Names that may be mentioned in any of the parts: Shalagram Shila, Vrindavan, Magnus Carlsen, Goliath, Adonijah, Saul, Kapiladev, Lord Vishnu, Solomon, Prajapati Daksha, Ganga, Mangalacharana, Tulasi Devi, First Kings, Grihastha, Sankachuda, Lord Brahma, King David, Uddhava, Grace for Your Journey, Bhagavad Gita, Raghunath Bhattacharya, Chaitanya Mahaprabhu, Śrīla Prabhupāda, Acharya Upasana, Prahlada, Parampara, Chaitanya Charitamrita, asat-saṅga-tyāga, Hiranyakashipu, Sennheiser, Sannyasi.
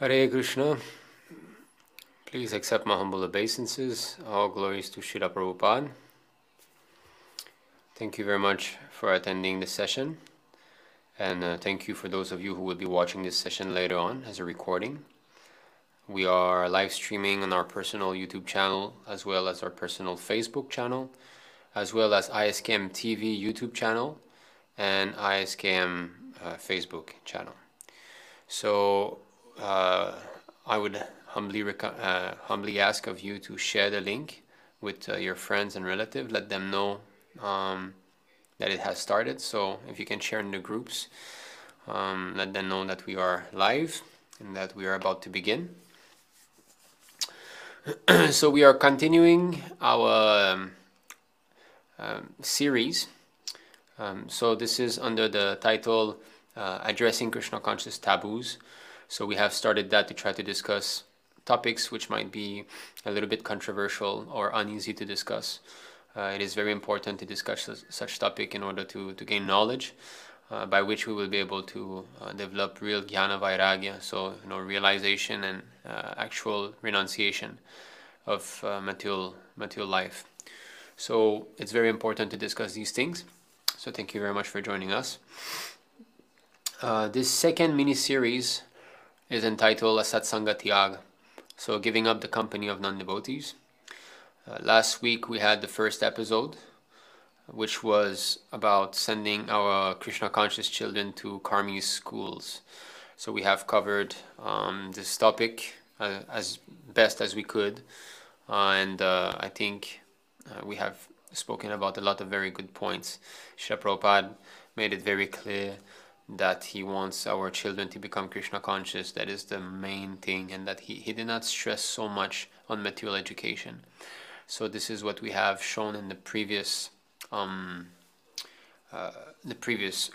Hare Krishna, please accept my humble obeisances. All glories to Śrīla Prabhupāda. Thank you very much for attending this session, and thank you for those of you who will be watching this session later on as a recording. We are live streaming on our personal YouTube channel, as well as our personal Facebook channel, as well as ISKM TV YouTube channel and ISKM Facebook channel. So I would humbly ask of you to share the link with your friends and relatives. Let them know that it has started. So if you can share in the groups, let them know that we are live and that we are about to begin. So we are continuing our series. So this is under the title Addressing Krishna Conscious Taboos. So we have started that to try to discuss topics which might be a little bit controversial or uneasy to discuss. It is very important to discuss such topic in order to gain knowledge, by which we will be able to develop real jnana vairagya, so realization and actual renunciation of material life. So it's very important to discuss these things. So thank you very much for joining us. This second mini-series is entitled Asat-saṅga-tyāga, so giving up the company of non-devotees. Last week we had the first episode, which was about sending our Krishna conscious children to Karmī schools. So we have covered this topic as best as we could, and I think we have spoken about a lot of very good points. Śrīla Prabhupāda made it very clear that he wants our children to become Krishna conscious. That is the main thing, and that he did not stress so much on material education. So this is what we have shown in the previous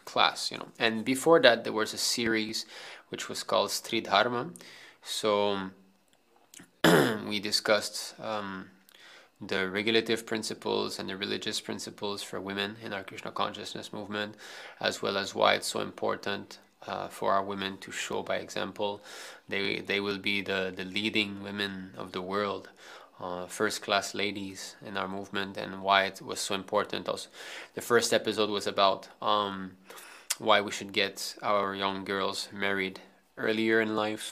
class, And before that, there was a series which was called Stri Dharma. So we discussed the regulative principles and the religious principles for women in our Krishna consciousness movement, as well as why it's so important for our women to show by example. They will be the leading women of the world, first-class ladies in our movement, and why it was so important. Also, the first episode was about why we should get our young girls married earlier in life.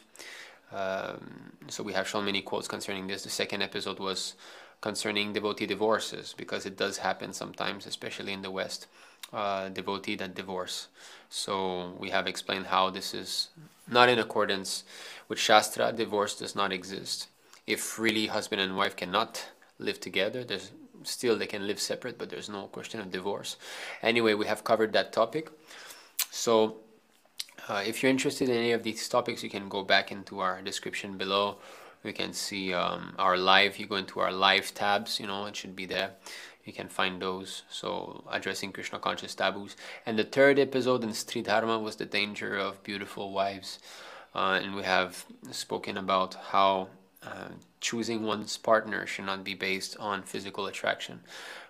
So we have shown many quotes concerning this. The second episode was concerning devotee divorces, because it does happen sometimes, especially in the West, devotee that divorce. So we have explained how this is not in accordance with Shastra. Divorce does not exist. If really husband and wife cannot live together, they can live separate, but there's no question of divorce. Anyway, we have covered that topic. So if you're interested in any of these topics, you can go back into our description below. You can see our live. You go into our live tabs, it should be there. You can find those. So addressing Krishna conscious taboos. And the third episode in Stri Dharma was the danger of beautiful wives. And we have spoken about how choosing one's partner should not be based on physical attraction,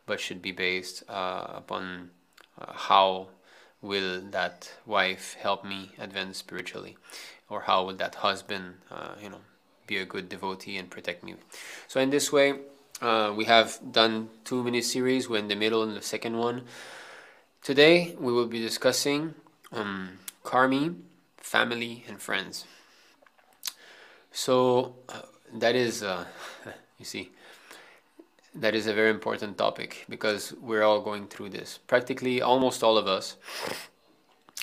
but should be based upon how will that wife help me advance spiritually, or how will that husband, be a good devotee and protect me. So in this way, we have done two mini-series. We're in the middle in the second one. Today we will be discussing Karmī, family and friends. So that is, that is a very important topic, because we're all going through this. Practically almost all of us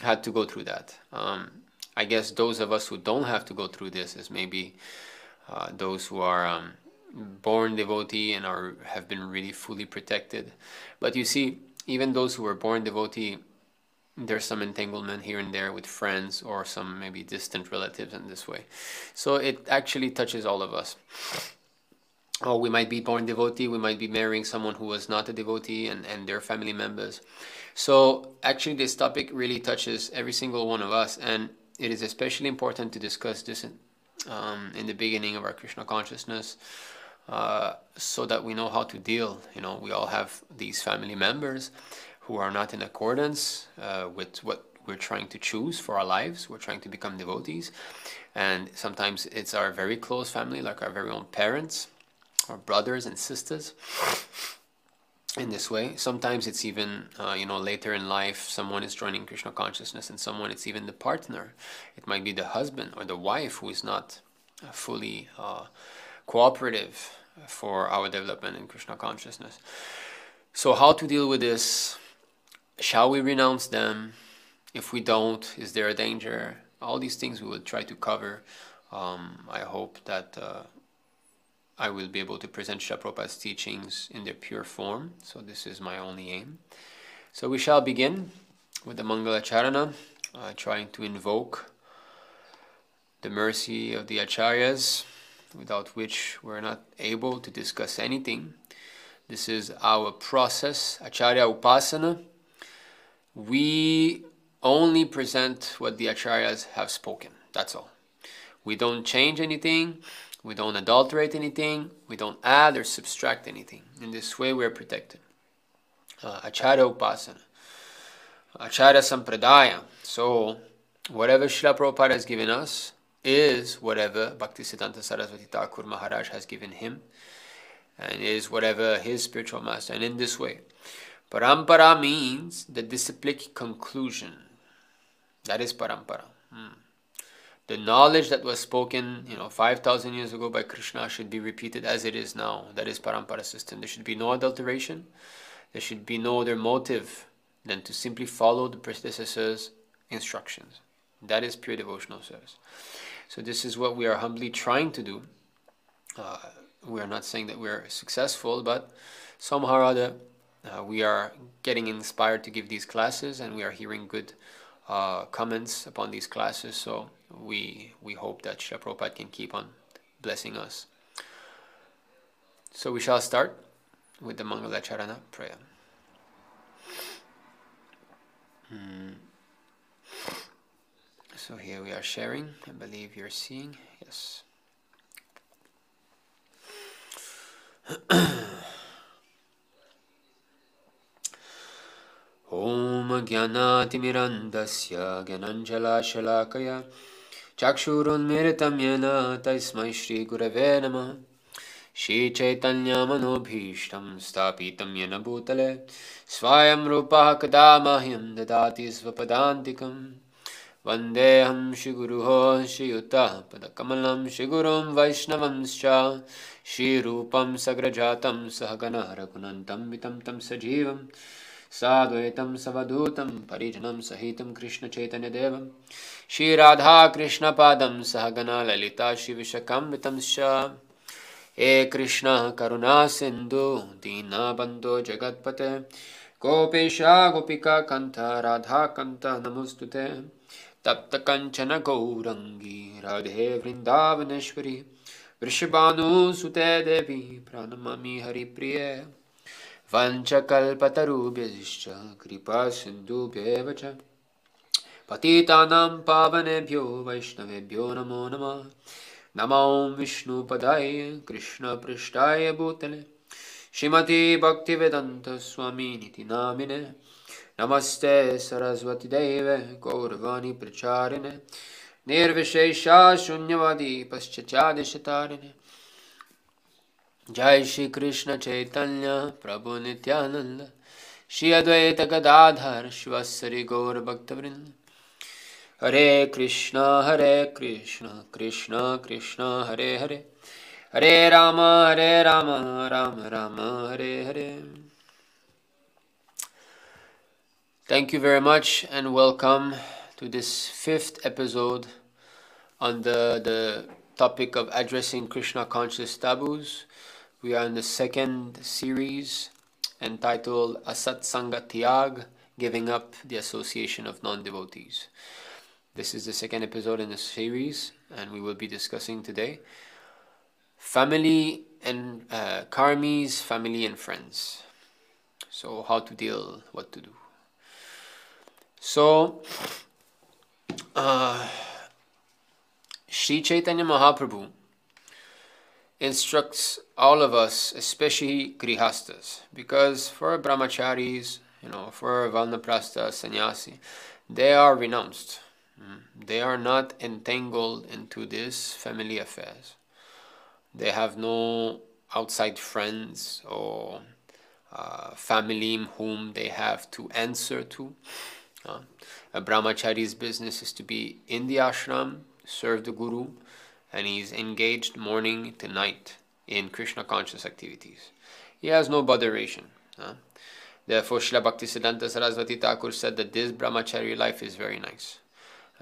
had to go through that. I guess those of us who don't have to go through this is maybe those who are born devotee and have been really fully protected. But you see, even those who were born devotee, there's some entanglement here and there with friends or some maybe distant relatives in this way. So it actually touches all of us. Oh, we might be born devotee, we might be marrying someone who was not a devotee and their family members. So actually this topic really touches every single one of us, and it is especially important to discuss this in the beginning of our Krishna consciousness, so that we know how to deal. We all have these family members who are not in accordance with what we're trying to choose for our lives, we're trying to become devotees, and sometimes it's our very close family, like our very own parents, our brothers and sisters. In this way, sometimes it's even later in life, someone is joining Krishna consciousness, and someone, it's even the partner. It might be the husband or the wife who is not fully cooperative for our development in Krishna consciousness. So how to deal with this? Shall we renounce them? If we don't, is there a danger? All these things we will try to cover. I hope that I will be able to present Śrīla Prabhupāda's teachings in their pure form. So this is my only aim. So we shall begin with the Mangalacharana, trying to invoke the mercy of the Acharyas, without which we're not able to discuss anything. This is our process, Acharya Upasana. We only present what the Acharyas have spoken, that's all. We don't change anything, we don't adulterate anything, we don't add or subtract anything. In this way we are protected. Acharya Upasana, Acharya Sampradaya. So whatever Śrīla Prabhupāda has given us is whatever Bhaktisiddhanta Saraswati Thakur Maharaj has given him, and is whatever his spiritual master. And in this way, parampara means the disciplic conclusion. That is parampara. The knowledge that was spoken, 5,000 years ago by Krishna should be repeated as it is now. That is parampara system. There should be no adulteration. There should be no other motive than to simply follow the predecessor's instructions. That is pure devotional service. So this is what we are humbly trying to do. We are not saying that we are successful, but somehow or other, we are getting inspired to give these classes, and we are hearing good comments upon these classes. So we hope that Śrīla Prabhupada can keep on blessing us. So we shall start with the Mangalacharana prayer. So here we are sharing. I believe you're seeing. Yes. Om Gyanatimirandasya Gyananjala Shalakaya Chakshurunmiritam Yena Taismai Shri Gurave Namah Shri Chaitanya Manobhishtam Stapitam Yena Bhutale Swayam Rupa Kada Mahyam Dadati Svapadantikam Vandeham Shri Guruho Shri Yuta Padakamalam Shri Gurum Vaishnavamscha Shri Rupam Sagrajatam Sahagana Raghunantam Vitam Tam Sajivam Sadvaitam Savadutam Parijanam Sahitam Krishna Chaitanya Devam Shri Radha Krishna Padam Sahagana Lalita Shri Vishakam Vitamscha E Krishna Karuna Sindhu Dina Bandho Jagatpate Gopesha Gopika Kanta Radha Kanta Namustute Tapta Kanchana Gaurangi Radhe Vrindavaneshwari Vrishabhanu Sute Devi Pranamami Hari Priye Vanchakalpatarubhyascha Kripa Sindhubhyevacha Patitanam Pavanebhyo Vaishnavebhyo Namo Namah Namo Vishnu Padaya Krishna Prishtaya Bhutale Shrimati Bhaktivedanta Swami Niti Namine Namaste Saraswati Deve Gauravani Pracharine Nirvishesha Shunyavadi Paschachadishatarine Jai Shri Krishna Chaitanya Prabhu Nityananda Shri Advaita Gadadhar Shivasari Gaur Bhaktavrinda Hare Krishna Krishna Krishna Hare Hare Hare Rama Rama Rama Hare Hare. Thank you very much and welcome to this 5th episode on the topic of addressing Krishna conscious taboos. We are in the 2nd series entitled Asat-saṅga-tyāga, giving up the association of non-devotees. This is the 2nd episode in the series, and we will be discussing today family and karmis, family and friends. So how to deal, what to do. So Sri Chaitanya Mahaprabhu instructs all of us, especially Grihasthas, because for brahmacharis, for valnaprastha, sannyasi, they are renounced. They are not entangled into this family affairs. They have no outside friends or family whom they have to answer to. A brahmachari's business is to be in the ashram, serve the guru, and he is engaged morning to night in Krishna conscious activities. He has no botheration. Therefore, Śrīla Bhaktisiddhanta Sarasvati Thakur said that this brahmachari life is very nice.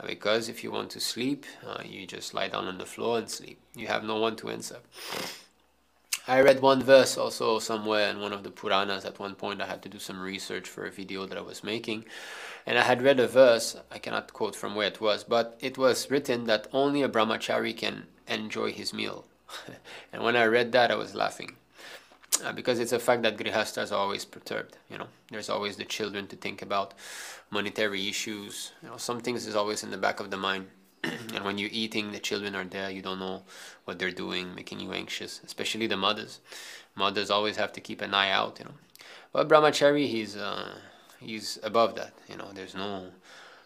Because if you want to sleep, you just lie down on the floor and sleep. You have no one to answer. I read one verse also somewhere in one of the Puranas. At one point I had to do some research for a video that I was making. And I had read a verse, I cannot quote from where it was, but it was written that only a brahmachari can enjoy his meal. And when I read that, I was laughing. Because it's a fact that grihasthas are always perturbed, you know. There's always the children to think about, monetary issues, you know, some things is always in the back of the mind. And when you're eating, the children are there, you don't know what they're doing, making you anxious, especially the mothers. Mothers always have to keep an eye out, you know. But brahmachari, he's above that, you know. There's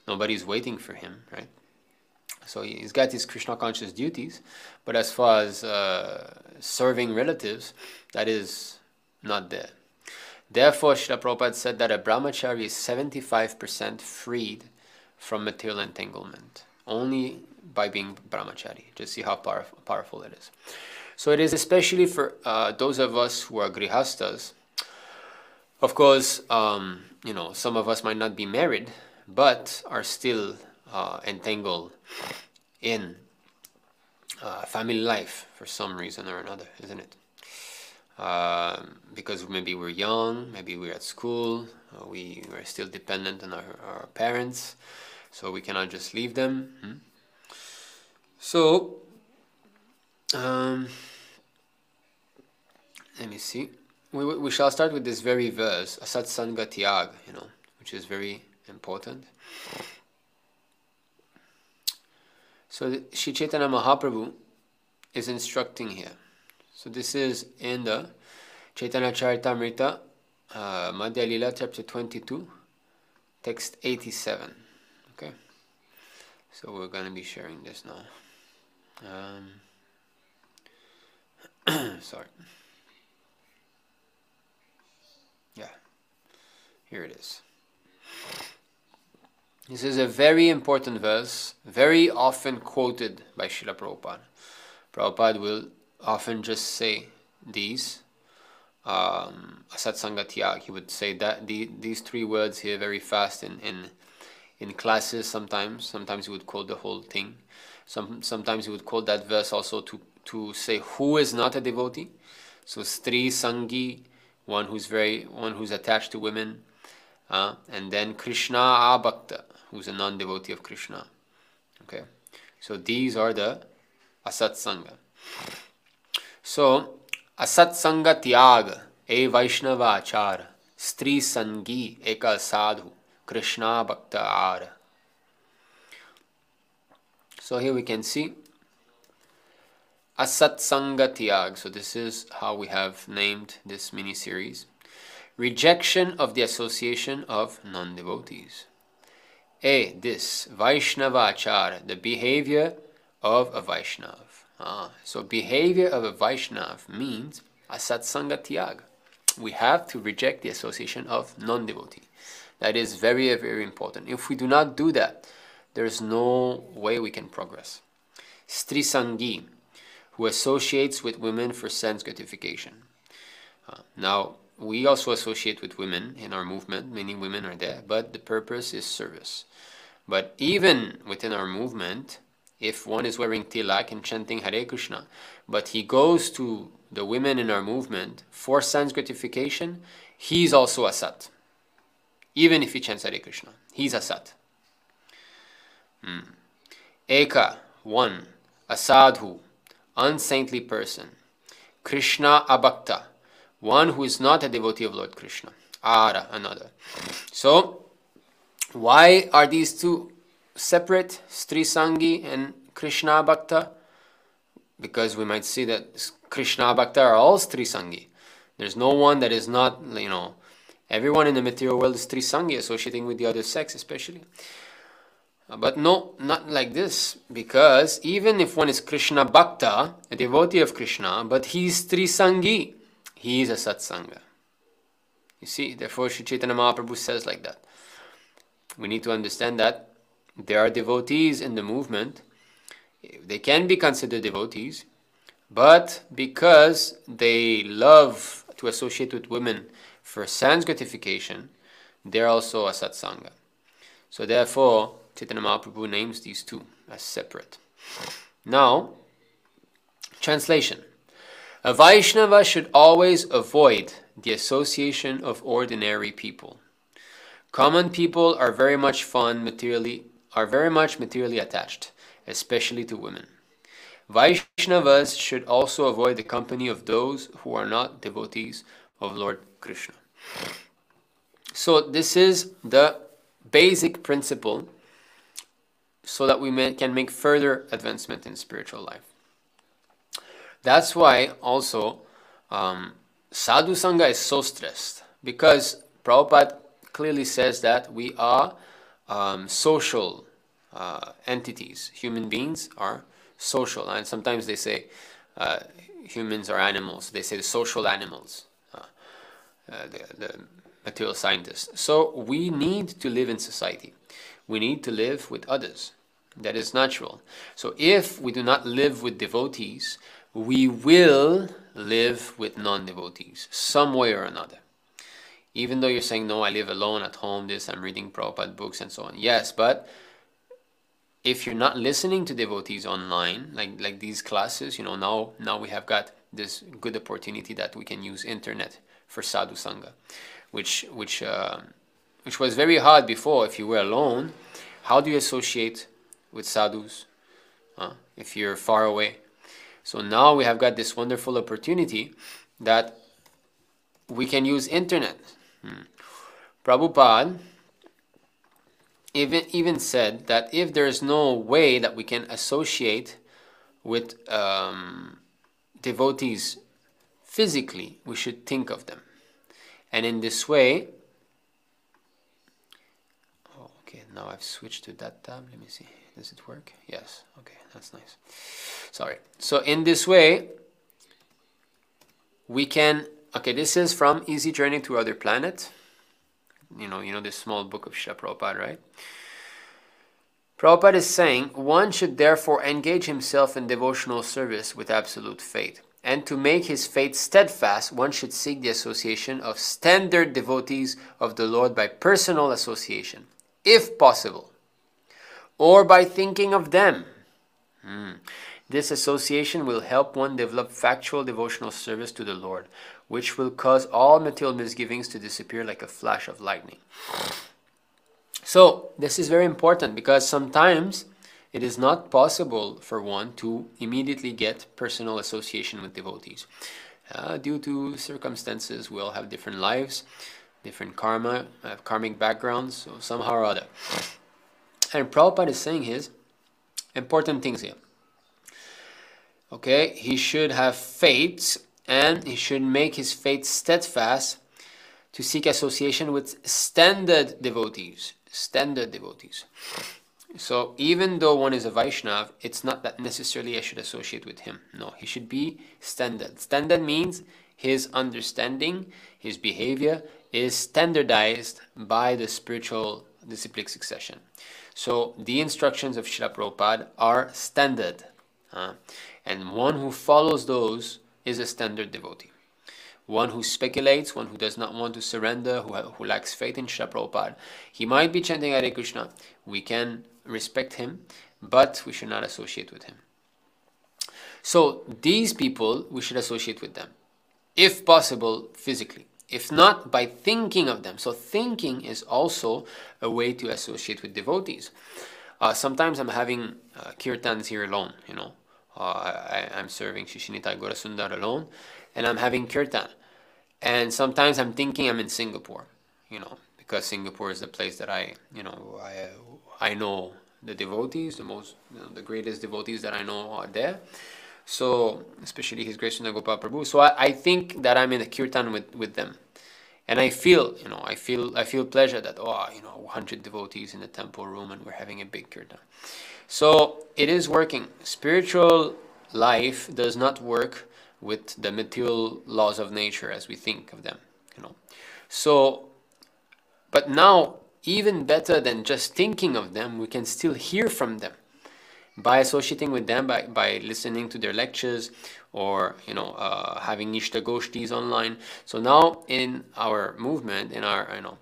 nobody's waiting for him, right? So he's got his Krishna conscious duties, but as far as serving relatives, that is not there. Therefore, Śrīla Prabhupada said that a brahmachari is 75% freed from material entanglement, only by being brahmachari. Just see how powerful it is. So it is especially for those of us who are grihasthas. Of course, you know, some of us might not be married, but are still entangled in family life for some reason or another, isn't it? Because maybe we're young, maybe we're at school, we are still dependent on our parents, so we cannot just leave them. So, let me see. We shall start with this very verse, asat-saṅga-tyāga, you know, which is very important. So Sri Chaitanya Mahaprabhu is instructing here. So this is in the Chaitanya Charitamrita, Madhya Lila, chapter 22, text 87. Okay, so we're going to be sharing this now. Sorry. Yeah, here it is. This is a very important verse, very often quoted by Śrīla Prabhupada. Prabhupada will often just say these, asat-saṅga-tyāga. He would say that these three words here very fast in classes sometimes. Sometimes he would quote the whole thing. Sometimes he would quote that verse also to say who is not a devotee. So strī saṅgī, one who's attached to women, and then Krishna abhakta, who's a non-devotee of Krishna. Okay, so these are the asat-saṅga. So, asat-saṅga-tyāga, e Vaishnava achara, strī saṅgī, eka sadhu, Krishna bhakta āra. So here we can see asat-saṅga-tyāga. So this is how we have named this mini-series. Rejection of the association of non-devotees. A. This Vaishnava achara, the behavior of a Vaishnava. So behavior of a Vaishnava means asat-saṅga-tyāga. We have to reject the association of non-devotee. That is very, very important. If we do not do that, there is no way we can progress. Strī saṅgī, who associates with women for sense gratification. Now, we also associate with women in our movement. Many women are there, but the purpose is service. But even within our movement, if one is wearing tilak and chanting Hare Krishna, but he goes to the women in our movement for sense gratification, he is also asat. Even if he chants Hare Krishna, he is asat. Eka, one, asadhu, unsaintly person, Krishna abhakta, one who is not a devotee of Lord Krishna. Ara, another. So, why are these two separate, strī saṅgī and Krishna bhakta? Because we might see that Krishna bhakta are all strī saṅgī. There's no one that is not, you know, everyone in the material world is strī saṅgī, associating with the other sex especially. But no, not like this, because even if one is Krishna Bhakta, a devotee of Krishna, but he is Trisangi, he is a satsanga. You see, therefore Sri Chaitanya Mahaprabhu says like that. We need to understand that there are devotees in the movement. They can be considered devotees, but because they love to associate with women for sense gratification, they are also a satsanga. So therefore, Chaitanya Mahaprabhu names these two as separate. Now, translation. A Vaishnava should always avoid the association of ordinary people. Common people are very much materially attached, especially to women. Vaishnavas should also avoid the company of those who are not devotees of Lord Krishna. So this is the basic principle, so that we can make further advancement in spiritual life. That's why also Sadhu Sangha is so stressed, because Prabhupada clearly says that we are social entities. Human beings are social, and sometimes they say humans are animals. They say social animals, the material scientists. So we need to live in society. We need to live with others. That is natural. So if we do not live with devotees, we will live with non-devotees, some way or another. Even though you're saying, no, I live alone at home, this, I'm reading Prabhupada books and so on. Yes, but if you're not listening to devotees online, like these classes, you know, now we have got this good opportunity that we can use internet for Sadhu Sangha, which was very hard before. If you were alone, how do you associate with sadhus if you're far away? So now we have got this wonderful opportunity that we can use internet. Prabhupada even said that if there is no way that we can associate with devotees physically, we should think of them. And in this way, okay, now I've switched to that tab. Let me see. Does it work? Yes. Okay, that's nice. Sorry. So in this way, we can... Okay, this is from Easy Journey to Other Planet. You know this small book of Śrīla Prabhupāda, right? Prabhupada is saying, one should therefore engage himself in devotional service with absolute faith. And to make his faith steadfast, one should seek the association of standard devotees of the Lord by personal association, if possible, or by thinking of them. This association will help one develop factual devotional service to the Lord, which will cause all material misgivings to disappear like a flash of lightning. So, this is very important, because sometimes it is not possible for one to immediately get personal association with devotees. Due to circumstances, we all have different lives, different karmic backgrounds, so somehow or other. And Prabhupada is saying his important things here. Okay, he should have faith, and he should make his faith steadfast to seek association with standard devotees. Standard devotees. So even though one is a Vaishnava, it's not that necessarily I should associate with him. No, he should be standard. Standard means his understanding, his behavior is standardized by the spiritual disciplic succession. So the instructions of Śrīla Prabhupada are standard. And one who follows those is a standard devotee. One who speculates, one who does not want to surrender, who lacks faith in Śrīla Prabhupada, he might be chanting Hare Krishna. We can respect him, but we should not associate with him. So these people, we should associate with them, if possible, physically. If not, by thinking of them. So thinking is also a way to associate with devotees. Sometimes I'm having kirtans here alone, you know. I'm serving Shishinita Gorasundar alone, and I'm having kirtan. And sometimes I'm thinking I'm in Singapore, you know, because Singapore is the place that I know the devotees, the greatest devotees that I know are there. So, especially His Grace Srila Gopal Prabhu. So I think that I'm in the kirtan with them. And I feel, you know, I feel pleasure that, oh, you know, 100 devotees in the temple room and we're having a big kirtan. So it is working. Spiritual life does not work with the material laws of nature as we think of them, you know. So, but now, even better than just thinking of them, we can still hear from them. By associating with them, by listening to their lectures, or, you know, having Ishta Goshtis online. So now in our movement, in our, you know,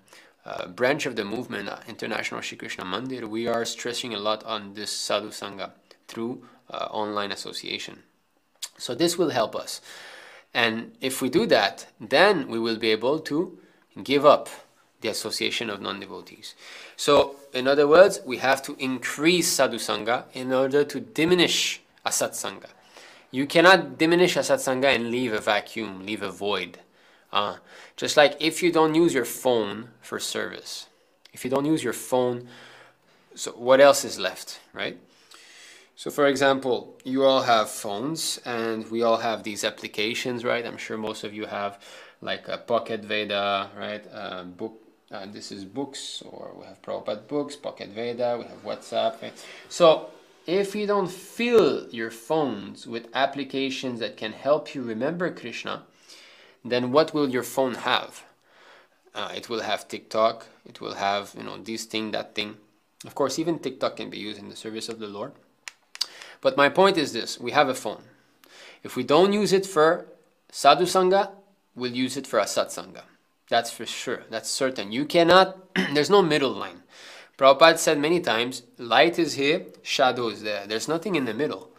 branch of the movement, International Shri Krishna Mandir, we are stressing a lot on this Sadhu Sangha through online association. So this will help us. And if we do that, then we will be able to give up the association of non-devotees. So, in other words, we have to increase Sadhu Sangha in order to diminish Asat Sangha. You cannot diminish Asat Sangha and leave a vacuum, leave a void. Just like if you don't use your phone for service. If you don't use your phone, so what else is left, right? So, for example, you all have phones and we all have these applications, right? I'm sure most of you have, like a Pocket Veda, right? This is books, or we have Prabhupada books, Pocket Veda, we have WhatsApp. Right? So if you don't fill your phones with applications that can help you remember Krishna, then what will your phone have? It will have TikTok, it will have, you know, this thing, that thing. Of course, even TikTok can be used in the service of the Lord. But my point is this, we have a phone. If we don't use it for Sadhu Sangha, we'll use it for Asat Sangha. That's for sure. That's certain. You cannot, there's no middle line. Prabhupada said many times, light is here, shadow is there. There's nothing in the middle.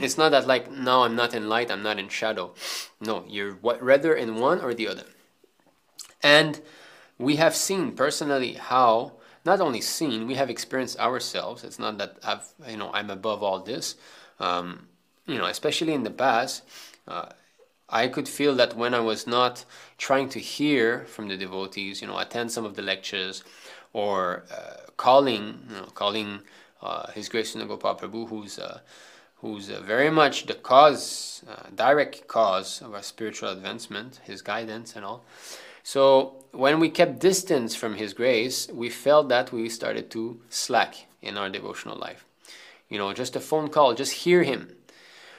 It's not that like, no, I'm not in light, I'm not in shadow. No, you're rather in one or the other. And we have seen personally how, not only seen, we have experienced ourselves. It's not that I'm above all this. You know, especially in the past, I could feel that when I was not trying to hear from the devotees, you know, attend some of the lectures, or calling His Grace Srila Gopal Prabhu, who's very much the cause, direct cause of our spiritual advancement, his guidance and all. So when we kept distance from His Grace, we felt that we started to slack in our devotional life. You know, just a phone call, just hear Him.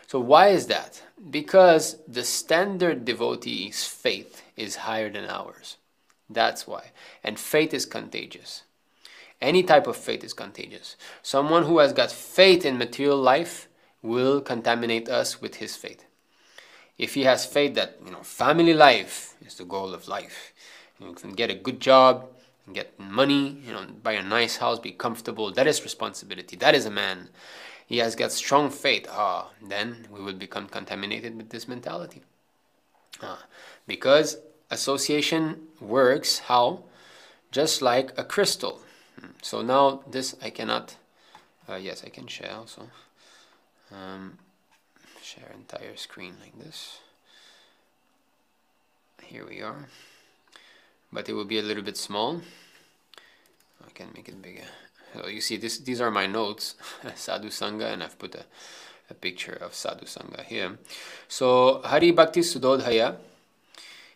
So why is that? Because the standard devotee's faith is higher than ours. That's why. And faith is contagious. Any type of faith is contagious. Someone who has got faith in material life will contaminate us with his faith. If he has faith that, you know, family life is the goal of life, you can get a good job, and get money, you know, buy a nice house, be comfortable, that is responsibility, that is a man. He has got strong faith, then we will become contaminated with this mentality. Because association works, how? Just like a crystal. So now this I cannot, yes I can share also. Share entire screen like this. Here we are. But it will be a little bit small. I can make it bigger. So you see, these are my notes, Sadhu Sangha, and I've put a picture of Sadhu Sangha here. So, Hari Bhakti Sudodhaya,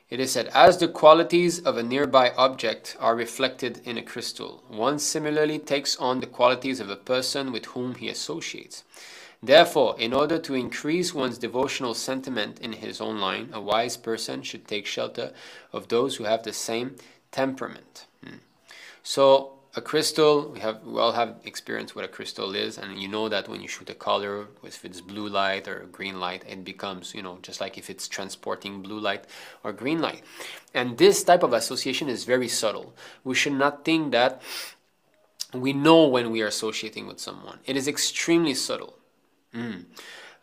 it is said, as the qualities of a nearby object are reflected in a crystal, one similarly takes on the qualities of a person with whom he associates. Therefore, in order to increase one's devotional sentiment in his own line, a wise person should take shelter of those who have the same temperament. So, a crystal, we all have experience what a crystal is, and you know that when you shoot a color, if it's blue light or green light, it becomes, you know, just like if it's transporting blue light or green light. And this type of association is very subtle. We should not think that we know when we are associating with someone. It is extremely subtle.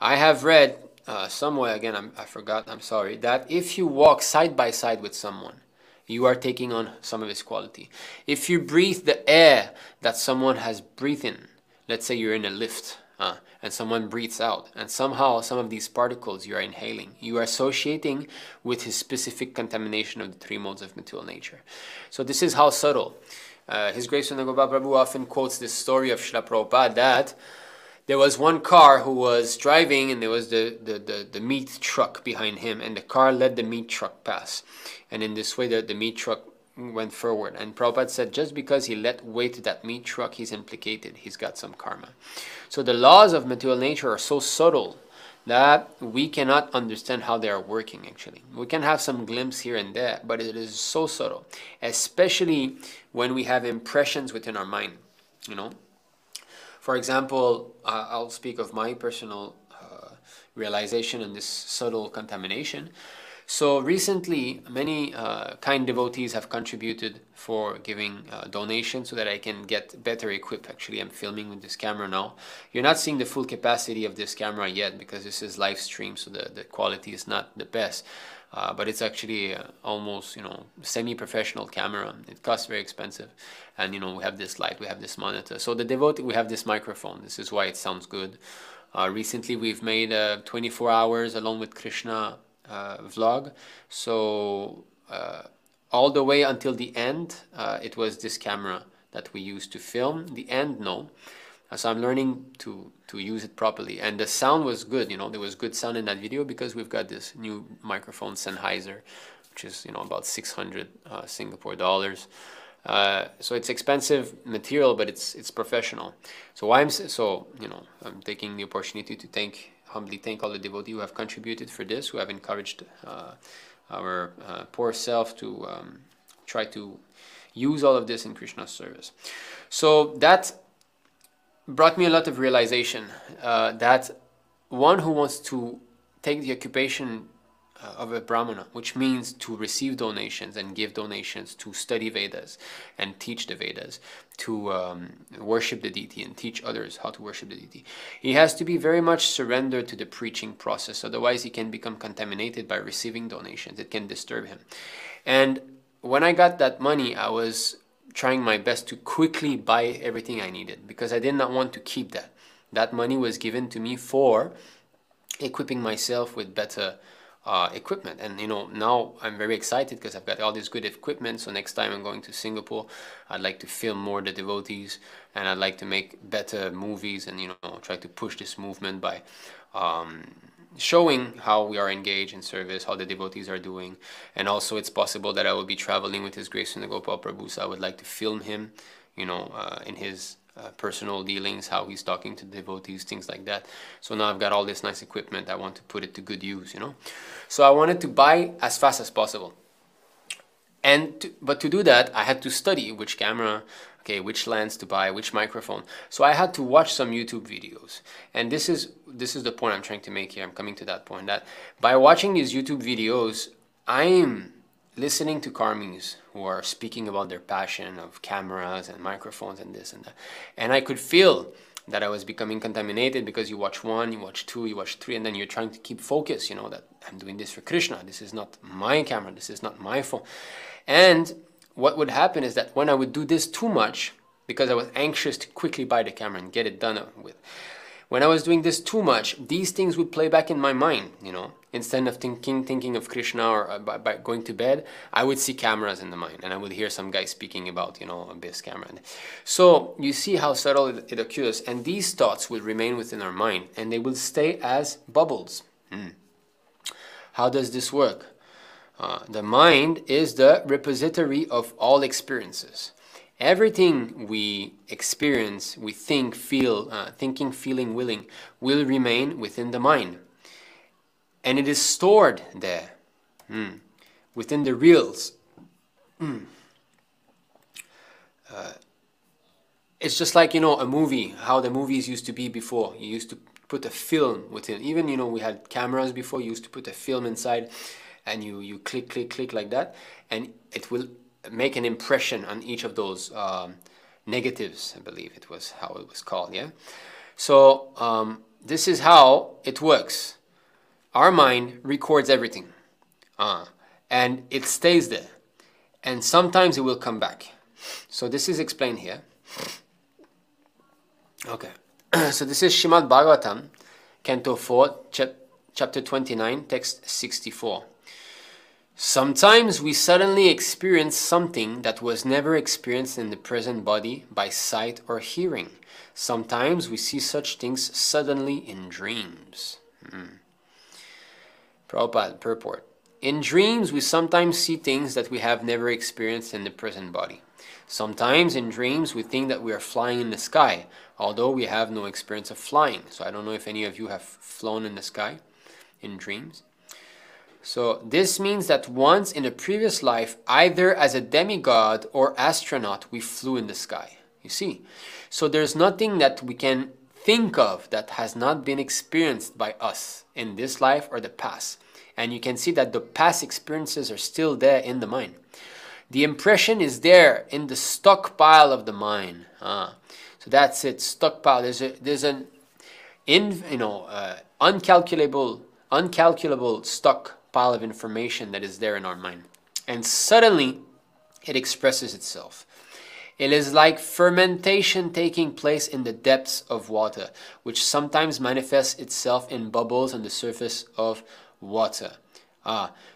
I have read somewhere, again, I forgot, that if you walk side by side with someone, you are taking on some of his quality. If you breathe the air that someone has breathed in, let's say you're in a lift and someone breathes out, and somehow some of these particles you are inhaling, you are associating with his specific contamination of the three modes of material nature. So this is how subtle. His Grace Srila Gopal Prabhu often quotes this story of Śrīla Prabhupāda that There was one car who was driving, and there was the meat truck behind him, and the car let the meat truck pass. And in this way, the meat truck went forward. And Prabhupada said, just because he let weight to that meat truck, he's implicated. He's got some karma. So the laws of material nature are so subtle that we cannot understand how they are working, actually. We can have some glimpse here and there, but it is so subtle, especially when we have impressions within our mind, you know. For example, I'll speak of my personal realization in this subtle contamination. So recently, many kind devotees have contributed for giving donations so that I can get better equipped. Actually, I'm filming with this camera now. You're not seeing the full capacity of this camera yet because this is live stream, so the quality is not the best. But it's actually almost, you know, semi-professional camera. It costs very expensive, and you know, we have this light, we have this monitor. So the devotee, we have this microphone. This is why it sounds good. Recently, we've made 24 hours along with Kṛṣṇa vlog. So all the way until the end, it was this camera that we used to film. The end, no. So I'm learning to use it properly, and the sound was good. You know, there was good sound in that video because we've got this new microphone Sennheiser, which is, you know, about 600 Singapore dollars. So it's expensive material, but it's professional. So why I'm taking the opportunity to humbly thank all the devotees who have contributed for this, who have encouraged our poor self to try to use all of this in Krishna's service. So that brought me a lot of realization that one who wants to take the occupation of a brahmana, which means to receive donations and give donations, to study Vedas and teach the Vedas, to worship the deity and teach others how to worship the deity, he has to be very much surrendered to the preaching process. Otherwise, he can become contaminated by receiving donations. It can disturb him. And when I got that money, I was trying my best to quickly buy everything I needed because I did not want to keep that. That money was given to me for equipping myself with better equipment. And you know, now I'm very excited because I've got all this good equipment. So next time I'm going to Singapore, I'd like to film more the devotees, and I'd like to make better movies, and you know, try to push this movement by showing how we are engaged in service, how the devotees are doing. And also it's possible that I will be traveling with His Grace Srila Gopal Prabhu, so I would like to film him, you know, in his personal dealings, how he's talking to the devotees, things like that. So now I've got all this nice equipment, I want to put it to good use, you know. So I wanted to buy as fast as possible. But to do that, I had to study which camera, okay, which lens to buy, which microphone. So I had to watch some YouTube videos. And this is the point I'm trying to make here. I'm coming to that point, that by watching these YouTube videos, I'm listening to Karmis who are speaking about their passion of cameras and microphones and this and that. And I could feel that I was becoming contaminated because you watch one, you watch two, you watch three, and then you're trying to keep focus, you know, that I'm doing this for Kṛṣṇa. This is not my camera. This is not my phone. And what would happen is that when I would do this too much, because I was anxious to quickly buy the camera and get it done with, when I was doing this too much, these things would play back in my mind, you know. Instead of thinking of Kṛṣṇa or by going to bed, I would see cameras in the mind, and I would hear some guy speaking about, you know, this camera. So you see how subtle it occurs, and these thoughts will remain within our mind, and they will stay as bubbles. How does this work? The mind is the repository of all experiences. Everything we experience, we think, feel, thinking, feeling, willing, will remain within the mind. And it is stored there, within the reels. It's just like, you know, a movie, how the movies used to be before. You used to put a film within. Even, you know, we had cameras before. You used to put a film inside, and you click, click, click like that, and it will make an impression on each of those negatives, I believe it was how it was called, yeah? So this is how it works. Our mind records everything, and it stays there, and sometimes it will come back. So this is explained here. Okay, so this is Śrīmad Bhāgavatam, Canto 4, Chapter 29, Text 64. Sometimes we suddenly experience something that was never experienced in the present body by sight or hearing. Sometimes we see such things suddenly in dreams. Prabhupada purport. In dreams, we sometimes see things that we have never experienced in the present body. Sometimes in dreams, we think that we are flying in the sky, although we have no experience of flying. So I don't know if any of you have flown in the sky in dreams. So this means that once in a previous life, either as a demigod or astronaut, we flew in the sky. You see? So there's nothing that we can think of that has not been experienced by us in this life or the past. And you can see that the past experiences are still there in the mind. The impression is there in the stockpile of the mind. So that's it, stockpile. There's an uncalculable stockpile of information that is there in our mind. And suddenly, it expresses itself. It is like fermentation taking place in the depths of water, which sometimes manifests itself in bubbles on the surface of water.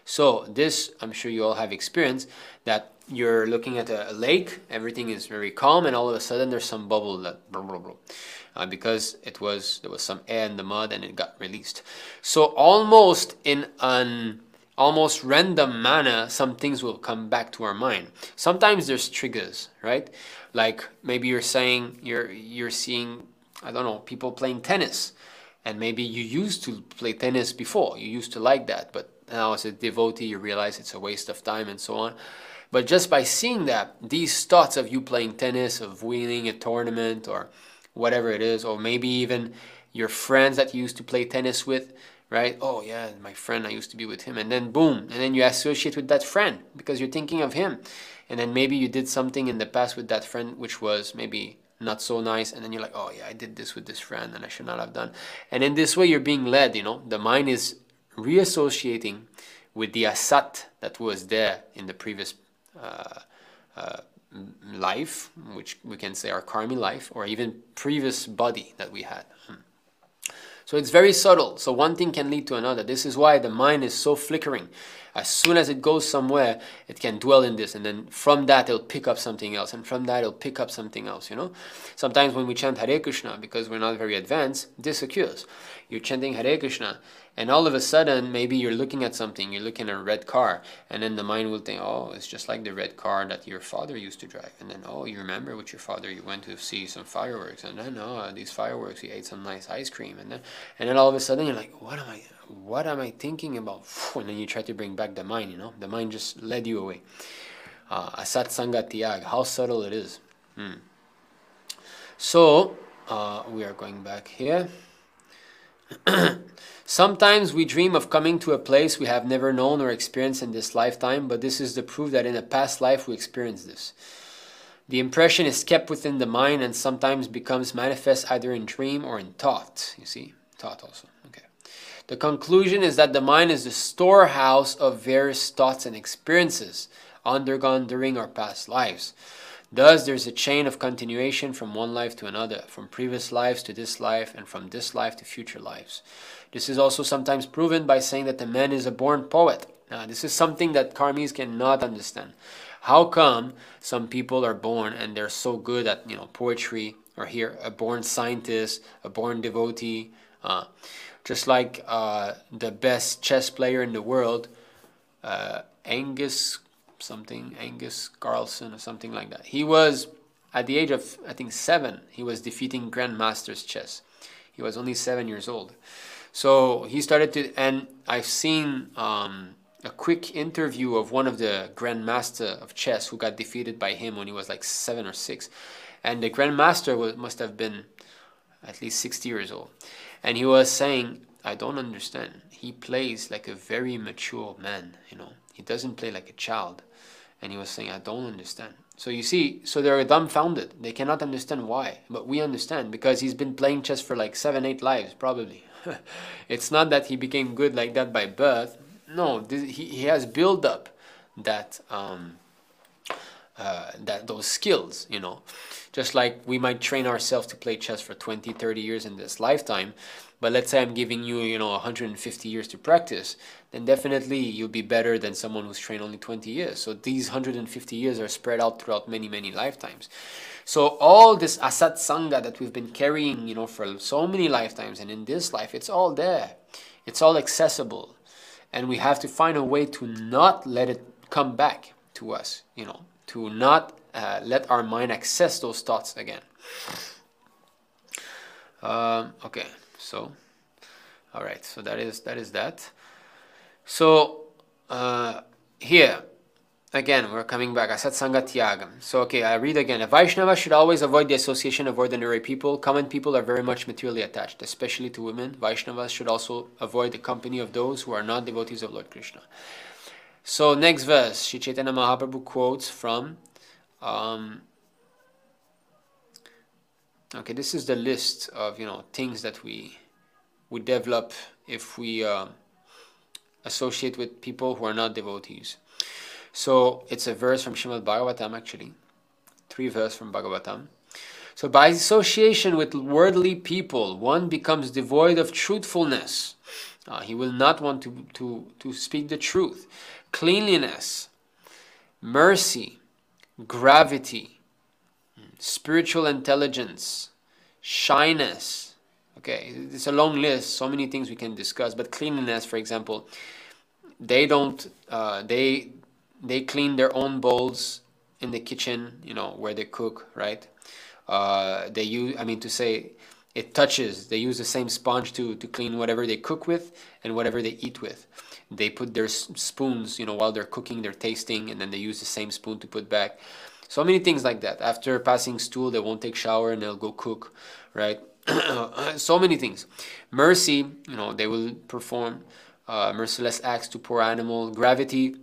So this, I'm sure you all have experienced, that you're looking at a lake, everything is very calm, and all of a sudden there's some bubble that because there was some air in the mud and it got released. So almost in an almost random manner, some things will come back to our mind. Sometimes there's triggers, right? Like maybe you're seeing, I don't know, people playing tennis. And maybe you used to play tennis before, you used to like that, but now as a devotee you realize it's a waste of time and so on. But just by seeing that, these thoughts of you playing tennis, of winning a tournament or whatever it is, or maybe even your friends that you used to play tennis with, right? Oh yeah, my friend, I used to be with him. And then boom, and then you associate with that friend because you're thinking of him. And then maybe you did something in the past with that friend which was maybe not so nice, and then you're like, oh yeah, I did this with this friend and I should not have done. And in this way you're being led, you know, the mind is reassociating with the asat that was there in the previous life, which we can say our karmi life, or even previous body that we had. So it's very subtle, so one thing can lead to another. This is why the mind is so flickering. As soon as it goes somewhere, it can dwell in this, and then from that it'll pick up something else, and from that it'll pick up something else, you know. Sometimes when we chant Hare Krishna, because we're not very advanced, this occurs. You're chanting Hare Krishna, and all of a sudden, maybe you're looking at something, you're looking at a red car, and then the mind will think, oh, it's just like the red car that your father used to drive. And then, oh, you remember with your father, you went to see some fireworks, and then, oh, these fireworks, you ate some nice ice cream, and then all of a sudden, you're like, what am I thinking about? And then you try to bring back the mind, you know. The mind just led you away. Asat-saṅga-tyāga, how subtle it is. So, we are going back here. Sometimes we dream of coming to a place we have never known or experienced in this lifetime, but this is the proof that in a past life we experienced this. The impression is kept within the mind and sometimes becomes manifest either in dream or in thought. You see? Thought also. Okay. The conclusion is that the mind is the storehouse of various thoughts and experiences undergone during our past lives. Thus, there is a chain of continuation from one life to another, from previous lives to this life, and from this life to future lives. This is also sometimes proven by saying that the man is a born poet. Now, this is something that karmis cannot understand. How come some people are born and they're so good at, you know, poetry, or here, a born scientist, a born devotee, just like the best chess player in the world, Angus Carlsen or something like that. He was, at the age of, I think, 7, he was defeating grandmasters chess. He was only 7 years old. So he started to, and I've seen a quick interview of one of the grandmaster of chess who got defeated by him when he was like 7 or 6. And the grandmaster must have been at least 60 years old. And he was saying, I don't understand. He plays like a very mature man, you know. He doesn't play like a child. And he was saying, I don't understand. So you see, so they're dumbfounded. They cannot understand why. But we understand because he's been playing chess for like 7, 8 lives, probably. It's not that he became good like that by birth. No, he has built up that those skills, you know. Just like we might train ourselves to play chess for 20, 30 years in this lifetime, but let's say I'm giving you, 150 years to practice, then definitely you'll be better than someone who's trained only 20 years. So these 150 years are spread out throughout many, many lifetimes. So all this asat-saṅga that we've been carrying, for so many lifetimes, and in this life, it's all there. It's all accessible. And we have to find a way to not let it come back to us, to not let our mind access those thoughts again. Okay, so, all right, so that is that. So, here, again, we're coming back, asat-saṅga-tyāga. So, okay, I read again. A Vaishnava should always avoid the association of ordinary people. Common people are very much materially attached, especially to women. Vaishnavas should also avoid the company of those who are not devotees of Lord Krishna. So next verse, Sri Chaitanya Mahaprabhu quotes from, okay, this is the list of, things that we develop if we associate with people who are not devotees. So it's a verse from Śrīmad Bhāgavatam, actually, 3 verses from Bhagavatam. So by association with worldly people, one becomes devoid of truthfulness. He will not want to speak the truth. Cleanliness, mercy, gravity, spiritual intelligence, shyness. Okay, it's a long list, so many things we can discuss, but cleanliness, for example, they don't, they clean their own bowls in the kitchen, where they cook, right? They use, it touches, they use the same sponge to clean whatever they cook with and whatever they eat with. They put their spoons, while they're cooking, they're tasting, and then they use the same spoon to put back. So many things like that. After passing stool, they won't take shower and they'll go cook, right? So many things. Mercy, they will perform merciless acts to poor animal. Gravity,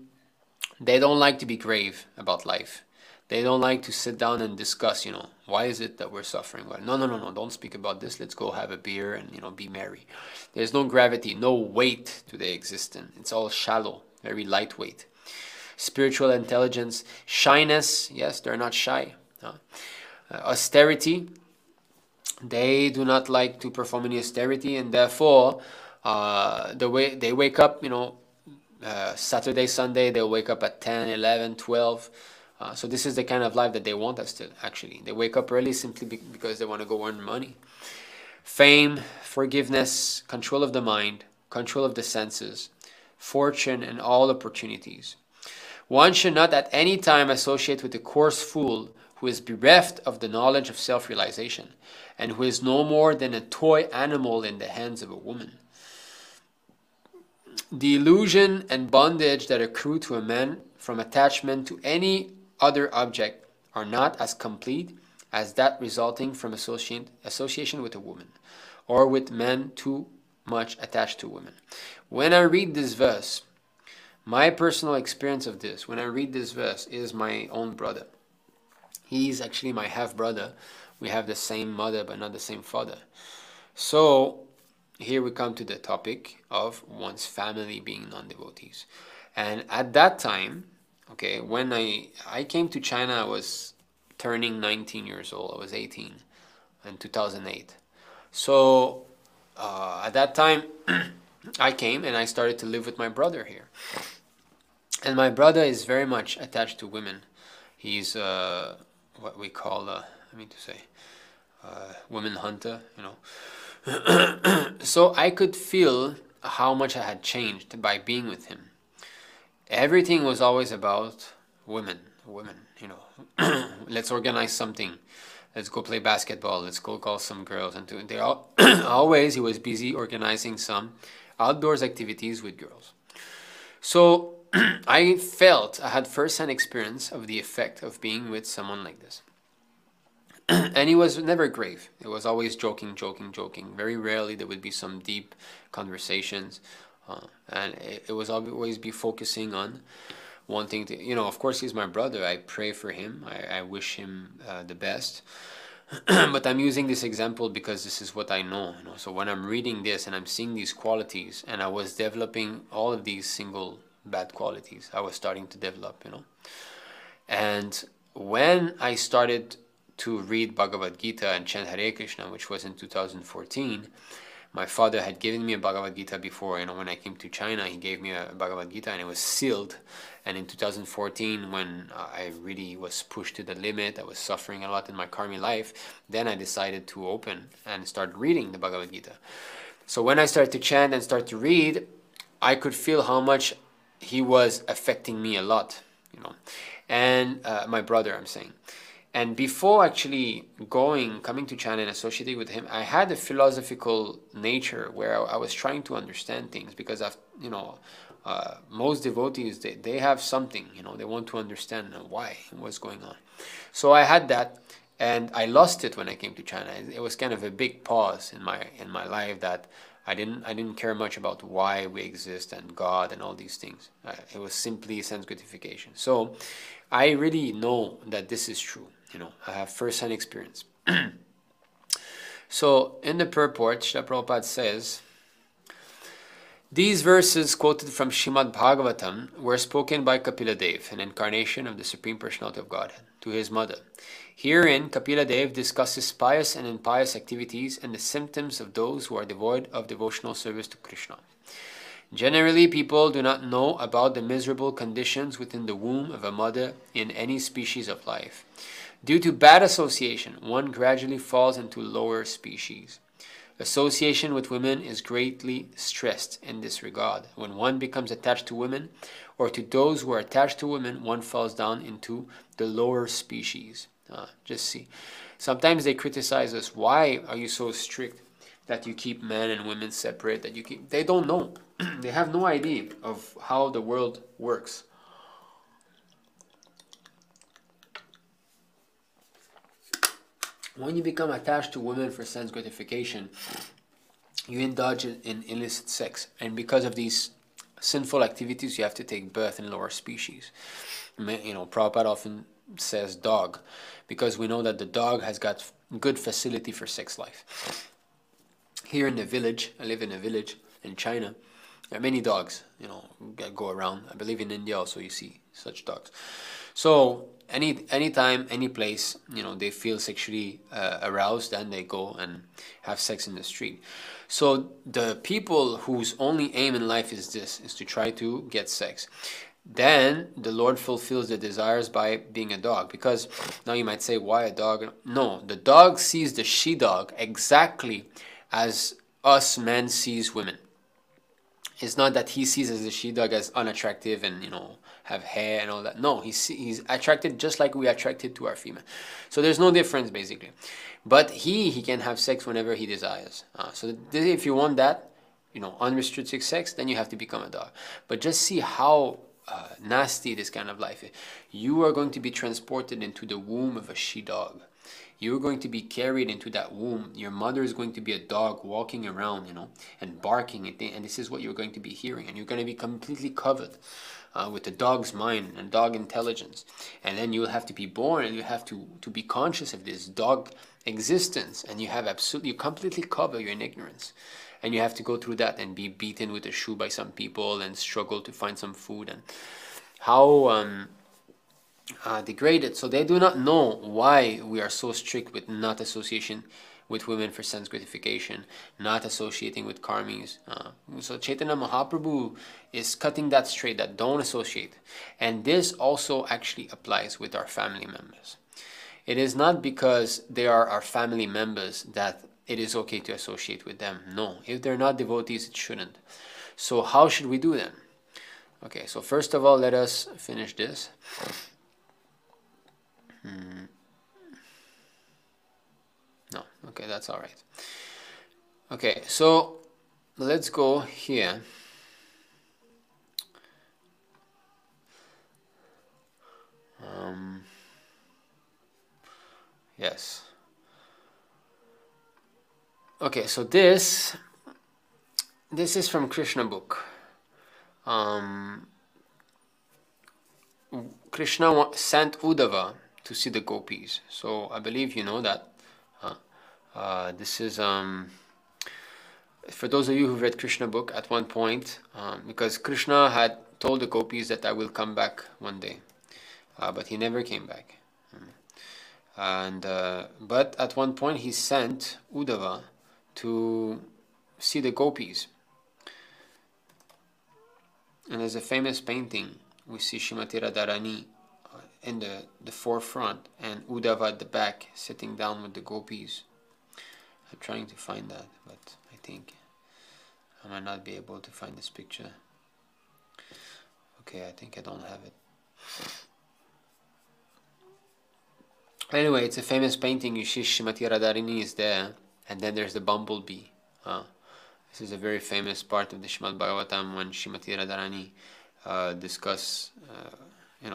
they don't like to be grave about life. They don't like to sit down and discuss, why is it that we're suffering? Well, no, don't speak about this. Let's go have a beer and, be merry. There's no gravity, no weight to their existence. It's all shallow, very lightweight. Spiritual intelligence, shyness. Yes, they're not shy. Huh? Austerity. They do not like to perform any austerity, and therefore, the way they wake up, Saturday, Sunday, they'll wake up at 10, 11, 12, so this is the kind of life that they want us to, actually. They wake up early simply because they want to go earn money. Fame, forgiveness, control of the mind, control of the senses, fortune and all opportunities. One should not at any time associate with a coarse fool who is bereft of the knowledge of self-realization and who is no more than a toy animal in the hands of a woman. The illusion and bondage that accrue to a man from attachment to any other object are not as complete as that resulting from association with a woman or with men too much attached to women. When I read this verse, my personal experience of this, when I read this verse, is my own brother. He's actually my half-brother. We have the same mother but not the same father. So here we come to the topic of one's family being non-devotees. And at that time, okay, when I came to China, I was turning 19 years old. I was 18 in 2008. So at that time, I came and I started to live with my brother here. And my brother is very much attached to women. He's what we call, woman hunter, So I could feel how much I had changed by being with him. Everything was always about women, let's organize something, let's go play basketball, let's go call some girls, and they all always he was busy organizing some outdoors activities with girls. So I felt I had first-hand experience of the effect of being with someone like this. And he was never grave. It was always joking. Very rarely there would be some deep conversations. And it was always be focusing on wanting to, of course he's my brother. I pray for him. I wish him the best. But I'm using this example because this is what I know, So when I'm reading this and I'm seeing these qualities, and I was developing all of these single bad qualities, I was starting to develop, And when I started to read Bhagavad Gita and chant Hare Krishna, which was in 2014, my father had given me a Bhagavad Gita before, and when I came to China, he gave me a Bhagavad Gita and it was sealed. And in 2014, when I really was pushed to the limit, I was suffering a lot in my karmic life, then I decided to open and start reading the Bhagavad Gita. So when I started to chant and start to read, I could feel how much he was affecting me a lot, you know, and my brother, I'm saying. And before actually coming to China and associating with him, I had a philosophical nature where I was trying to understand things, because I've, you know, most devotees, they have something, you know, they want to understand why, what's going on. So I had that, and I lost it when I came to China. It was kind of a big pause in my life that I didn't care much about why we exist and God and all these things. It was simply sense gratification. So I really know that this is true. You know, I have first-hand experience. So, in the purport, Śrīla Prabhupāda says, these verses quoted from Śrīmad Bhāgavatam were spoken by Kapiladev, an incarnation of the Supreme Personality of Godhead, to his mother. Herein, Kapiladev discusses pious and impious activities and the symptoms of those who are devoid of devotional service to Krishna. Generally, people do not know about the miserable conditions within the womb of a mother in any species of life. Due to bad association, one gradually falls into lower species. Association with women is greatly stressed in this regard. When one becomes attached to women, or to those who are attached to women, one falls down into the lower species. Just see. Sometimes they criticize us. Why are you so strict that you keep men and women separate? That you keep? They don't know. They have no idea of how the world works. When you become attached to women for sense gratification, you indulge in illicit sex. And because of these sinful activities, you have to take birth in lower species. You know, Prabhupada often says dog, because we know that the dog has got good facility for sex life. Here in the village, I live in a village in China, there are many dogs, you know, go around. I believe in India also you see such dogs. So any time, any place, you know, they feel sexually aroused and they go and have sex in the street. So the people whose only aim in life is this, is to try to get sex. Then the Lord fulfills the desires by being a dog. Because now you might say, why a dog? No, the dog sees the she-dog exactly as us men sees women. It's not that he sees as a she-dog as unattractive and, you know, have hair and all that. No, he's attracted just like we are attracted to our female. So there's no difference, basically. But he can have sex whenever he desires. So if you want that, you know, unrestricted sex, then you have to become a dog. But just see how nasty this kind of life is. You are going to be transported into the womb of a she-dog. You're going to be carried into that womb. Your mother is going to be a dog walking around, you know, and barking. And this is what you're going to be hearing. And you're going to be completely covered with the dog's mind and dog intelligence. And then you'll have to be born, and you have to be conscious of this dog existence. And you have absolutely, you completely cover, you're in ignorance. And you have to go through that and be beaten with a shoe by some people and struggle to find some food. And how degraded. So they do not know why we are so strict with not association with women for sense gratification, not associating with karmis. So Chaitanya Mahaprabhu is cutting that straight, that don't associate. And this also actually applies with our family members. It is not because they are our family members that it is okay to associate with them. No, if they're not devotees, it shouldn't. So how should we do then? Okay, so first of all, let us finish this. No, okay, that's all right. Okay, so let's go here. Yes. Okay, so this is from Krishna book. Krishna sent Uddhava to see the gopis. So I believe you know that. This is, for those of you who've read Krishna book at one point, because Krishna had told the gopis that I will come back one day, but he never came back. And but at one point he sent Uddhava to see the gopis. And there's a famous painting. We see Śrīmatī Rādhārāṇī in the forefront and Uddhava at the back, sitting down with the gopis. I'm trying to find that, but I think I might not be able to find this picture. Okay, I think I don't have it. Anyway, it's a famous painting. You see Śrīmatī Rādhārāṇī is there, and then there's the bumblebee. This is a very famous part of the Śrīmad Bhāgavatam when Śrīmatī Rādhārāṇī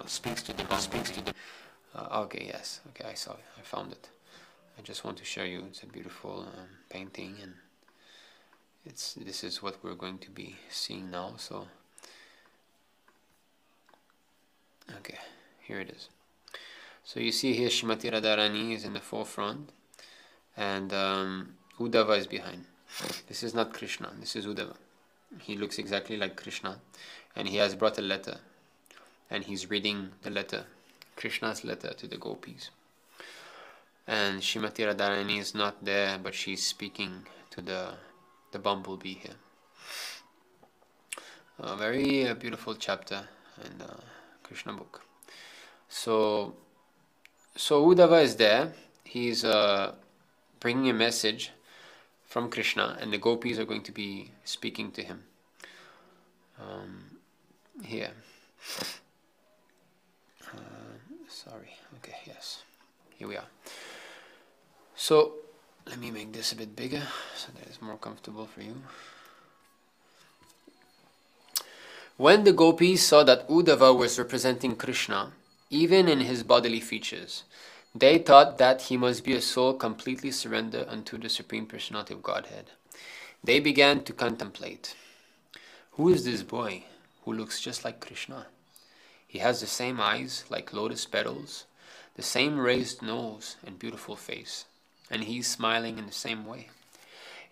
speaks to the bumblebee. Okay, yes, okay, I saw it, I found it. I just want to show you. It's a beautiful painting, and this is what we're going to be seeing now. So, okay, here it is. So you see here Śrīmatī Rādhārāṇī is in the forefront and Uddhava is behind. This is not Krishna, this is Uddhava. He looks exactly like Krishna, and he has brought a letter, and he's reading the letter, Krishna's letter to the gopis. And Śrīmatī Rādhārāṇī is not there, but she's speaking to the bumblebee here. A very beautiful chapter in the Krishna book. So Uddhava is there, he's bringing a message from Krishna, and the gopis are going to be speaking to him here. Okay, yes, here we are. So, let me make this a bit bigger so that it's more comfortable for you. When the gopis saw that Uddhava was representing Krishna, even in his bodily features, they thought that he must be a soul completely surrendered unto the Supreme Personality of Godhead. They began to contemplate, who is this boy who looks just like Krishna? He has the same eyes like lotus petals, the same raised nose and beautiful face, and he is smiling in the same way.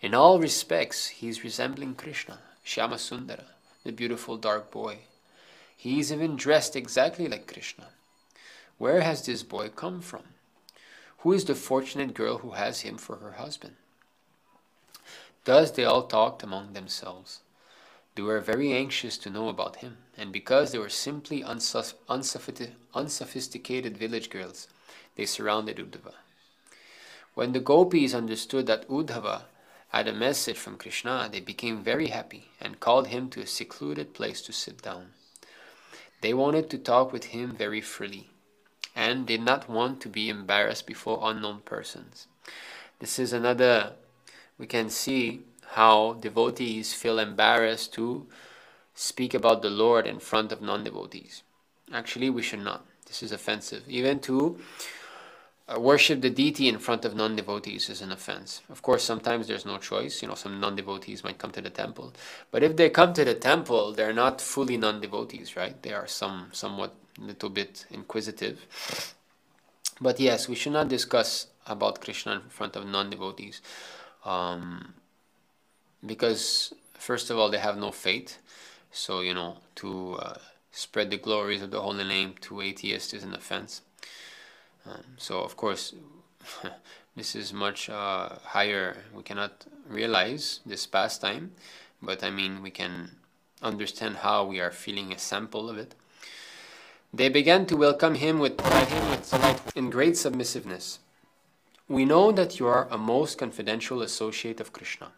In all respects, he is resembling Krishna, Shyama Sundara, the beautiful dark boy. He is even dressed exactly like Krishna. Where has this boy come from? Who is the fortunate girl who has him for her husband? Thus they all talked among themselves. They were very anxious to know about him, and because they were simply unsophisticated village girls, they surrounded Uddhava. When the gopis understood that Uddhava had a message from Krishna, they became very happy and called him to a secluded place to sit down. They wanted to talk with him very freely, and did not want to be embarrassed before unknown persons. This is another, we can see how devotees feel embarrassed to speak about the Lord in front of non-devotees. Actually, we should not. This is offensive. Even to worship the deity in front of non-devotees is an offense. Of course, sometimes there's no choice. You know, some non-devotees might come to the temple. But if they come to the temple, they're not fully non-devotees, right? They are somewhat little bit inquisitive. But yes, we should not discuss about Krishna in front of non-devotees, because first of all, they have no faith. So, you know, to spread the glories of the holy name to atheists is an offense. So of course, this is much higher. We cannot realize this pastime, but I mean, we can understand how we are feeling a sample of it. They began to welcome him with polite and great submissiveness. We know that you are a most confidential associate of Krishna,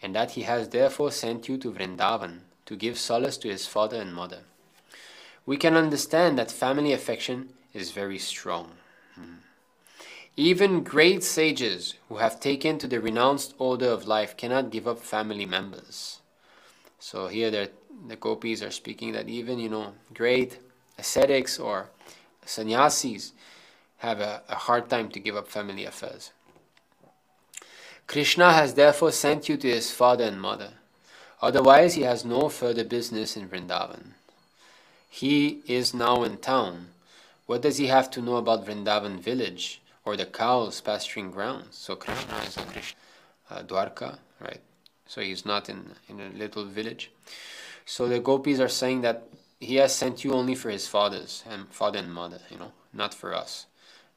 and that he has therefore sent you to Vrindavan to give solace to his father and mother. We can understand that family affection is very strong. Even great sages who have taken to the renounced order of life cannot give up family members. So here the gopis are speaking that even, you know, great ascetics or sannyasis have a hard time to give up family affairs. Krishna has therefore sent you to his father and mother. Otherwise, he has no further business in Vrindavan. He is now in town. What does he have to know about Vrindavan village or the cows pasturing grounds? So Krishna is in Dwarka, right? So he's not in a little village. So the gopis are saying that he has sent you only for his father and mother, you know, not for us.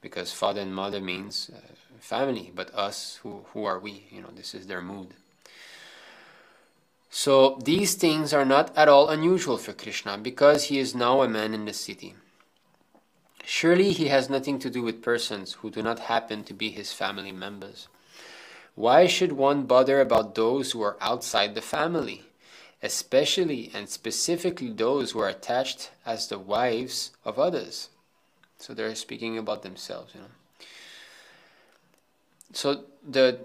because father and mother means family, but us, who are we? You know, this is their mood. So these things are not at all unusual for Krishna, because he is now a man in the city. Surely he has nothing to do with persons who do not happen to be his family members. Why should one bother about those who are outside the family, especially and specifically those who are attached as the wives of others? So they're speaking about themselves, you know. So the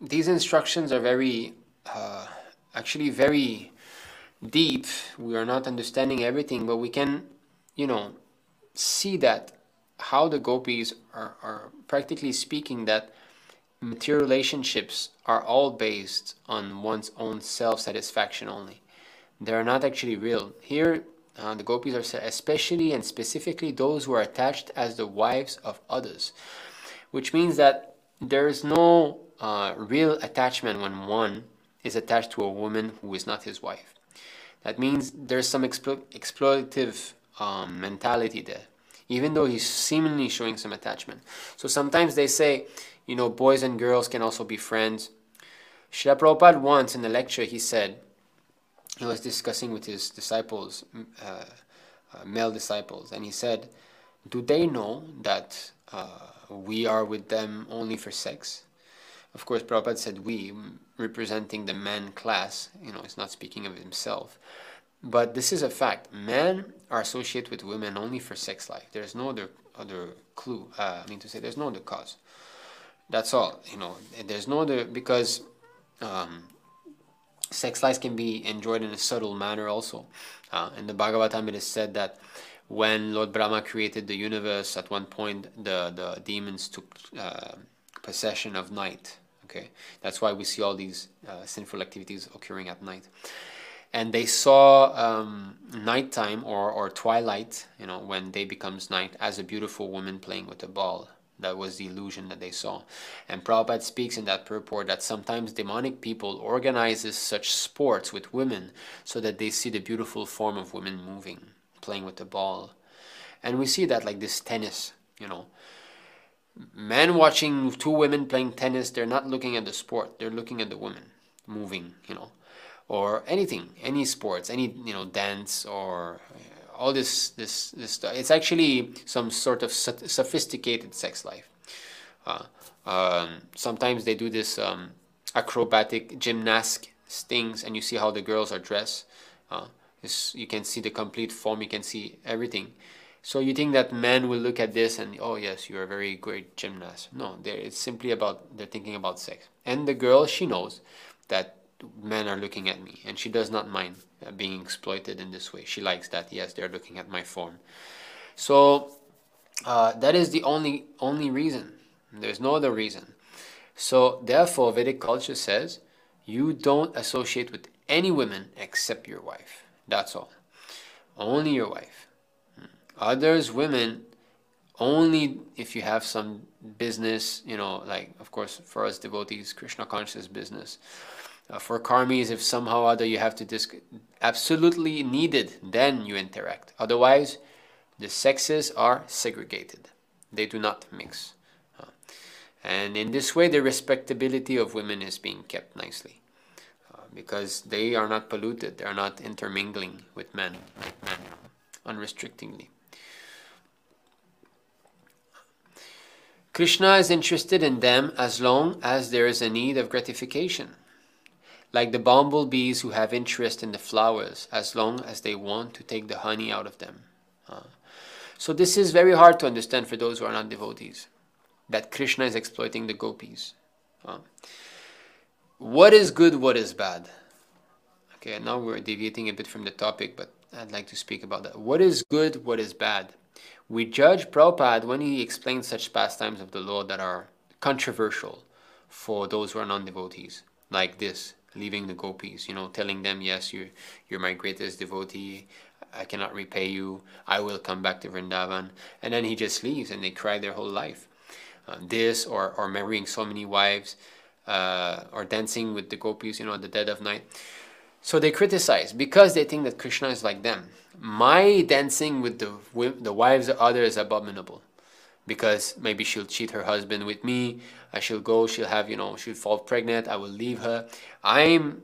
these instructions are very, actually very deep. We are not understanding everything, but we can, you know, see that how the gopis are practically speaking that material relationships are all based on one's own self-satisfaction only. They are not actually real. Here, the gopis are said, especially and specifically those who are attached as the wives of others, which means that there is no real attachment when one is attached to a woman who is not his wife. That means there's some exploitative mentality there, even though he's seemingly showing some attachment. So sometimes they say, you know, boys and girls can also be friends. Śrīla Prabhupāda once in a lecture, he said, he was discussing with his disciples, male disciples, and he said, do they know that we are with them only for sex? Of course, Prabhupada said we, representing the man class, you know, he's not speaking of himself. But this is a fact. Men are associated with women only for sex life. There's no other clue. I mean to say, there's no other cause. That's all, you know. There's no other, because sex life can be enjoyed in a subtle manner also. In the Bhagavatam, it is said that when Lord Brahma created the universe, at one point the demons took possession of night. Okay, that's why we see all these sinful activities occurring at night. And they saw nighttime or twilight, you know, when day becomes night, as a beautiful woman playing with a ball. That was the illusion that they saw. And Prabhupada speaks in that purport that sometimes demonic people organizes such sports with women so that they see the beautiful form of women moving, playing with the ball. And we see that like this tennis, you know. Men watching two women playing tennis, they're not looking at the sport, they're looking at the women moving, you know. Or anything, any sports, any, you know, dance or all this stuff. It's actually some sort of sophisticated sex life. Sometimes they do this acrobatic gymnastic things, and you see how the girls are dressed. You can see the complete form, you can see everything. So you think that men will look at this and, oh yes, you're a very great gymnast. No, it's simply about, they're thinking about sex. And the girl, she knows that men are looking at me, and she does not mind being exploited in this way. She likes that, yes, they're looking at my form. So that is the only reason. There's no other reason. So therefore, Vedic culture says you don't associate with any women except your wife. That's all. Only your wife. Others, women, only if you have some business, you know, like, of course, for us devotees, Krishna conscious business. For karmis, if somehow or other you have to absolutely needed, then you interact. Otherwise, the sexes are segregated. They do not mix. And in this way, the respectability of women is being kept nicely. Because they are not polluted. They are not intermingling with men, unrestrictingly. Krishna is interested in them as long as there is a need of gratification. Like the bumblebees who have interest in the flowers, as long as they want to take the honey out of them. So this is very hard to understand for those who are not devotees, that Krishna is exploiting the gopis. What is good, what is bad? Okay, now we're deviating a bit from the topic, but I'd like to speak about that. What is good, what is bad? We judge Prabhupada when he explains such pastimes of the Lord that are controversial for those who are non-devotees, like this. Leaving the gopis, you know, telling them, yes, you're my greatest devotee, I cannot repay you, I will come back to Vrindavan. And then he just leaves and they cry their whole life. This or marrying so many wives, or dancing with the gopis, you know, at the dead of night. So they criticize because they think that Krishna is like them. My dancing with the wives of others is abominable. because maybe she'll cheat her husband with me. She'll go, she'll have, she'll fall pregnant, I will leave her. I'm,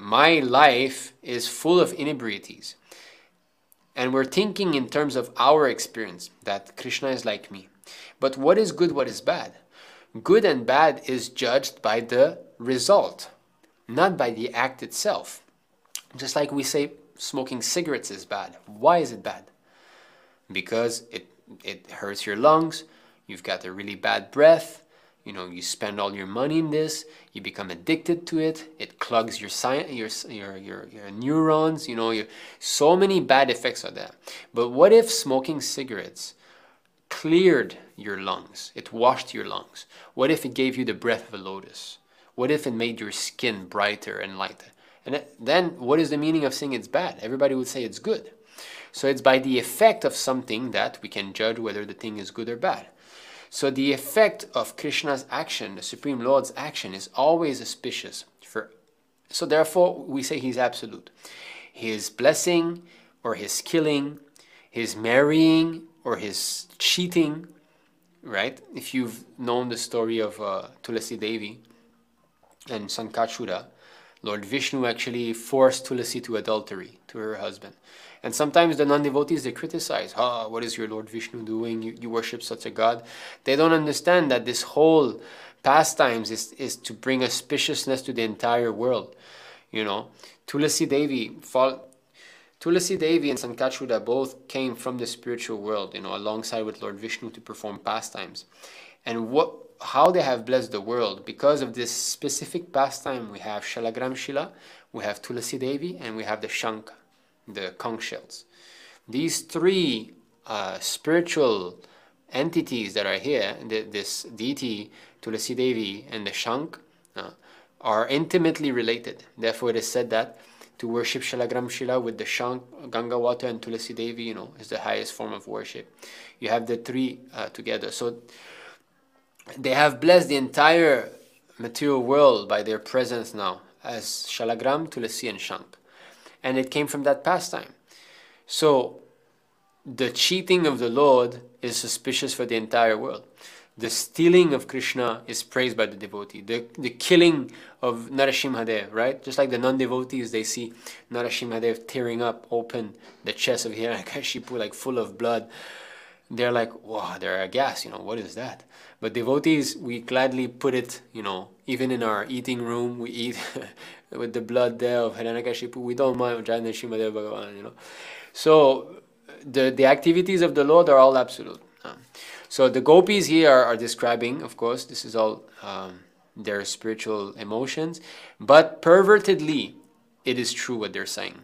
my life is full of inebrieties. And we're thinking in terms of our experience, that Krishna is like me. But what is good, what is bad? Good and bad is judged by the result, not by the act itself. Just like we say smoking cigarettes is bad. Why is it bad? Because it hurts your lungs, you've got a really bad breath, you spend all your money in this, you become addicted to it, it clogs your neurons, so many bad effects of that. But what if smoking cigarettes cleared your lungs, it washed your lungs? What if it gave you the breath of a lotus? What if it made your skin brighter and lighter? And then what is the meaning of saying it's bad? Everybody would say it's good. So it's by the effect of something that we can judge whether the thing is good or bad. So the effect of Krishna's action, the Supreme Lord's action, is always auspicious. So therefore we say he's absolute. His blessing or his killing, his marrying or his cheating, right? If you've known the story of Tulasi Devi and Sankachura, Lord Vishnu actually forced Tulasi to adultery, to her husband. And sometimes the non-devotees, they criticize, what is your Lord Vishnu doing? You worship such a god. They don't understand that this whole pastimes is to bring auspiciousness to the entire world. Tulasi Devi and Sankachura both came from the spiritual world, alongside with Lord Vishnu to perform pastimes. And how they have blessed the world because of this specific pastime. We have Shalagram Shila, we have Tulasi Devi, and we have the Shankh, the conch shells. These three spiritual entities that are here, this deity, Tulasi Devi, and the Shankh, are intimately related. Therefore it is said that to worship Shalagram Shila with the Shankh, Ganga water, and Tulasi Devi, is the highest form of worship. You have the three together. So they have blessed the entire material world by their presence now as Shalagram, Tulasi, and Shankh. And it came from that pastime. So the cheating of the Lord is suspicious for the entire world. The stealing of Krishna is praised by the devotee. The killing of Narasimhadev, right? Just like the non-devotees, they see Narasimhadev tearing up open the chest of Hiranyakashipu, like full of blood. They're like, wow, they're aghast, what is that? But devotees, we gladly put it, even in our eating room, we eat with the blood there of Hiranyakashipu. We don't mind Narasimhadev Bhagavan, So the activities of the Lord are all absolute. So the gopis here are describing, of course, this is all their spiritual emotions, but pervertedly, it is true what they're saying.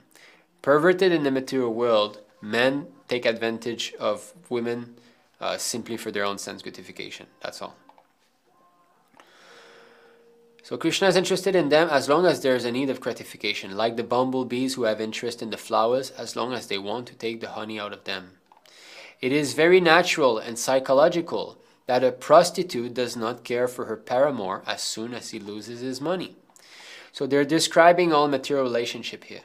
Perverted in the material world, men take advantage of women simply for their own sense gratification. That's all. So Krishna is interested in them as long as there is a need of gratification, like the bumblebees who have interest in the flowers, as long as they want to take the honey out of them. It is very natural and psychological that a prostitute does not care for her paramour as soon as he loses his money. So they're describing all material relationship here.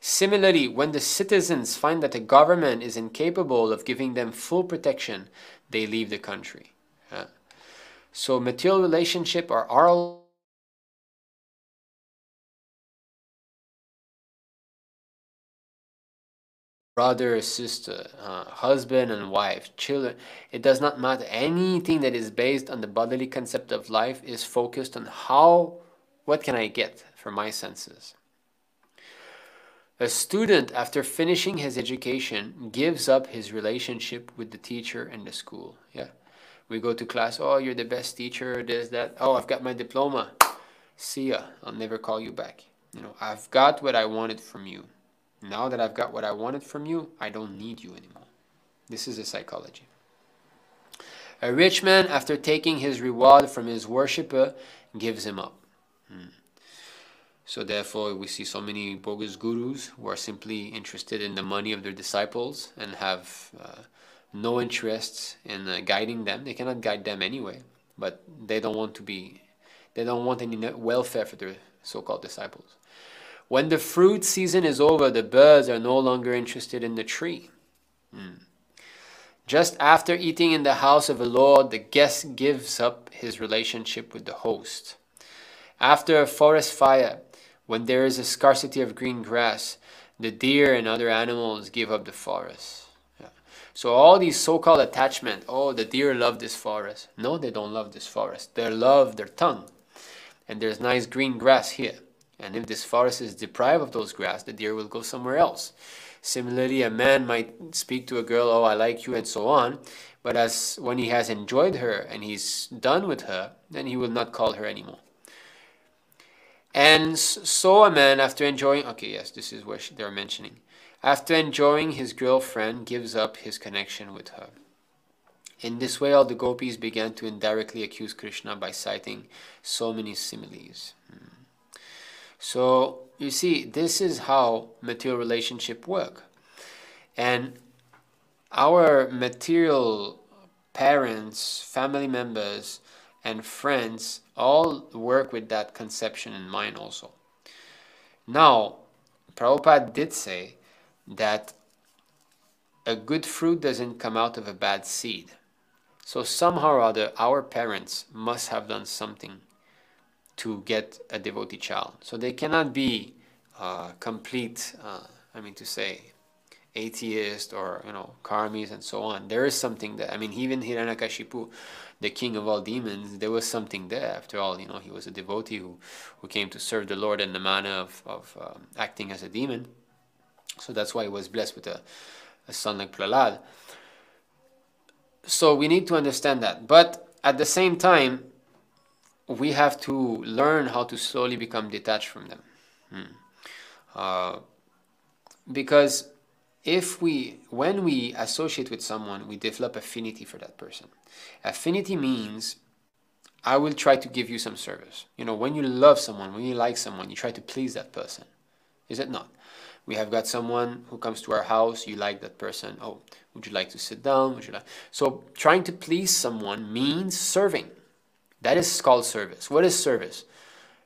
Similarly, when the citizens find that the government is incapable of giving them full protection, they leave the country. So material relationships are all brother, sister, husband and wife, children. It does not matter. Anything that is based on the bodily concept of life is focused on what can I get for my senses. A student, after finishing his education, gives up his relationship with the teacher and the school. Yeah, we go to class, oh, you're the best teacher, this, that. Oh, I've got my diploma. See ya, I'll never call you back. I've got what I wanted from you. Now that I've got what I wanted from you, I don't need you anymore. This is the psychology. A rich man, after taking his reward from his worshipper, gives him up. So therefore, we see so many bogus gurus who are simply interested in the money of their disciples and have no interests in guiding them. They cannot guide them anyway, but they don't want any welfare for their so-called disciples. When the fruit season is over, the birds are no longer interested in the tree. Just after eating in the house of a lord, the guest gives up his relationship with the host. After a forest fire, when there is a scarcity of green grass, the deer and other animals give up the forest. Yeah. So all these so-called attachment, oh, the deer love this forest. No, they don't love this forest. They love their tongue. And there's nice green grass here. And if this forest is deprived of those grass, the deer will go somewhere else. Similarly, a man might speak to a girl, oh, I like you, and so on. But as when he has enjoyed her and he's done with her, then he will not call her anymore. And so a man, after enjoying... Okay, yes, this is what they're mentioning. After enjoying his girlfriend, gives up his connection with her. In this way, all the gopis began to indirectly accuse Krishna by citing so many similes. So, you see, this is how material relationships work. And our material parents, family members, and friends all work with that conception in mind also. Now, Prabhupada did say that a good fruit doesn't come out of a bad seed. So somehow or other, our parents must have done something to get a devotee child. So they cannot be complete, atheist or, karmis and so on. There is something that, even Hiranyakashipu, the king of all demons, there was something there. After all, he was a devotee who came to serve the Lord in the manner of acting as a demon. So that's why he was blessed with a son like Prahlada. So we need to understand that. But at the same time, we have to learn how to slowly become detached from them. Because when we associate with someone, we develop affinity for that person. Affinity means I will try to give you some service. When you love someone, when you like someone, you try to please that person. Is it not? We have got someone who comes to our house, you like that person. Oh, would you like to sit down? So trying to please someone means serving. That is called service. What is service?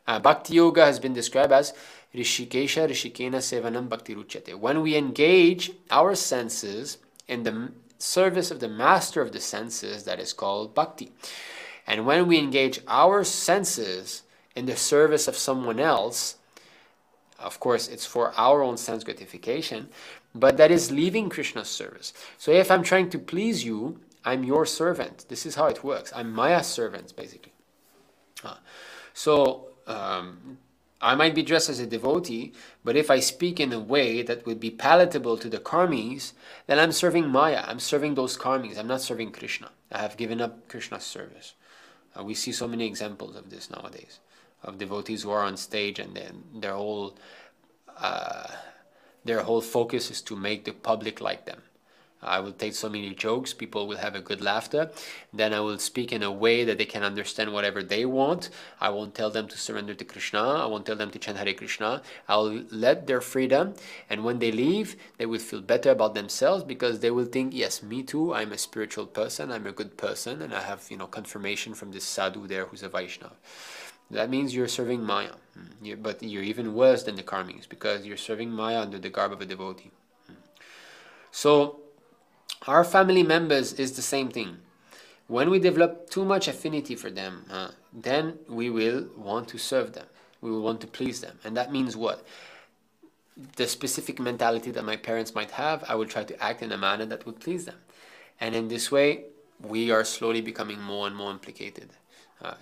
Bhakti Yoga has been described as Rishikesha Rishikena Sevanam Bhakti Ruchate. When we engage our senses in the service of the master of the senses, that is called Bhakti. And when we engage our senses in the service of someone else, of course, it's for our own sense gratification, but that is leaving Krishna's service. So if I'm trying to please you, I'm your servant. This is how it works. I'm Maya's servant, basically. I might be dressed as a devotee, but if I speak in a way that would be palatable to the karmis, then I'm serving Maya. I'm serving those karmis. I'm not serving Krishna. I have given up Krishna's service. We see so many examples of this nowadays, of devotees who are on stage and then their whole focus is to make the public like them. I will take so many jokes, people will have a good laughter. Then I will speak in a way that they can understand whatever they want. I won't tell them to surrender to Krishna. I won't tell them to chant Hare Krishna. I'll let their freedom. And when they leave, they will feel better about themselves because they will think, yes, me too. I'm a spiritual person. I'm a good person. And I have, confirmation from this sadhu there who's a Vaishnava. That means you're serving Maya. But you're even worse than the karmis because you're serving Maya under the garb of a devotee. So, our family members is the same thing. When we develop too much affinity for them, then we will want to serve them. We will want to please them. And that means what? The specific mentality that my parents might have, I will try to act in a manner that would please them. And in this way, we are slowly becoming more and more implicated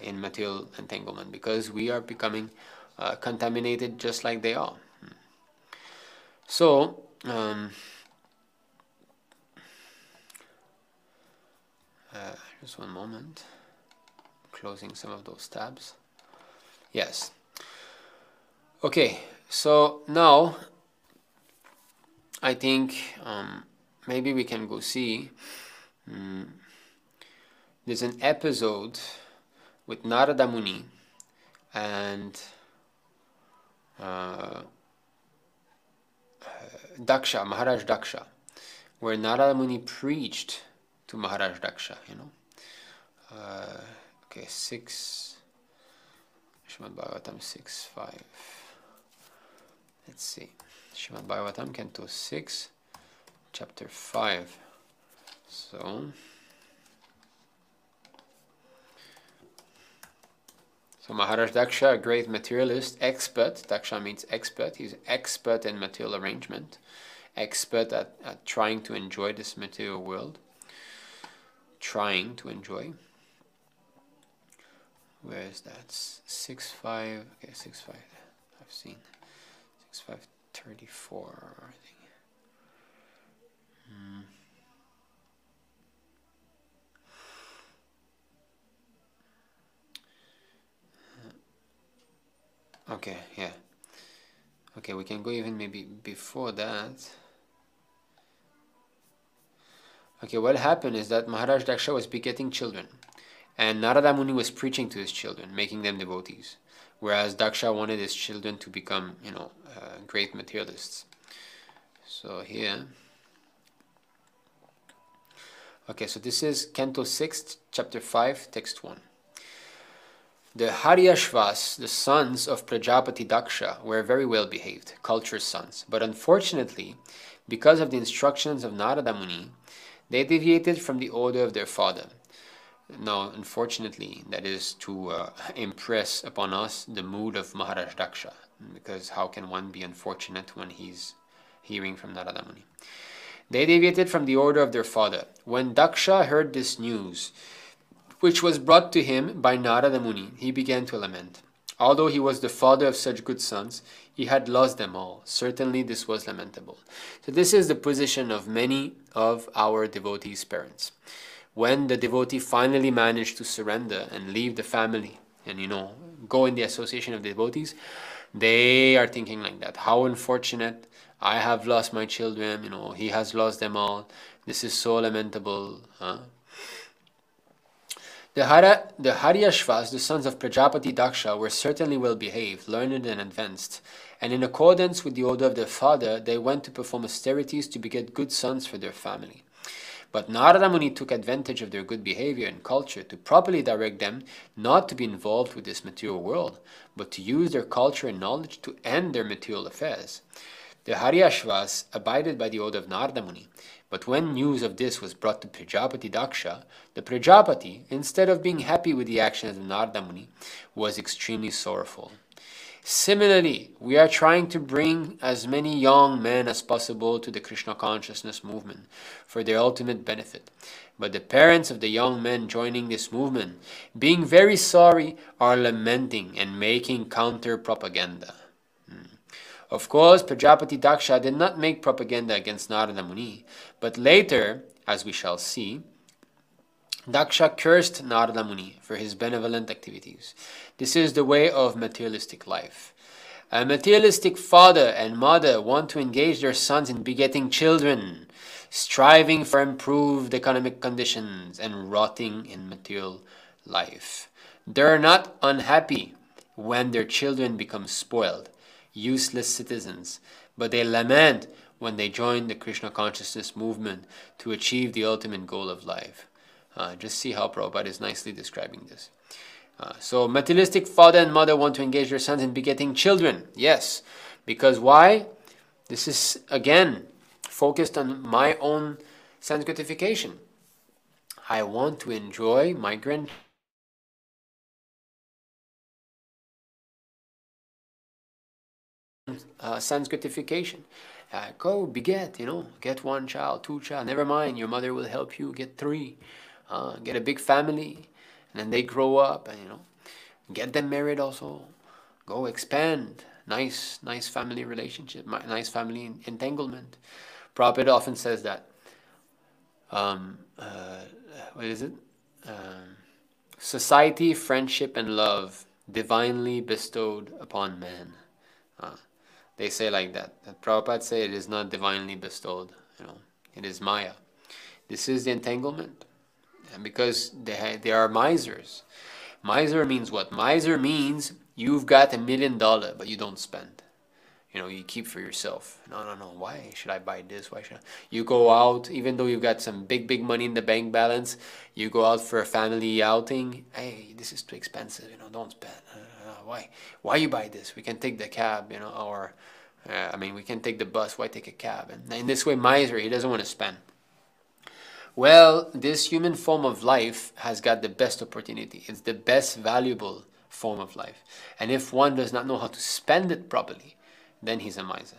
in material entanglement because we are becoming contaminated just like they are. So... just one moment, closing some of those tabs. Yes. Okay, so now I think maybe we can go see. There's an episode with Narada Muni and Daksha, Maharaj Daksha, where Narada Muni preached to Maharaj Daksha, okay, 6, Śrīmad Bhāgavatam 6.5, let's see, Śrīmad Bhāgavatam Canto 6, Chapter 5, So, Mahārāja Daksha, a great materialist, expert. Daksha means expert. He's expert in material arrangement, expert at trying to enjoy this material world. Trying to enjoy. Where is that? 6.5, okay, 6.5, I've seen. 6.5.34, I think. Okay, yeah. Okay, we can go even maybe before that. Okay, what happened is that Mahārāja Daksha was begetting children, and Narada Muni was preaching to his children, making them devotees, whereas Daksha wanted his children to become, great materialists. So here... Okay, so this is Canto 6, Chapter 5, Text 1. The Haryashvas, the sons of Prajapati Daksha, were very well behaved, cultured sons. But unfortunately, because of the instructions of Narada Muni, they deviated from the order of their father. Now, unfortunately, that is to impress upon us the mood of Mahārāja Daksha, because how can one be unfortunate when he's hearing from Narada Muni? They deviated from the order of their father. When Daksha heard this news, which was brought to him by Narada Muni, he began to lament. Although he was the father of such good sons, he had lost them all. Certainly this was lamentable. So this is the position of many of our devotees' parents. When the devotee finally managed to surrender and leave the family and, go in the association of the devotees, they are thinking like that. How unfortunate. I have lost my children. He has lost them all. This is so lamentable. The Haryashvas, the sons of Prajapati Daksha, were certainly well-behaved, learned and advanced, and in accordance with the order of their father, they went to perform austerities to beget good sons for their family. But Narada Muni took advantage of their good behavior and culture to properly direct them not to be involved with this material world, but to use their culture and knowledge to end their material affairs. The Haryashvas abided by the order of Narada Muni. But when news of this was brought to Prajapati Daksha, the Prajapati, instead of being happy with the actions of Narada Muni, was extremely sorrowful. Similarly, we are trying to bring as many young men as possible to the Krishna consciousness movement for their ultimate benefit. But the parents of the young men joining this movement, being very sorry, are lamenting and making counter-propaganda. Of course, Prajapati Daksha did not make propaganda against Narada Muni, but later, as we shall see, Daksha cursed Narada Muni for his benevolent activities. This is the way of materialistic life. A materialistic father and mother want to engage their sons in begetting children, striving for improved economic conditions and rotting in material life. They're not unhappy when their children become spoiled, useless citizens, but they lament when they join the Krishna consciousness movement to achieve the ultimate goal of life. Just see how Prabhupada is nicely describing this. So materialistic father and mother want to engage their sons in begetting children. Yes, because why? This is again focused on my own sense gratification. I want to enjoy my grandchildren. Sense gratification. Go beget, get one child, two child, never mind, your mother will help you get three, get a big family, and then they grow up and get them married also, go expand, nice family relationship, nice family entanglement. Prabhupada often says that, society, friendship and love divinely bestowed upon man. They say like that. Prabhupada said it is not divinely bestowed. It is Maya. This is the entanglement. And because they are misers. Miser means what? Miser means you've got $1 million, but you don't spend. You keep for yourself. No. Why should I buy this? Why should I? You go out, even though you've got some big money in the bank balance, you go out for a family outing. Hey, this is too expensive. Don't spend. Why? Why you buy this? We can take the cab, or we can take the bus. Why take a cab? And in this way, miser, he doesn't want to spend. well, this human form of life has got the best opportunity. It's the best valuable form of life. And if one does not know how to spend it properly, then he's a miser.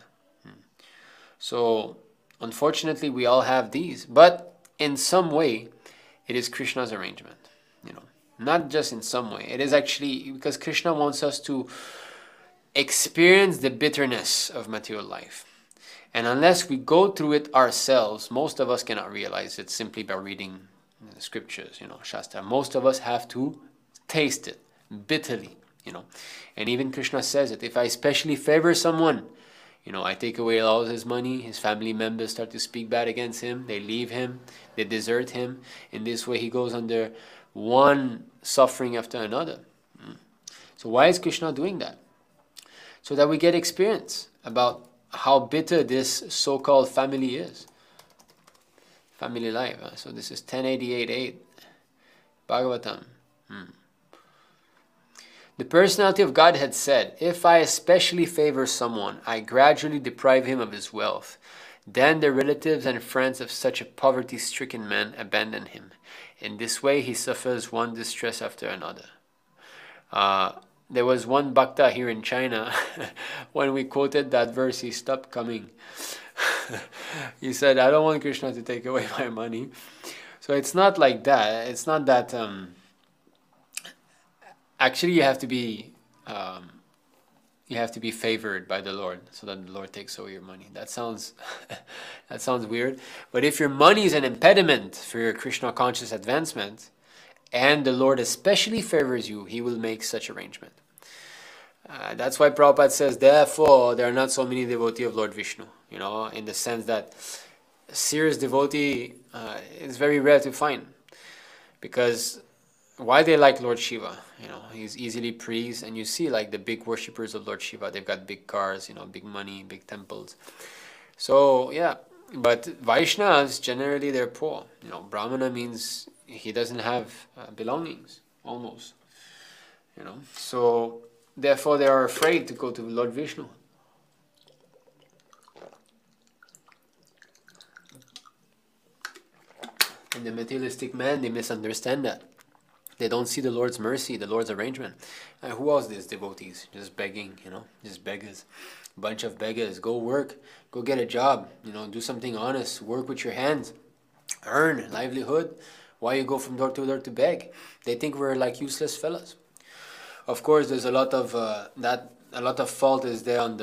So, unfortunately, we all have these. But in some way, it is Krishna's arrangement. You know, not just in some way. It is actually because Krishna wants us to experience the bitterness of material life. And unless we go through it ourselves, most of us cannot realize it simply by reading the scriptures, you know, Shastra. Most of us have to taste it bitterly, you know. And even Krishna says it, if I especially favor someone, you know, I take away all his money, his family members start to speak bad against him, they leave him, they desert him. In this way, he goes under one suffering after another. So why is Krishna doing that? So that we get experience about how bitter this so-called family is. Family life. Huh? So this is 1088.8. Bhagavatam. The Personality of Godhead said, if I especially favor someone, I gradually deprive him of his wealth. Then the relatives and friends of such a poverty-stricken man abandon him. In this way he suffers one distress after another. There was one bhakta here in China. When we quoted that verse, he stopped coming. He said, I don't want Krishna to take away my money. So it's not like that. It's not that... actually, you have to be favored by the Lord so that the Lord takes away your money. That sounds, that sounds weird. But if your money is an impediment for your Krishna conscious advancement, and the Lord especially favors you, he will make such arrangement. That's why Prabhupada says, therefore, there are not so many devotees of Lord Vishnu. You know, in the sense that serious devotee is very rare to find. Because why they like Lord Shiva? You know, he's easily praised. And you see, like, the big worshippers of Lord Shiva, they've got big cars, you know, big money, big temples. So, yeah. But Vaishnavas, generally, they're poor. You know, Brahmana means... he doesn't have belongings, almost, you know. So, therefore, they are afraid to go to Lord Vishnu. And the materialistic man, they misunderstand that. They don't see the Lord's mercy, the Lord's arrangement. And who else these devotees? Just begging, you know, just beggars. Bunch of beggars. Go work, go get a job, you know, do something honest, work with your hands, earn livelihood. Why you go from door to beg? They think we're like useless fellas. Of course, there's a lot of fault is there on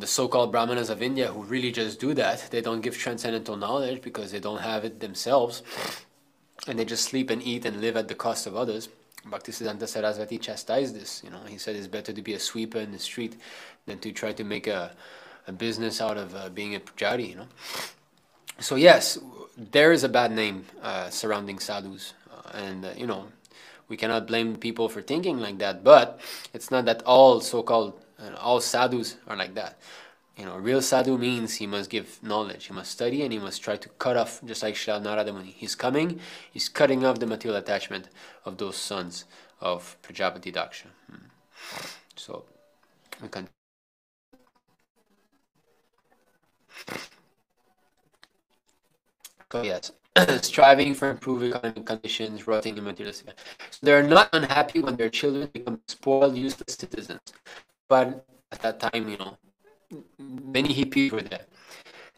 the so-called Brahmanas of India who really just do that. They don't give transcendental knowledge because they don't have it themselves, and they just sleep and eat and live at the cost of others. Bhaktisiddhanta Sarasvati chastised this. You know, he said it's better to be a sweeper in the street than to try to make a business out of being a pujari. You know, so yes. There is a bad name surrounding sadhus, you know, we cannot blame people for thinking like that, but it's not that all so-called, all sadhus are like that. You know, real sadhu means he must give knowledge, he must study, and he must try to cut off, just like Sri Narada Muni. He's coming, he's cutting off the material attachment of those sons of Prajapati Daksha. So, we can. So yes, striving for improved economic conditions, rotting in materialism. So they are not unhappy when their children become spoiled, useless citizens. But at that time, you know, many hippies were there.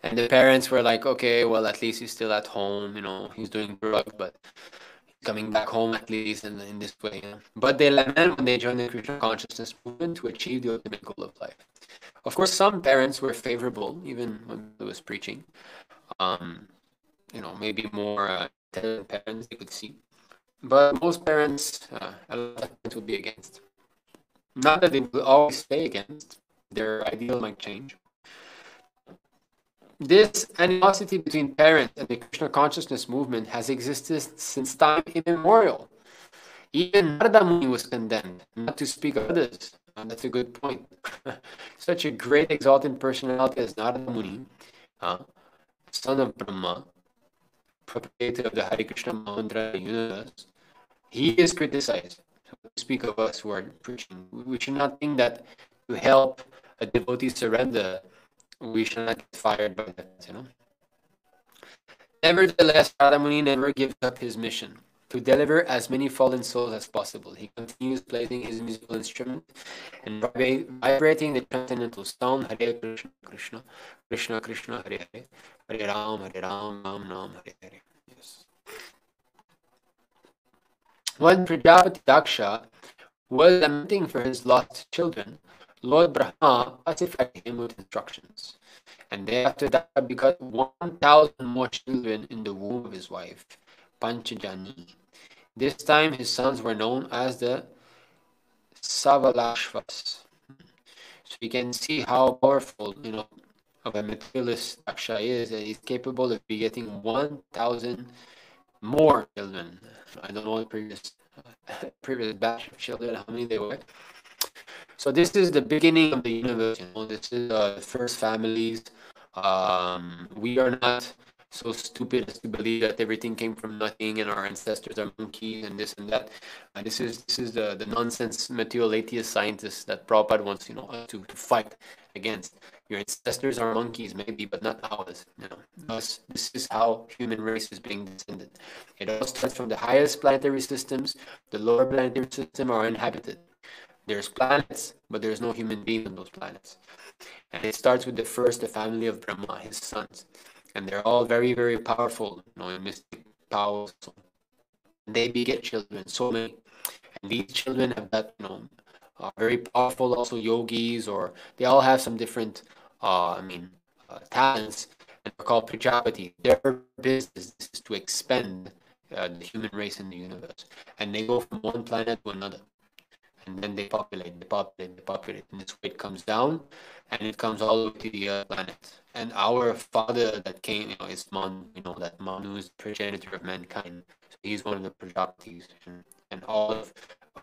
And the parents were like, okay, well, at least he's still at home, you know, he's doing drugs, but he's coming back home at least in this way. You know? But they lament when they join the Krishna consciousness movement to achieve the ultimate goal of life. Of course, some parents were favorable, even when they was preaching. You know, maybe more intelligent parents they could see. But most parents, a lot of parents would be against. Not that they will always stay against, their ideal might change. This animosity between parents and the Krishna consciousness movement has existed since time immemorial. Even Narada Muni was condemned, not to speak of others. And that's a good point. Such a great exalted personality as Narada Muni, son of Brahma, propagator of the Hare Krishna mantra in the universe, he is criticized. So to speak of us who are preaching, we should not think that to help a devotee surrender, we should not get fired by that, you know. Nevertheless, Narada Muni never gives up his mission to deliver as many fallen souls as possible. He continues playing his musical instrument and vibrating the transcendental sound, Hare Krishna, Krishna, Krishna Krishna, Hare Hare, Hare Ram, Hare Ram, Ram Ram, Hare Hare. Yes. When Prajapati Daksha was lamenting for his lost children, Lord Brahma pacified him with instructions. And thereafter Daksha begot 1,000 more children in the womb of his wife, Panchajani. This time his sons were known as the Savalashvas. So you can see how powerful, you know, of a materialist Daksha is, that he's capable of begetting 1,000 more children. I don't know the previous batch of children, how many they were. So this is the beginning of the universe. You know, this is the first families. We are not so stupid as to believe that everything came from nothing and our ancestors are monkeys and this and that. And this is the nonsense material atheist scientists that Prabhupada wants, you know, to fight against. Your ancestors are monkeys maybe, but not ours. You know, this is how human race is being descended. It all starts from the highest planetary systems. The lower planetary systems are inhabited. There's planets, but there's no human being on those planets. And it starts with the family of Brahma, his sons. And they're all very, very powerful, you know, in mystic powers. They beget children, so many. And these children have that, you know, very powerful also yogis, or they all have some different, talents, and they're called Prajapati. Their business is to expand the human race in the universe. And they go from one planet to another. And then they populate. And this way it comes down, and it comes all over to the planet. And our father that came, you know, is Manu, you know, that Manu is the progenitor of mankind. So he's one of the Prajapatis. And all of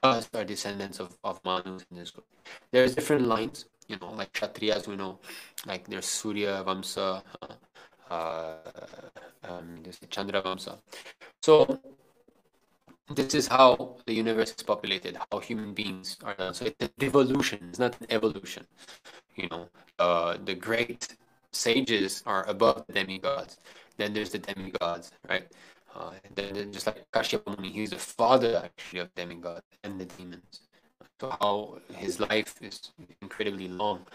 us are descendants of Manus in this group. There's different lines, you know, like Kshatriyas, we know, like there's Surya Vamsa, there's Chandra Vamsa. So this is how the universe is populated, how human beings are done. So it's a devolution, it's not an evolution. You know, the great sages are above the demigods. Then there's the demigods, right? Then just like Kashyapa Muni, he's the father actually of demigods and the demons. So how his life is incredibly long.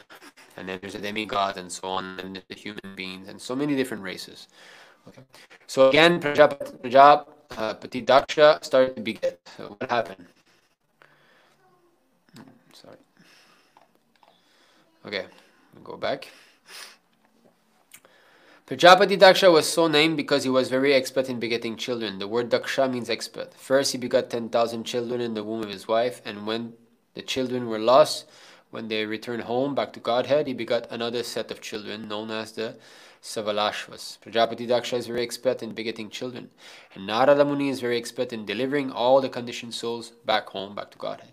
And then there's the demigods and so on, and then the human beings and so many different races. Okay. So again, Prajapati Daksha started to beget. So what happened? Sorry. Okay, we'll go back. Prajapati Daksha was so named because he was very expert in begetting children. The word Daksha means expert. First, he begot 10,000 children in the womb of his wife, and when the children were lost, when they returned home back to Godhead, he begot another set of children known as the Savalashvas. Prajapati Daksha is very expert in begetting children, and Narada Muni is very expert in delivering all the conditioned souls back home, back to Godhead.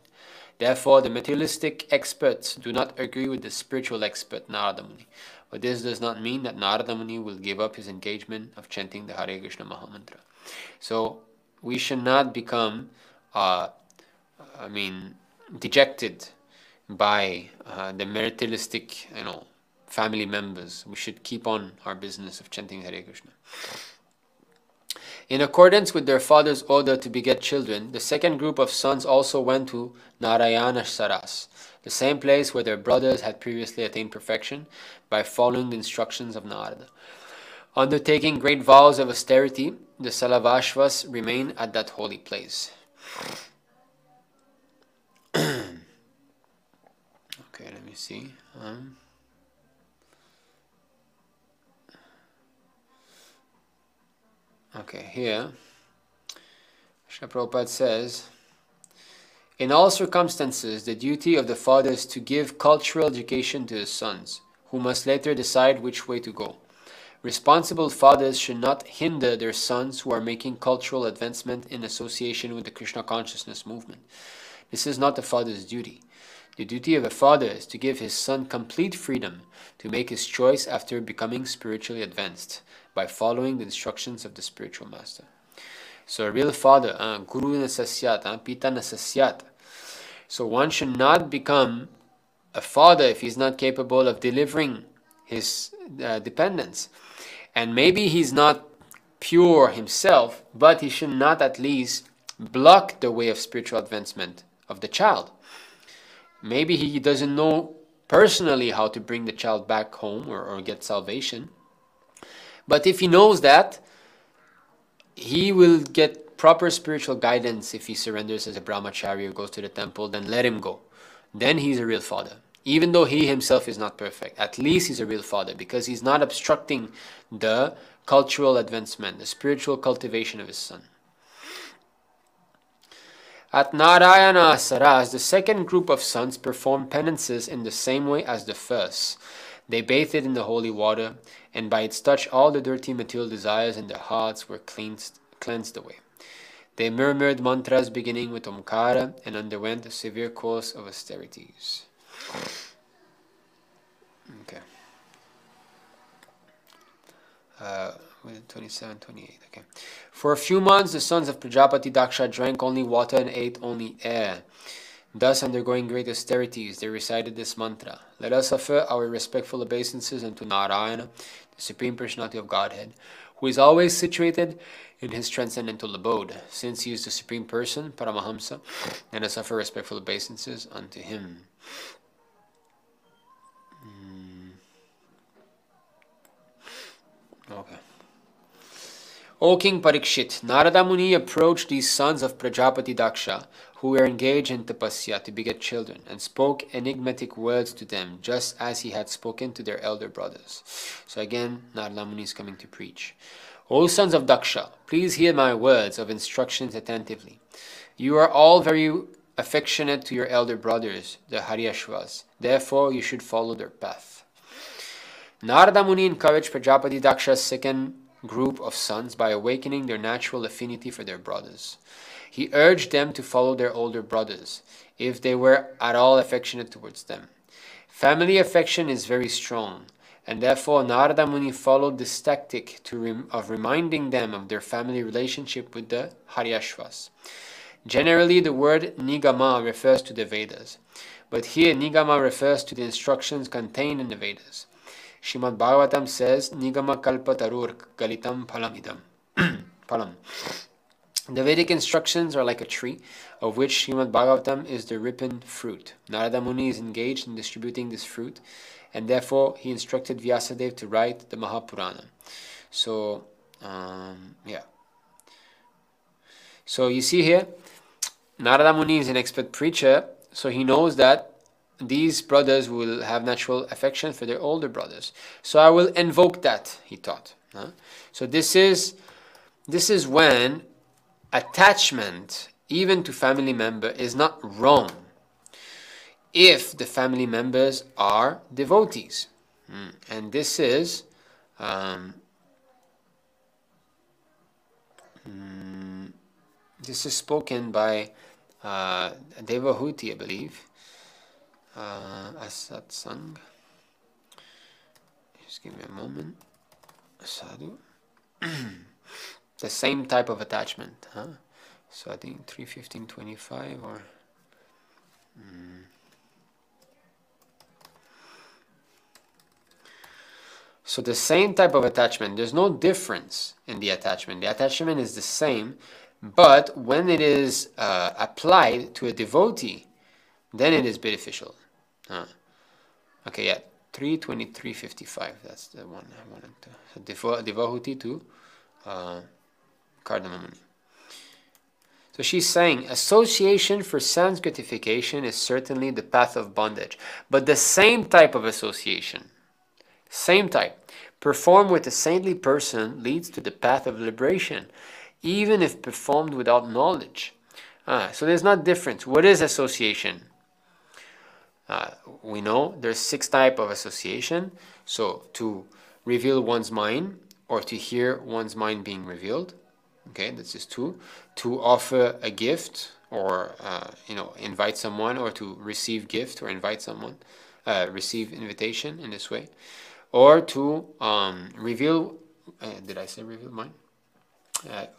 Therefore, the materialistic experts do not agree with the spiritual expert Narada Muni. But this does not mean that Narada Muni will give up his engagement of chanting the Hare Krishna Maha Mantra. So, we should not become, dejected by the materialistic, you know, family members. We should keep on our business of chanting Hare Krishna. In accordance with their father's order to beget children, the second group of sons also went to Narayana Saras, the same place where their brothers had previously attained perfection by following the instructions of Narada. Undertaking great vows of austerity, the Salavashvas remained at that holy place. Okay, let me see. Okay, here, Śrīla Prabhupāda says, in all circumstances, the duty of the father is to give cultural education to his sons, who must later decide which way to go. Responsible fathers should not hinder their sons who are making cultural advancement in association with the Krishna consciousness movement. This is not the father's duty. The duty of a father is to give his son complete freedom to make his choice after becoming spiritually advanced, by following the instructions of the spiritual master. So a real father, guru na sasyat, pita na sasyat. So one should not become a father if he's not capable of delivering his dependents. And maybe he's not pure himself, but he should not at least block the way of spiritual advancement of the child. Maybe he doesn't know personally how to bring the child back home or get salvation. But if he knows that, he will get proper spiritual guidance if he surrenders as a brahmachari or goes to the temple, then let him go. Then he's a real father. Even though he himself is not perfect, at least he's a real father because he's not obstructing the cultural advancement, the spiritual cultivation of his son. At Narayana Saras, the second group of sons performed penances in the same way as the first. They bathed it in the holy water, and by its touch all the dirty material desires in their hearts were cleansed away. They murmured mantras beginning with Omkara and underwent a severe course of austerities. Okay. 27, 28, okay. For a few months, the sons of Prajapati Daksha drank only water and ate only air. Thus, undergoing great austerities, they recited this mantra: "Let us offer our respectful obeisances unto Narayana, the Supreme Personality of Godhead, who is always situated in his transcendental abode. Since he is the Supreme Person, Paramahamsa, let us offer respectful obeisances unto him." Okay. O King Parikshit, Narada Muni approached these sons of Prajapati Daksha, who were engaged in tapasya to beget children, and spoke enigmatic words to them, just as he had spoken to their elder brothers. So again, Narada Muni is coming to preach. O sons of Daksha, please hear my words of instructions attentively. You are all very affectionate to your elder brothers, the Haryashvas. Therefore, you should follow their path. Narada Muni encouraged Prajapati Daksha's second group of sons by awakening their natural affinity for their brothers. He urged them to follow their older brothers, if they were at all affectionate towards them. Family affection is very strong, and therefore Narada Muni followed this tactic of reminding them of their family relationship with the Haryashvas. Generally, the word Nigama refers to the Vedas, but here Nigama refers to the instructions contained in the Vedas. Śrīmad Bhāgavatam says, Nigama kalpa tarur galitam palamidam. Palam. The Vedic instructions are like a tree, of which Śrīmad Bhāgavatam is the ripened fruit. Narada Muni is engaged in distributing this fruit, and therefore he instructed Vyasadeva to write the Mahapurana. So, So you see here, Narada Muni is an expert preacher, so he knows that these brothers will have natural affection for their older brothers. So I will invoke that, he taught. So this is when attachment, even to family member, is not wrong if the family members are devotees. And this is spoken by Devahuti, I believe. Asat-saṅga. Just give me a moment. Sadhu. The same type of attachment, huh? So I think 3:15:25 or... So the same type of attachment. There's no difference in the attachment. The attachment is the same, but when it is applied to a devotee, then it is beneficial. Okay, yeah, 3:23:55. That's the one I wanted to. So Devahuti to Narada Muni. So she's saying association for sanskritification is certainly the path of bondage, but the same type of association, performed with a saintly person leads to the path of liberation, even if performed without knowledge. So there's not difference. What is association? We know there's 6 types of association. So to reveal one's mind or to hear one's mind being revealed. Okay, that's just 2. To offer a gift or, invite someone, or to receive gift or invite someone, receive invitation in this way. Or to reveal, did I say reveal mind?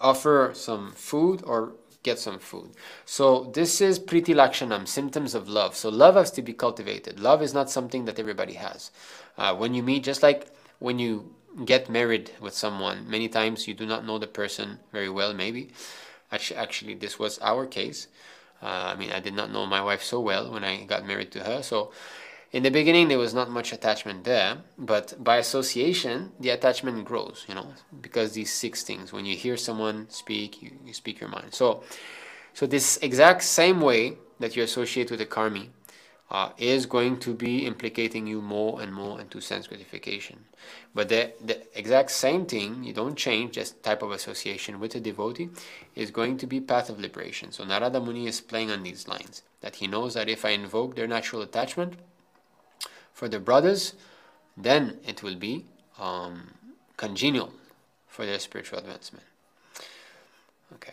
Offer some food or get some food. So this is Priti Lakshanam, symptoms of love. So love has to be cultivated. Love is not something that everybody has. When you meet, just like when you get married with someone. Many times you do not know the person very well, maybe. Actually, this was our case. I mean, I did not know my wife so well when I got married to her. So in the beginning, there was not much attachment there. But by association, the attachment grows, you know, because these six things. When you hear someone speak, you speak your mind. So this exact same way that you associate with the karmi is going to be implicating you more into sense gratification. But the exact same thing, you don't change, this type of association with a devotee is going to be path of liberation. So Narada Muni is playing on these lines, that he knows that if I invoke their natural attachment for the brothers, then it will be congenial for their spiritual advancement. Okay.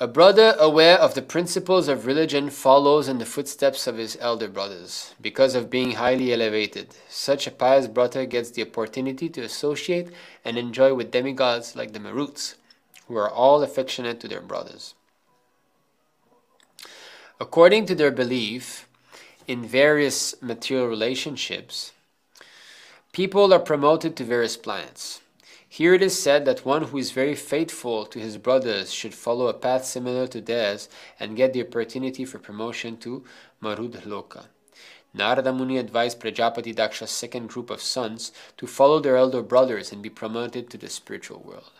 A brother aware of the principles of religion follows in the footsteps of his elder brothers because of being highly elevated. Such a pious brother gets the opportunity to associate and enjoy with demigods like the Maruts, who are all affectionate to their brothers. According to their belief in various material relationships, people are promoted to various planets. Here it is said that one who is very faithful to his brothers should follow a path similar to theirs and get the opportunity for promotion to Marudhloka. Narada Muni advised Prajapati Daksha's second group of sons to follow their elder brothers and be promoted to the spiritual world.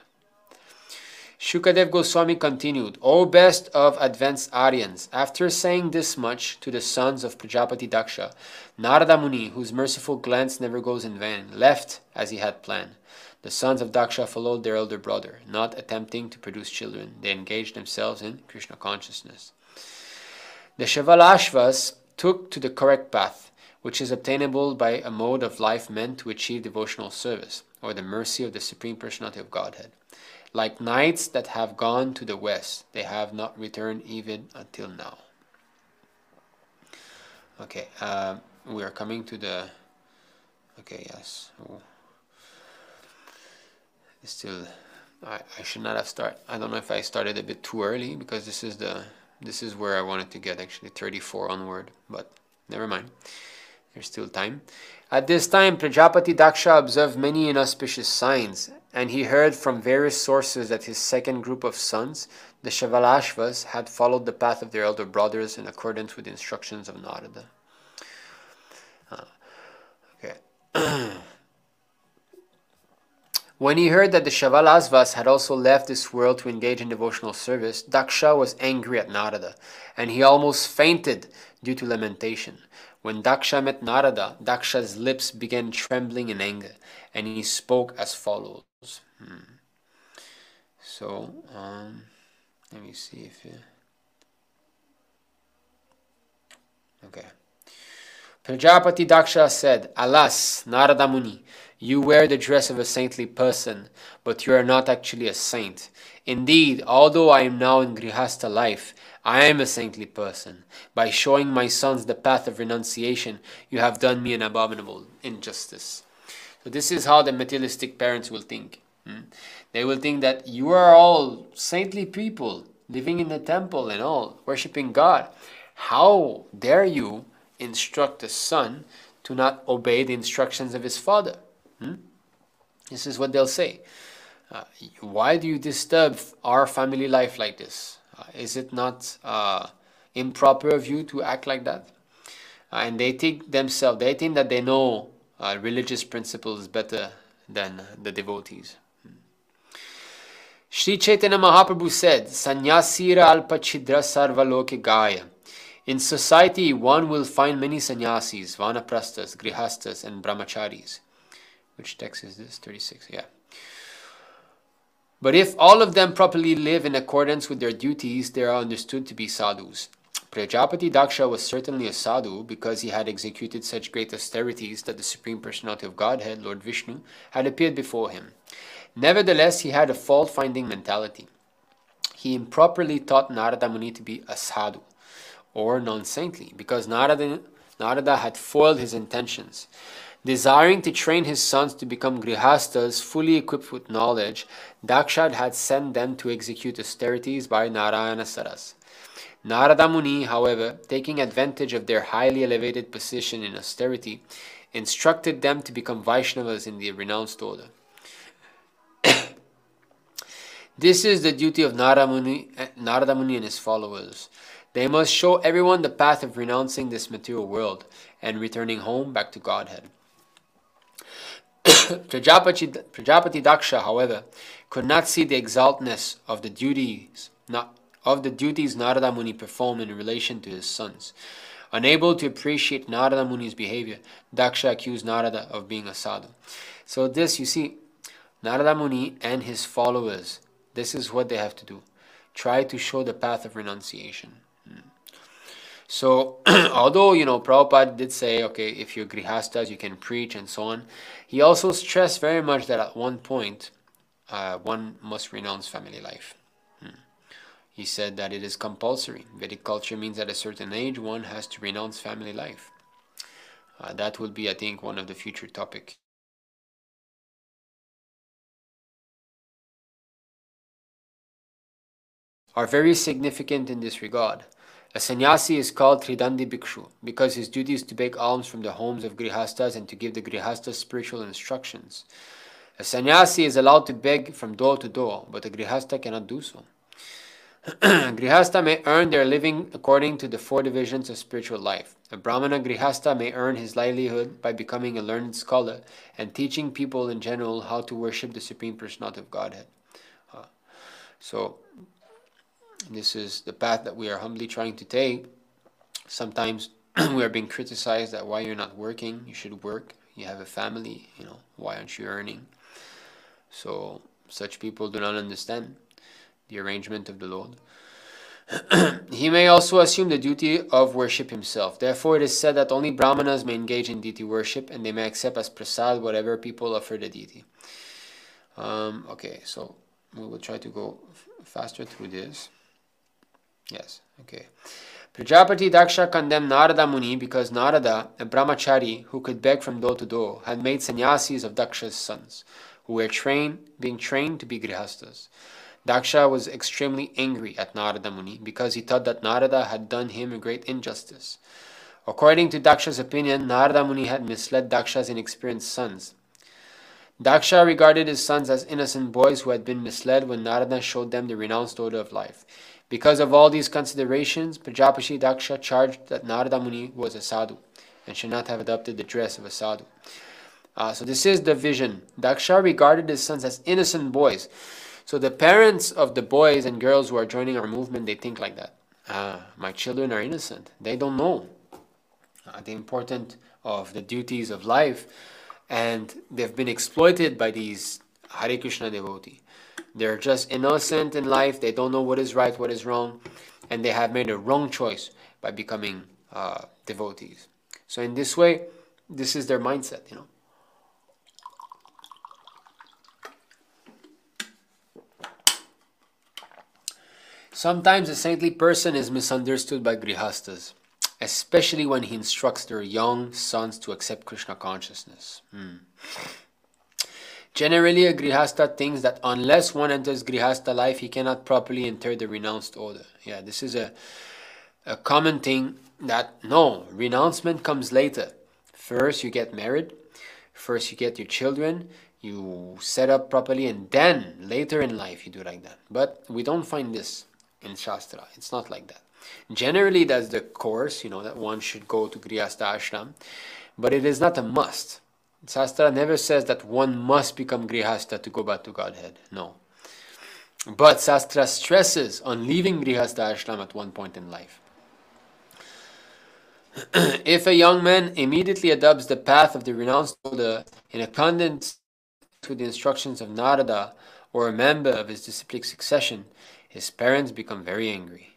Shukadev Goswami continued, O best of advanced Aryans, after saying this much to the sons of Prajapati Daksha, Narada Muni, whose merciful glance never goes in vain, left as he had planned. The sons of Daksha followed their elder brother, not attempting to produce children. They engaged themselves in Krishna consciousness. The Shavalashvas took to the correct path, which is obtainable by a mode of life meant to achieve devotional service, or the mercy of the Supreme Personality of Godhead. Like knights that have gone to the west, they have not returned even until now. Okay, we are coming to the... Okay, yes... Oh. Still, I should not have started. I don't know if I started a bit too early, because this is where I wanted to get, actually 34 onward, but never mind. There's still time. At this time, Prajapati Daksha observed many inauspicious signs, and he heard from various sources that his second group of sons, the Shavalashvas, had followed the path of their elder brothers in accordance with the instructions of Narada. Okay. When he heard that the Shavalasvas had also left this world to engage in devotional service, Daksha was angry at Narada, and he almost fainted due to lamentation. When Daksha met Narada, Daksha's lips began trembling in anger, and he spoke as follows. So, let me see if you... Okay. Prajapati Daksha said, Alas, Narada Muni, you wear the dress of a saintly person, but you are not actually a saint. Indeed, although I am now in Grihastha life, I am a saintly person. By showing my sons the path of renunciation, you have done me an abominable injustice. So this is how the materialistic parents will think. They will think that you are all saintly people, living in the temple and all, worshipping God. How dare you instruct the son to not obey the instructions of his father? This is what they'll say. Why do you disturb our family life like this? Is it not improper of you to act like that? And they think themselves, they think that they know religious principles better than the devotees. Sri Chaitanya Mahaprabhu said, Sannyasira alpa chidra sarva loke gaya. In society, one will find many sannyasis, vanaprasthas, grihasthas, and brahmacharis. Which text is this? 36, yeah. But if all of them properly live in accordance with their duties, they are understood to be sadhus. Prajapati Daksha was certainly a sadhu because he had executed such great austerities that the Supreme Personality of Godhead, Lord Vishnu, had appeared before him. Nevertheless, he had a fault-finding mentality. He improperly taught Narada Muni to be a sadhu, or non-saintly, because Narada had foiled his intentions. Desiring to train his sons to become grihasthas, fully equipped with knowledge, Daksha had sent them to execute austerities by Narayana Saras. Narada Muni, however, taking advantage of their highly elevated position in austerity, instructed them to become Vaishnavas in the renounced order. This is the duty of Narada Muni and his followers. They must show everyone the path of renouncing this material world and returning home back to Godhead. Prajapati Daksha, however, could not see the exaltedness of the duties Narada Muni performed in relation to his sons. Unable to appreciate Narada Muni's behavior, Daksha accused Narada of being a sadhu. So this, you see, Narada Muni and his followers, this is what they have to do. Try to show the path of renunciation. So, although, you know, Prabhupada did say, okay, if you're Grihasthas, you can preach and so on. He also stressed very much that at one point, one must renounce family life. He said that it is compulsory. Vedic culture means at a certain age, one has to renounce family life. That will be, I think, one of the future topics. Are very significant in this regard. A sannyasi is called Tridandi Bhikshu because his duty is to beg alms from the homes of Grihasthas and to give the Grihasthas spiritual instructions. A sannyasi is allowed to beg from door to door, but a Grihastha cannot do so. Grihastha may earn their living according to the four divisions of spiritual life. A Brahmana Grihastha may earn his livelihood by becoming a learned scholar and teaching people in general how to worship the Supreme Personality of Godhead. This is the path that we are humbly trying to take. Sometimes we are being criticized that why you're not working, you should work, you have a family, you know, why aren't you earning? So such people do not understand the arrangement of the Lord. He may also assume the duty of worship himself. Therefore it is said that only Brahmanas may engage in deity worship and they may accept as prasad whatever people offer the deity. Okay, so we will try to go faster through this. Yes, okay. Prajapati Daksha condemned Narada Muni because Narada, a Brahmachari who could beg from door to door, had made sannyasis of Daksha's sons, who were being trained to be Grihasthas. Daksha was extremely angry at Narada Muni because he thought that Narada had done him a great injustice. According to Daksha's opinion, Narada Muni had misled Daksha's inexperienced sons. Daksha regarded his sons as innocent boys who had been misled when Narada showed them the renounced order of life. Because of all these considerations, Prajapati Daksha charged that Narada Muni was a sadhu and should not have adopted the dress of a sadhu. So this is the vision. Daksha regarded his sons as innocent boys. So the parents of the boys and girls who are joining our movement, they think like that. My children are innocent. They don't know the importance of the duties of life. And they've been exploited by these Hare Krishna devotees. They're just innocent in life. They don't know what is right, what is wrong. And they have made a wrong choice by becoming devotees. So in this way, this is their mindset, you know. Sometimes a saintly person is misunderstood by Grihasthas, especially when he instructs their young sons to accept Krishna consciousness. Generally, a Grihastha thinks that unless one enters Grihastha life, he cannot properly enter the renounced order. Yeah, this is a common thing that, no, renouncement comes later. First you get married, first you get your children, you set up properly, and then later in life you do like that. But we don't find this in Shastra. It's not like that. Generally, that's the course, you know, that one should go to Grihastha ashram. But it is not a must. Shastra never says that one must become Grihastha to go back to Godhead. No. But Shastra stresses on leaving Grihastha ashram at one point in life. If a young man immediately adopts the path of the renounced order in accordance with the instructions of Narada or a member of his disciplic succession, his parents become very angry.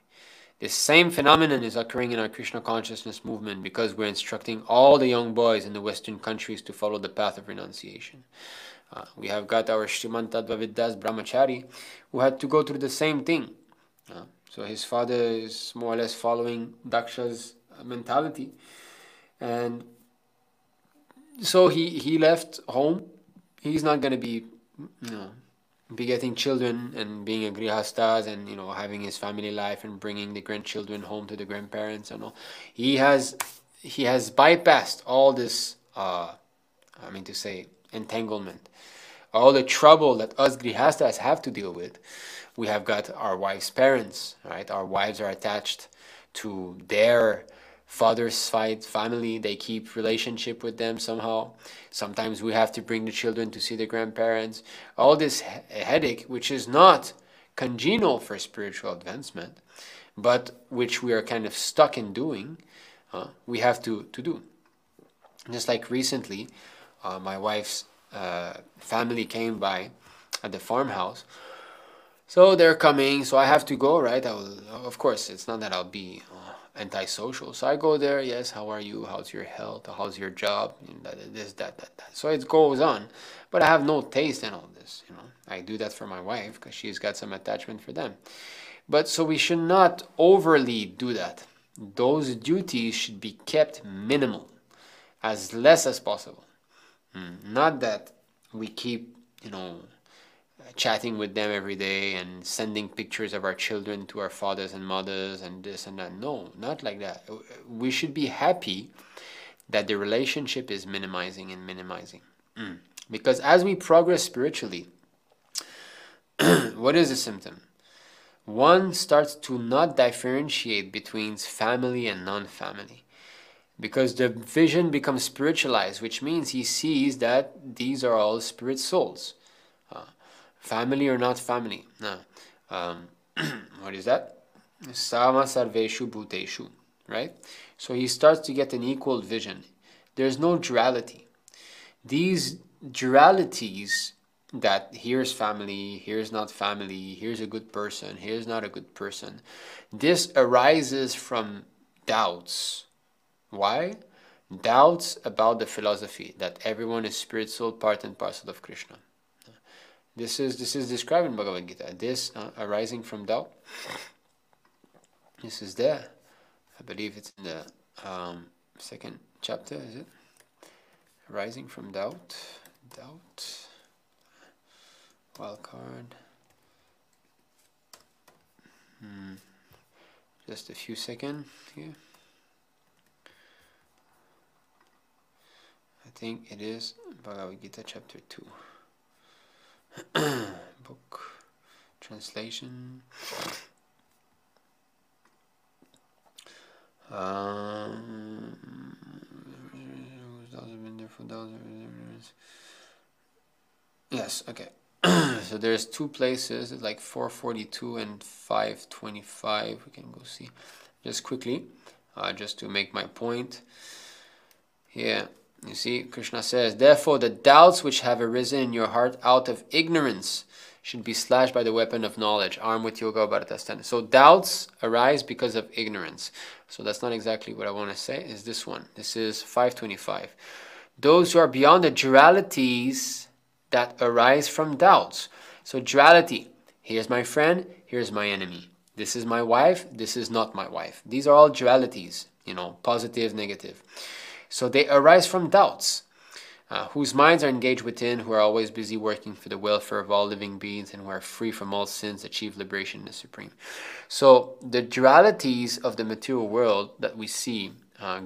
This same phenomenon is occurring in our Krishna consciousness movement because we're instructing all the young boys in the Western countries to follow the path of renunciation. We have got our Srimant Tadvaviddas Brahmachari who had to go through the same thing. So his father is more or less following Daksha's mentality. And so he left home. He's not going to be, you know, begetting children and being a grihasthas and, you know, having his family life and bringing the grandchildren home to the grandparents and all. He has bypassed all this entanglement. All the trouble that us grihasthas have to deal with. We have got our wives' parents, right? Our wives are attached to their father's family. They keep relationship with them somehow. Sometimes we have to bring the children to see the grandparents. All this headache, which is not congenial for spiritual advancement, but which we are kind of stuck in doing, we have to do. Just like recently, my wife's family came by at the farmhouse. So they're coming, so I have to go, right? Of course, it's not that I'll be antisocial. So I go there, yes, how are you? How's your health? How's your job? This, that. So it goes on. But I have no taste in all this, you know. I do that for my wife because she's got some attachment for them. But so we should not overly do that. Those duties should be kept minimal, as less as possible. Not that we keep, you know, chatting with them every day and sending pictures of our children to our fathers and mothers and this and that. No, not like that. We should be happy that the relationship is minimizing and minimizing. Because as we progress spiritually, what is the symptom? One starts to not differentiate between family and non-family. Because the vision becomes spiritualized, which means he sees that these are all spirit souls. Family or not family. No. What is that? Sama sarveshu bhuteshu. Right? So he starts to get an equal vision. There's no duality. These dualities that here's family, here's not family, here's a good person, here's not a good person. This arises from doubts. Why? Doubts about the philosophy that everyone is spirit, soul, part and parcel of Krishna. This is described in Bhagavad Gita. This arising from doubt. This is there. I believe it's in the second chapter, is it? Arising from doubt. Doubt. Wild card. Just a few seconds here. I think it is Bhagavad Gita chapter 2. Book translation. Yes, okay. So there's two places, like 442 and 525. We can go see just quickly, just to make my point. Yeah. You see, Krishna says, therefore the doubts which have arisen in your heart out of ignorance should be slashed by the weapon of knowledge, armed with yoga bharatasthana. So doubts arise because of ignorance. So that's not exactly what I want to say, is this one. This is 525. Those who are beyond the dualities that arise from doubts. So duality, here's my friend, here's my enemy. This is my wife, this is not my wife. These are all dualities, you know, positive, negative. So they arise from doubts, whose minds are engaged within, who are always busy working for the welfare of all living beings, and who are free from all sins, achieve liberation in the Supreme. So the dualities of the material world that we see,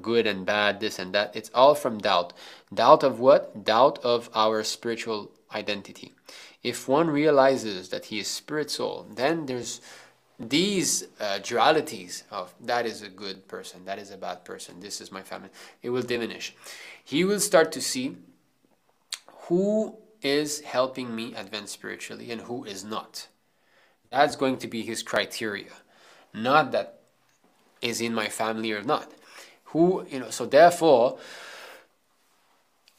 good and bad, this and that, it's all from doubt. Doubt of what? Doubt of our spiritual identity. If one realizes that he is spirit soul, then there's these dualities of that is a good person, that is a bad person, this is my family, it will diminish. He will start to see who is helping me advance spiritually and who is not. That's going to be his criteria, not that is in my family or not. Who, you know, so therefore,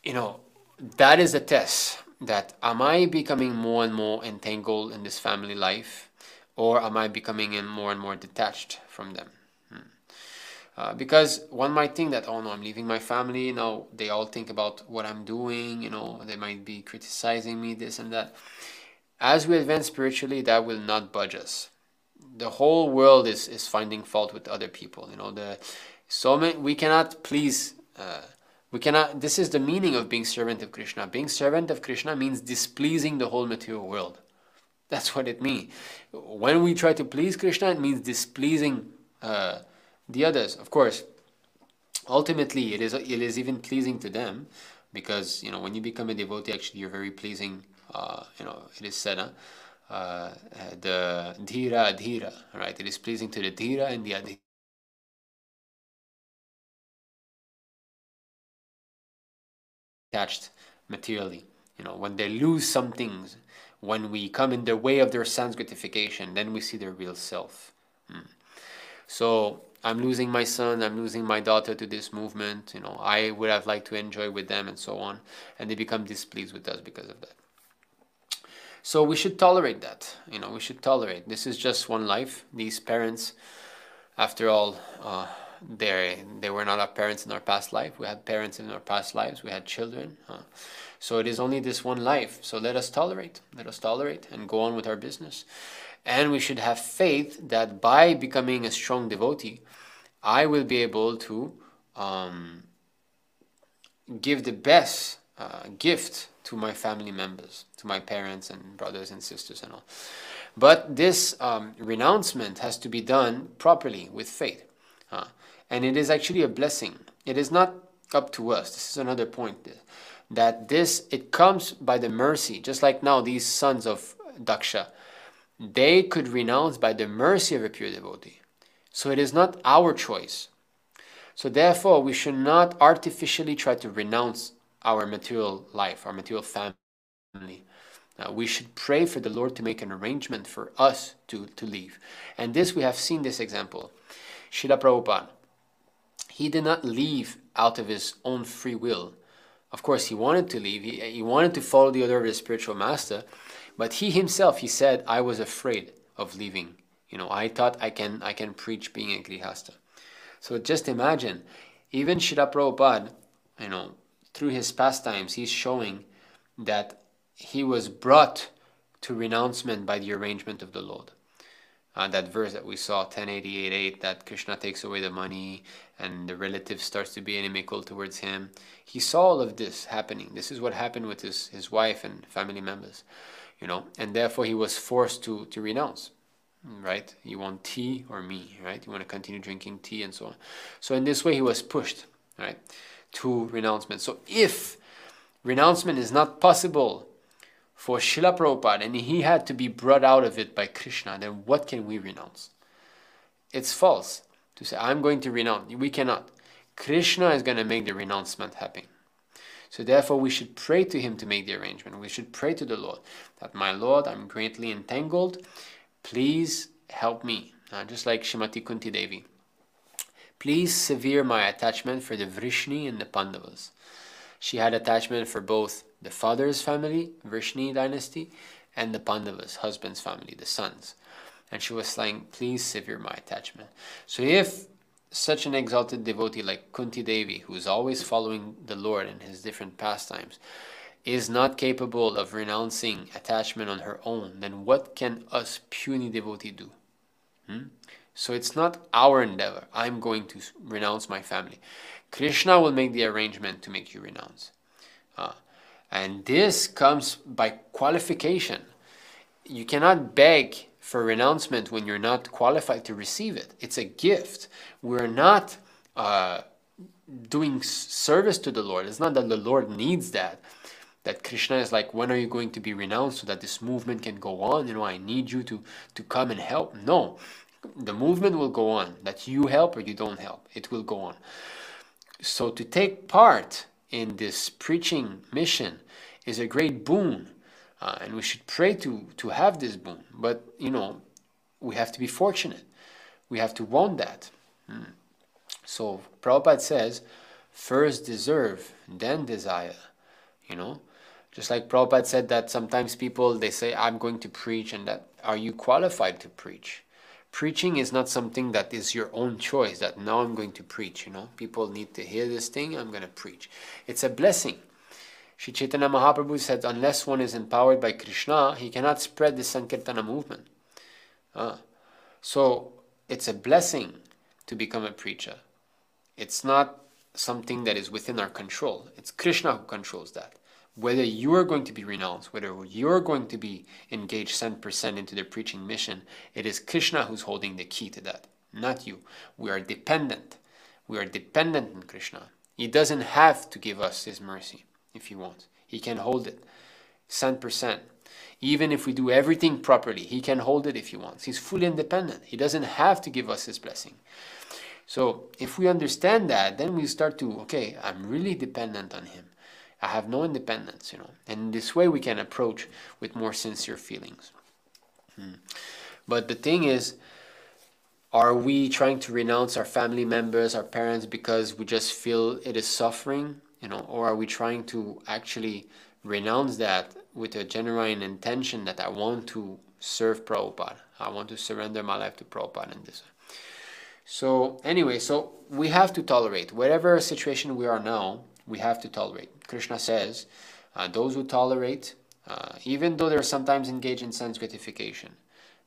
you know, that is a test that am I becoming more and more entangled in this family life? Or am I becoming more and more detached from them? Because one might think that, oh no, I'm leaving my family, now they all think about what I'm doing, you know, they might be criticizing me, this and that. As we advance spiritually, that will not budge us. The whole world is finding fault with other people, you know, we cannot please, this is the meaning of being servant of Krishna. Being servant of Krishna means displeasing the whole material world. That's what it means. When we try to please Krishna, it means displeasing the others. Of course, ultimately it is even pleasing to them, because, you know, when you become a devotee, actually you're very pleasing. You know, it is said, the dhira adhira, right? It is pleasing to the dhira and the adhira. Attached materially, you know, when they lose some things, when we come in the way of their sense gratification, then we see their real self. So I'm losing my son, I'm losing my daughter to this movement, you know, I would have liked to enjoy with them and so on, and they become displeased with us because of that. So we should tolerate that, you know, we should tolerate. This is just one life. These parents, after all, they were not our parents in our past life. We had parents in our past lives. We had children. So it is only this one life. So let us tolerate. Let us tolerate and go on with our business. And we should have faith that by becoming a strong devotee, I will be able to give the best gift to my family members, to my parents and brothers and sisters and all. But this renouncement has to be done properly with faith. And it is actually a blessing. It is not up to us. This is another point. That this, it comes by the mercy. Just like now, these sons of Daksha, they could renounce by the mercy of a pure devotee. So it is not our choice. So therefore, we should not artificially try to renounce our material life, our material family. We should pray for the Lord to make an arrangement for us to leave. And this, we have seen this example. Śrīla Prabhupāda, he did not leave out of his own free will. Of course, he wanted to leave. He wanted to follow the order of his spiritual master. But he himself, he said, I was afraid of leaving. You know, I thought I can preach being a Grihastha. So just imagine, even Śrīla Prabhupada, you know, through his pastimes, he's showing that he was brought to renouncement by the arrangement of the Lord. That verse that we saw, 1088.8, that Krishna takes away the money and the relative starts to be inimical towards him. He saw all of this happening. This is what happened with his wife and family members, you know, and therefore he was forced to renounce, right? You want tea or me, right? You want to continue drinking tea and so on. So in this way he was pushed, right, to renouncement. So if renouncement is not possible for Śrīla Prabhupada, and he had to be brought out of it by Krishna, then what can we renounce? It's false to say, I'm going to renounce. We cannot. Krishna is going to make the renouncement happen. So therefore, we should pray to him to make the arrangement. We should pray to the Lord that, my Lord, I'm greatly entangled. Please help me. Just like Shrimati Kunti Devi. Please sever my attachment for the Vrishni and the Pandavas. She had attachment for both the father's family, Vrishni dynasty, and the Pandavas, husband's family, the sons. And she was saying, please sever my attachment. So if such an exalted devotee like Kunti Devi, who is always following the Lord in his different pastimes, is not capable of renouncing attachment on her own, then what can us puny devotee do? So it's not our endeavor. I'm going to renounce my family. Krishna will make the arrangement to make you renounce. And this comes by qualification. You cannot beg for renouncement when you're not qualified to receive it. It's a gift. We're not doing service to the Lord. It's not that the Lord needs that. That Krishna is like, when are you going to be renounced so that this movement can go on? You know, I need you to come and help. No. The movement will go on. That you help or you don't help, it will go on. So to take part in this preaching mission is a great boon. And we should pray to have this boon. But, you know, we have to be fortunate. We have to want that. So Prabhupada says, first deserve, then desire. You know, just like Prabhupada said that sometimes people, they say, I'm going to preach, and that, are you qualified to preach? Preaching is not something that is your own choice, that now I'm going to preach, you know. People need to hear this thing, I'm going to preach. It's a blessing. Sri Chaitanya Mahaprabhu said, unless one is empowered by Krishna, he cannot spread the Sankirtana movement. So, it's a blessing to become a preacher. It's not something that is within our control. It's Krishna who controls that. Whether you are going to be renounced, whether you are going to be engaged 100% into the preaching mission, it is Krishna who's holding the key to that, not you. We are dependent. We are dependent on Krishna. He doesn't have to give us his mercy if he wants. He can hold it 100%. Even if we do everything properly, he can hold it if he wants. He's fully independent. He doesn't have to give us his blessing. So if we understand that, then we start to, okay, I'm really dependent on him. I have no independence, you know. And this way we can approach with more sincere feelings. But the thing is, are we trying to renounce our family members, our parents, because we just feel it is suffering, you know? Or are we trying to actually renounce that with a genuine intention that I want to serve Prabhupada, I want to surrender my life to Prabhupada in this? So anyway, so we have to tolerate whatever situation we are now. We have to tolerate. Krishna says, those who tolerate, even though they're sometimes engaged in sense gratification,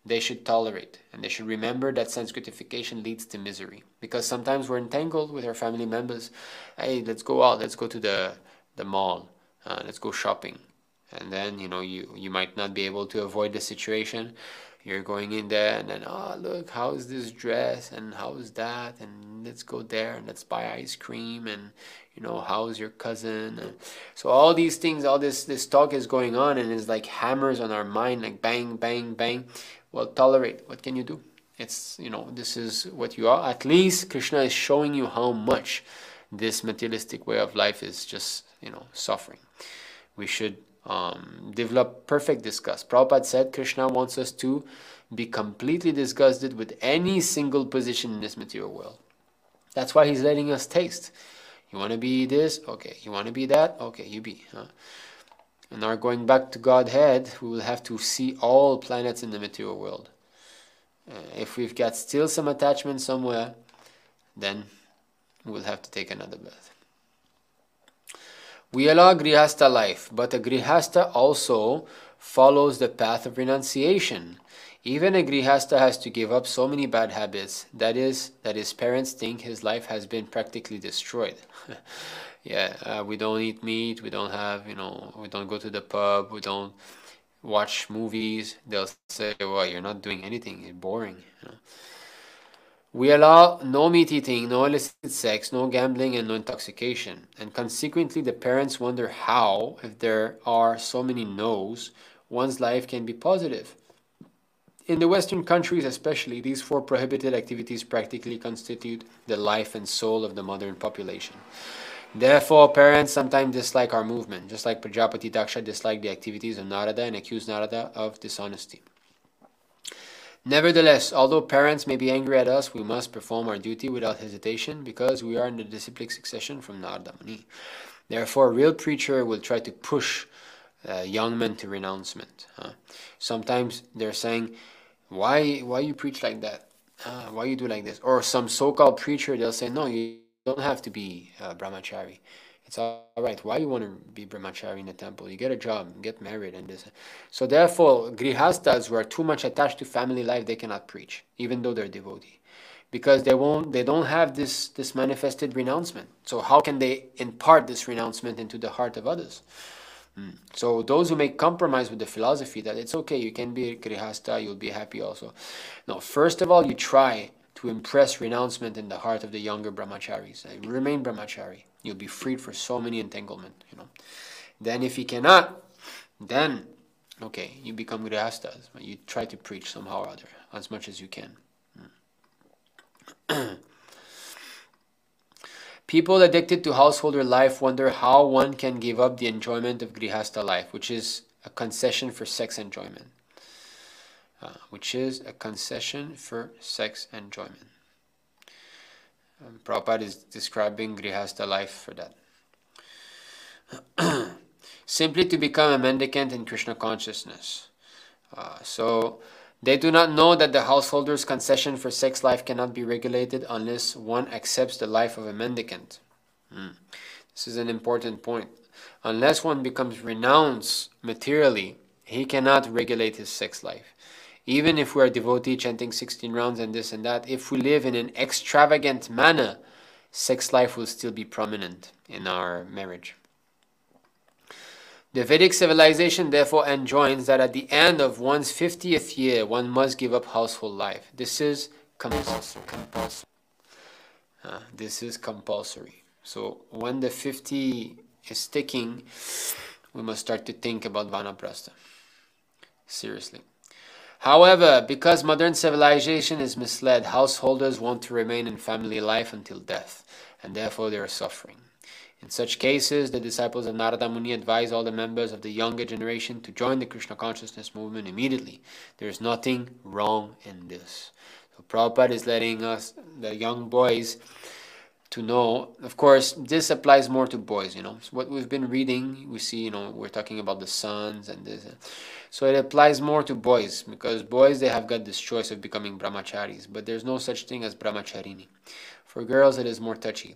they should tolerate, and they should remember that sense gratification leads to misery. Because sometimes we're entangled with our family members. Hey, let's go out, let's go to the mall, let's go shopping. And then, you know, you might not be able to avoid the situation. You're going in there and then, oh, look, how is this dress and how is that? And let's go there and let's buy ice cream and, you know, how's your cousin? And so all these things, all this talk is going on, and it's like hammers on our mind, like bang, bang, bang. Well, tolerate. What can you do? It's, you know, this is what you are. At least Krishna is showing you how much this materialistic way of life is just, you know, suffering. We should develop perfect disgust. Prabhupada said Krishna wants us to be completely disgusted with any single position in this material world. That's why he's letting us taste. You want to be this? Okay. You want to be that? Okay, you be. And our going back to Godhead, we will have to see all planets in the material world. If we've got still some attachment somewhere, then we'll have to take another birth. We allow Grihastha life, but a Grihastha also follows the path of renunciation. Even a Grihastha has to give up so many bad habits, that is, that his parents think his life has been practically destroyed. Yeah, we don't eat meat, we don't have, you know, we don't go to the pub, we don't watch movies. They'll say, well, you're not doing anything, it's boring, you know. We allow no meat eating, no illicit sex, no gambling, and no intoxication. And consequently, the parents wonder how, if there are so many no's, one's life can be positive. In the Western countries especially, these four prohibited activities practically constitute the life and soul of the modern population. Therefore, parents sometimes dislike our movement, just like Prajapati Daksha disliked the activities of Narada and accused Narada of dishonesty. Nevertheless, although parents may be angry at us, we must perform our duty without hesitation because we are in the disciplic succession from Narada Muni. Therefore, a real preacher will try to push young men to renouncement. Sometimes they're saying, why you preach like that? Why you do like this? Or some so-called preacher, they'll say, no, you don't have to be Brahmachari. It's all right. Why you want to be brahmachari in the temple? You get a job, get married, and this. So therefore, grihastas who are too much attached to family life, they cannot preach, even though they're devotee, because they don't have this manifested renouncement. So how can they impart this renouncement into the heart of others? So those who make compromise with the philosophy that it's okay, you can be a grihasta, you'll be happy also. No, first of all, you try to impress renouncement in the heart of the younger brahmacharis. Remain brahmachari. You'll be freed from so many entanglement, you know. Then if you cannot, then, okay, you become grihastas. You try to preach somehow or other, as much as you can. People addicted to householder life wonder how one can give up the enjoyment of grihasta life, which is a concession for sex enjoyment. Prabhupada is describing grihastha life for that. Simply to become a mendicant in Krishna consciousness. So they do not know that the householder's concession for sex life cannot be regulated unless one accepts the life of a mendicant. This is an important point. Unless one becomes renounced materially, he cannot regulate his sex life. Even if we are devotee chanting 16 rounds and this and that, if we live in an extravagant manner, sex life will still be prominent in our marriage. The Vedic civilization therefore enjoins that at the end of one's 50th year, one must give up household life. This is compulsory. This is compulsory. So when the 50 is ticking, we must start to think about vanaprastha. Seriously. However, because modern civilization is misled, householders want to remain in family life until death, and therefore they are suffering. In such cases, the disciples of Narada Muni advise all the members of the younger generation to join the Krishna consciousness movement immediately. There is nothing wrong in this. So Prabhupada is letting us, the young boys, to know. Of course, this applies more to boys, you know. So what we've been reading, we see, you know, we're talking about the sons and this. So it applies more to boys, because boys, they have got this choice of becoming brahmacharis, but there's no such thing as brahmacharini. For girls, it is more touchy.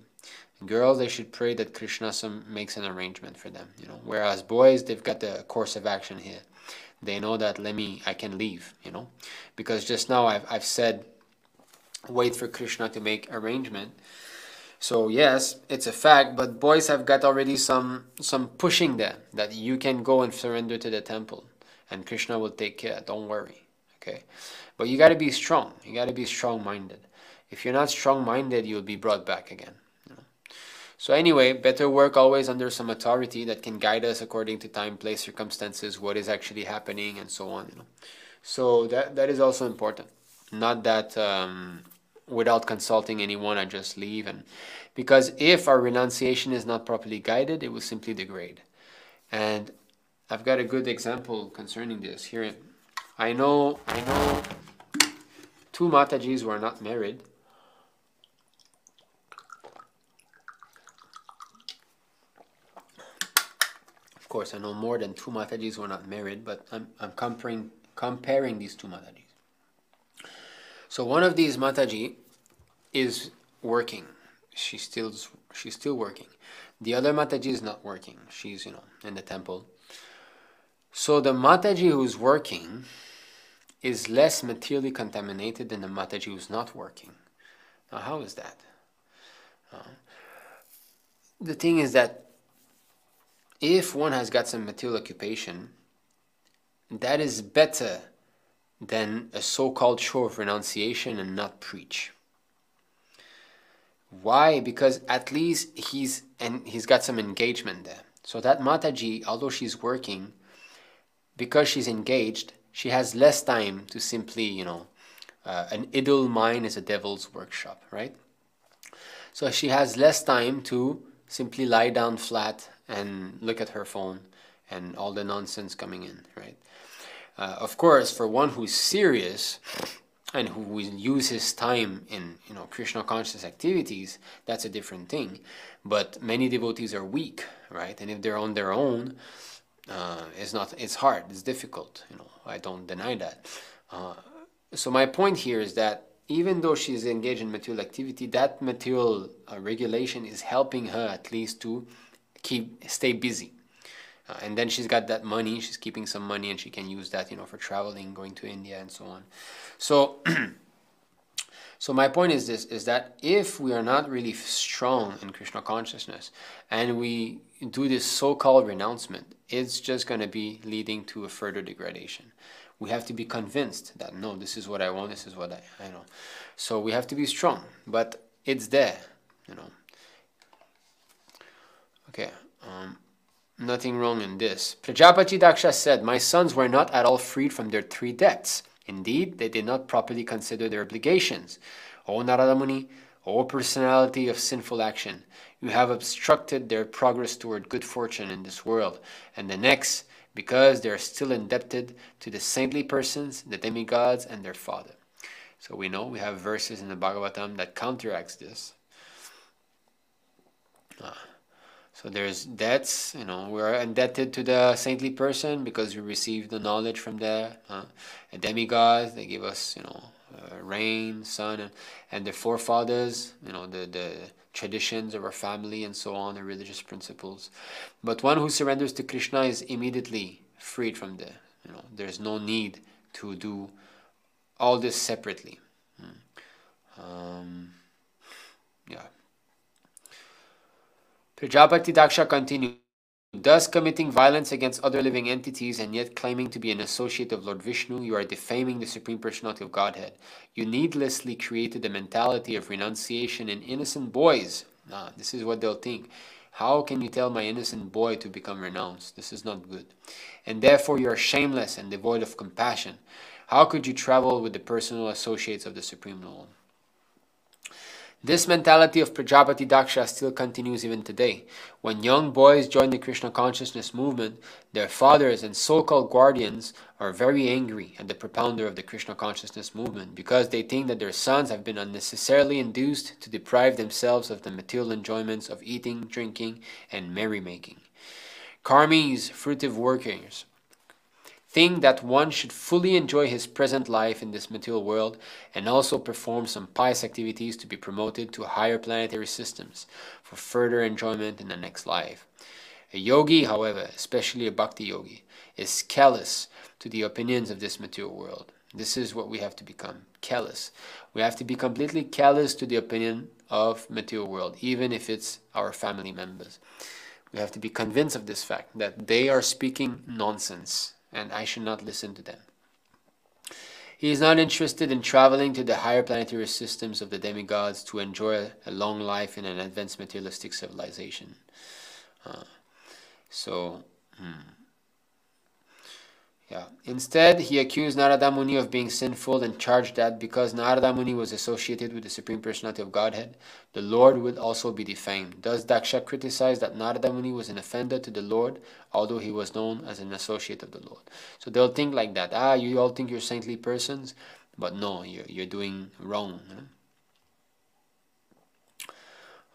Girls, they should pray that Krishna makes an arrangement for them, you know. Whereas boys, they've got the course of action here. They know that I can leave, you know, because just now I've said, wait for Krishna to make arrangement. So yes, it's a fact, but boys have got already some pushing there that you can go and surrender to the temple, and Krishna will take care. Don't worry, okay? But you got to be strong. You got to be strong-minded. If you're not strong-minded, you'll be brought back again. So anyway, better work always under some authority that can guide us according to time, place, circumstances, what is actually happening, and so on. You know, so that is also important. Not that without consulting anyone, I just leave. And because if our renunciation is not properly guided, it will simply degrade. And I've got a good example concerning this here. I know two Matajis who are not married. Of course, I know more than two Matajis who are not married, but I'm comparing these two Matajis. So one of these Mataji is working. She's still working. The other Mataji is not working. She's, you know, in the temple. So the Mataji who's working is less materially contaminated than the Mataji who's not working. Now, how is that? The thing is that if one has got some material occupation, that is better than a so-called show of renunciation and not preach. Why? Because at least he's got some engagement there. So that Mataji, although she's working, because she's engaged, she has less time to simply, you know, an idle mind is a devil's workshop, right? So she has less time to simply lie down flat and look at her phone and all the nonsense coming in, right? Of course, for one who's serious and who will use his time in, you know, Krishna conscious activities, that's a different thing. But many devotees are weak, right? And if they're on their own, it's hard, it's difficult, you know, I don't deny that. So my point here is that even though she's engaged in material activity, that material regulation is helping her at least to stay busy, and then she's got that money, she's keeping some money, and she can use that, you know, for traveling, going to India, and so on. So so my point is this, is that if we are not really strong in Krishna consciousness and we do this so-called renouncement, it's just going to be leading to a further degradation. We have to be convinced that no, this is what I want, this is what I know. So we have to be strong, but it's there, you know. Okay, nothing wrong in this. Prajapati Daksha said, my sons were not at all freed from their 3 debts. Indeed, they did not properly consider their obligations. O Narada Muni, O personality of sinful action, you have obstructed their progress toward good fortune in this world and the next, because they are still indebted to the saintly persons, the demigods, and their father. So we know we have verses in the Bhagavatam that counteracts this. So there's debts, you know, we're indebted to the saintly person because we received the knowledge from the demigods. They give us, you know, rain, sun, and the forefathers, you know, the traditions of our family and so on, the religious principles. But one who surrenders to Krishna is immediately freed from the, you know, there's no need to do all this separately. Yeah. Prajapati Daksha continues. Thus committing violence against other living entities and yet claiming to be an associate of Lord Vishnu, you are defaming the Supreme Personality of Godhead. You needlessly created the mentality of renunciation in innocent boys. Nah, this is what they'll think. How can you tell my innocent boy to become renounced? This is not good. And therefore you are shameless and devoid of compassion. How could you travel with the personal associates of the Supreme Lord? This mentality of Prajapati Daksha still continues even today. When young boys join the Krishna consciousness movement, their fathers and so-called guardians are very angry at the propounder of the Krishna consciousness movement because they think that their sons have been unnecessarily induced to deprive themselves of the material enjoyments of eating, drinking, and merrymaking. Karmis, fruitive workers, think that one should fully enjoy his present life in this material world and also perform some pious activities to be promoted to higher planetary systems for further enjoyment in the next life. A yogi, however, especially a bhakti yogi, is callous to the opinions of this material world. This is what we have to become, callous. We have to be completely callous to the opinion of material world, even if it's our family members. We have to be convinced of this fact, that they are speaking nonsense, and I should not listen to them. He is not interested in traveling to the higher planetary systems of the demigods to enjoy a long life in an advanced materialistic civilization. Instead, he accused Narada Muni of being sinful and charged that because Narada Muni was associated with the Supreme Personality of Godhead, the Lord would also be defamed. Thus, Daksha criticized that Narada Muni was an offender to the Lord, although he was known as an associate of the Lord. So they'll think like that. Ah, you all think you're saintly persons, but no, you're doing wrong. Huh?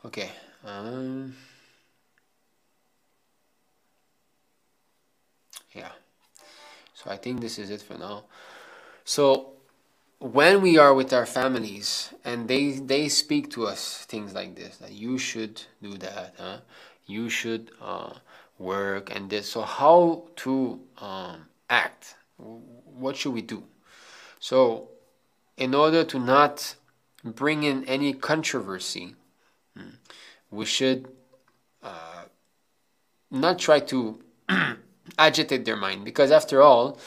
Okay. So I think this is it for now. So when we are with our families and they speak to us things like this, that you should do that, huh? You should work and this. So how to act? What should we do? So in order to not bring in any controversy, we should not try to agitate their mind, because after all,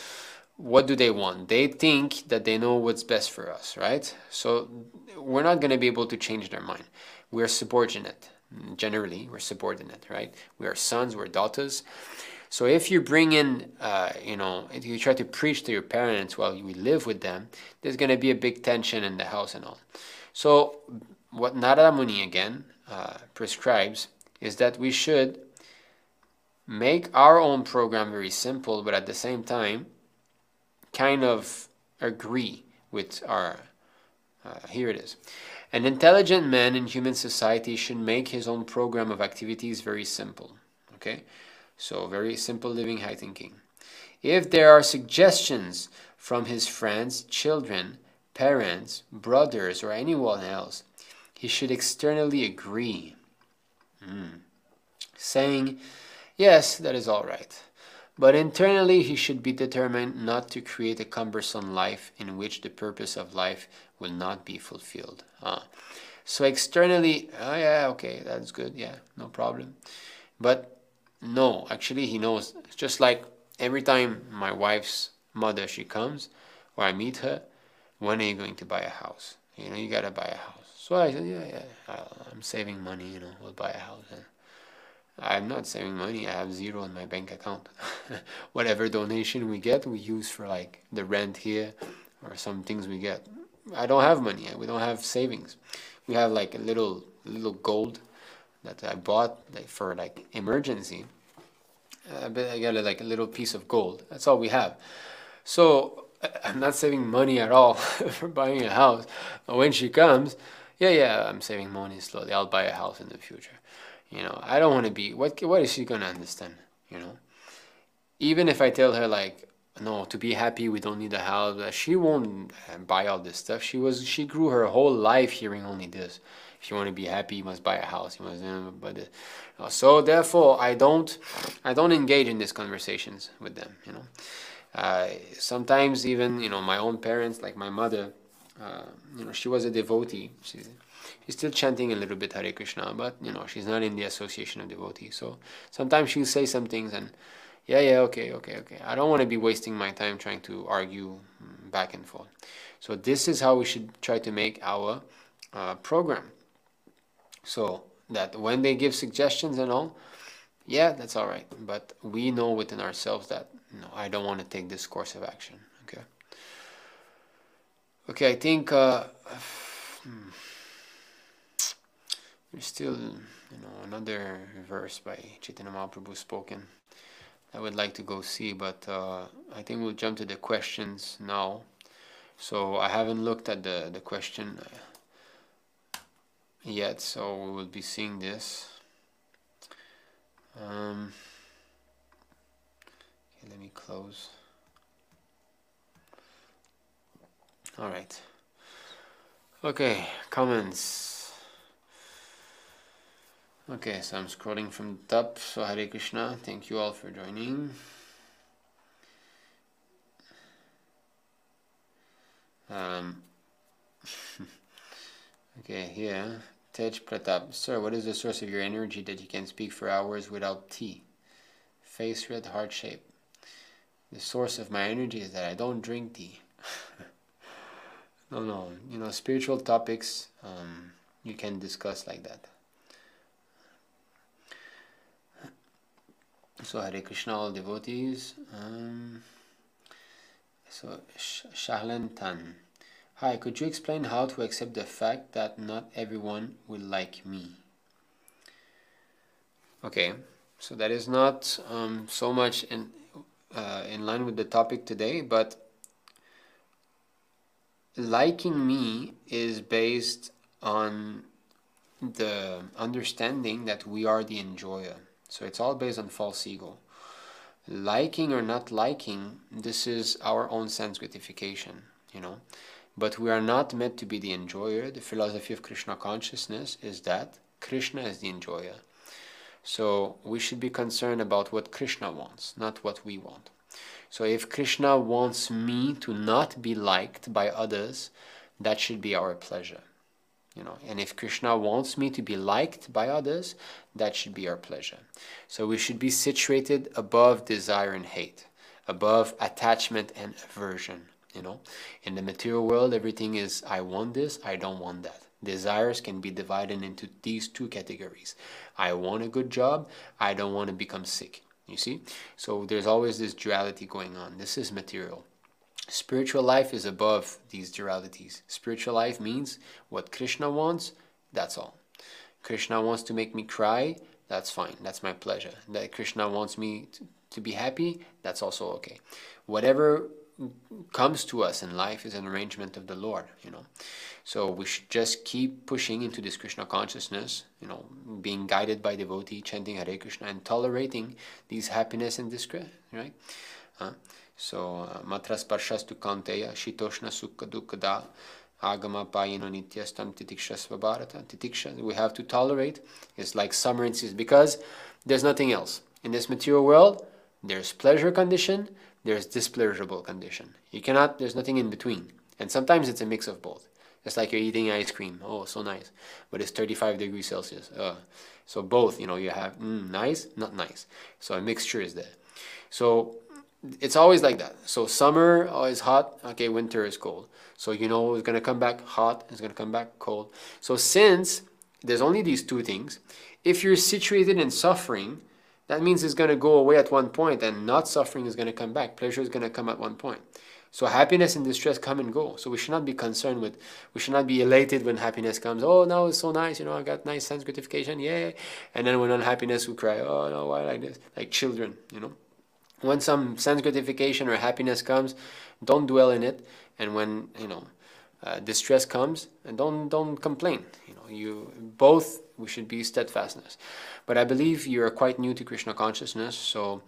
what do they want? They think that they know what's best for us, right? So we're not going to be able to change their mind. We're subordinate. Generally, we're subordinate, right? We are sons, we're daughters. So if you bring in, if you try to preach to your parents while you live with them, there's going to be a big tension in the house and all. So what Narada Muni again prescribes is that we should make our own program very simple, but at the same time, kind of agree with our, here it is. An intelligent man in human society should make his own program of activities very simple, okay? So very simple living, high thinking. If there are suggestions from his friends, children, parents, brothers, or anyone else, he should externally agree, saying, yes, that is all right. But internally, he should be determined not to create a cumbersome life in which the purpose of life will not be fulfilled. So externally, that's good, no problem. But no, actually, he knows. It's just like every time my wife's mother, she comes, or I meet her, when are you going to buy a house? You know, you got to buy a house. So I said, I'm saving money, we'll buy a house. I'm not saving money, I have zero in my bank account. Whatever donation we get, we use for like the rent here or some things we get. I don't have money, we don't have savings. We have like a little gold that I bought for like emergency. But I got like a little piece of gold, that's all we have. So I'm not saving money at all for buying a house. But when she comes, I'm saving money slowly, I'll buy a house in the future. I don't want to be, what is she going to understand, Even if I tell her, no, to be happy, we don't need a house, she won't buy all this stuff. She grew her whole life hearing only this. If you want to be happy, you must buy a house. You must, so therefore, I don't engage in these conversations with them, Sometimes even, my own parents, like my mother, she was a devotee. She's She's still chanting a little bit Hare Krishna, but you know, she's not in the association of devotees. So sometimes she'll say some things and okay. I don't want to be wasting my time trying to argue back and forth. So this is how we should try to make our program. So that when they give suggestions and all, yeah, that's all right. But we know within ourselves that, no, I don't want to take this course of action. Okay. Okay, I think there's still, you know, another verse by Chaitanya Mahaprabhu spoken I would like to go see, but I think we'll jump to the questions now. So I haven't looked at the question yet, so we will be seeing this. Okay, let me close. All right. Okay, comments. Okay, so I'm scrolling from the top. So Hare Krishna, thank you all for joining. Okay, here, Tej Pratap. Sir, what is the source of your energy that you can speak for hours without tea? Face red, heart shape. The source of my energy is that I don't drink tea. No, you know, spiritual topics you can discuss like that. So Hare Krishna, all devotees. So Shahlan Tan. Hi, could you explain how to accept the fact that not everyone will like me? Okay, so that is not so much in line with the topic today, but liking me is based on the understanding that we are the enjoyer. So it's all based on false ego. Liking or not liking, this is our own sense gratification, you know. But we are not meant to be the enjoyer. The philosophy of Krishna consciousness is that Krishna is the enjoyer. So we should be concerned about what Krishna wants, not what we want. So if Krishna wants me to not be liked by others, that should be our pleasure, you know. And if Krishna wants me to be liked by others, that should be our pleasure. So we should be situated above desire and hate, above attachment and aversion, you know. In the material world, everything is I want this, I don't want that. Desires can be divided into these two categories. I want a good job, I don't want to become sick. You see? So there's always this duality going on. This is material. Spiritual life is above these dualities. Spiritual life means what Krishna wants, that's all. Krishna wants to make me cry, that's fine, that's my pleasure. That Krishna wants me to be happy, that's also okay. Whatever comes to us in life is an arrangement of the Lord, you know. So we should just keep pushing into this Krishna consciousness, you know, being guided by devotee, chanting Hare Krishna and tolerating these happiness and distress, right? So matras parshastu kanteya shitoshna sukha dukha da agama payino nityastam titiksha svabharata. Titiksha, we have to tolerate. It's like summer and season, because there's nothing else in this material world. There's pleasure condition, there's displeasurable condition. You cannot, there's nothing in between. And sometimes it's a mix of both. It's like you're eating ice cream. Oh, so nice. But it's 35 degrees Celsius. So both, you know, you have nice, not nice. So a mixture is there. So it's always like that. So summer is hot. Okay, winter is cold. So you know it's going to come back hot. It's going to come back cold. So since there's only these two things, if you're situated in suffering, that means it's going to go away at one point, and not suffering is going to come back. Pleasure is going to come at one point. So happiness and distress come and go. So we should not be concerned with, we should not be elated when happiness comes. Oh, now it's so nice, you know, I got nice sense gratification, yay. And then when unhappiness, we cry, oh, no, why like this? Like children, you know. When some sense gratification or happiness comes, don't dwell in it. And when, you know, distress comes, and don't complain, you know. You both, we should be steadfastness. But I believe you are quite new to Krishna consciousness, so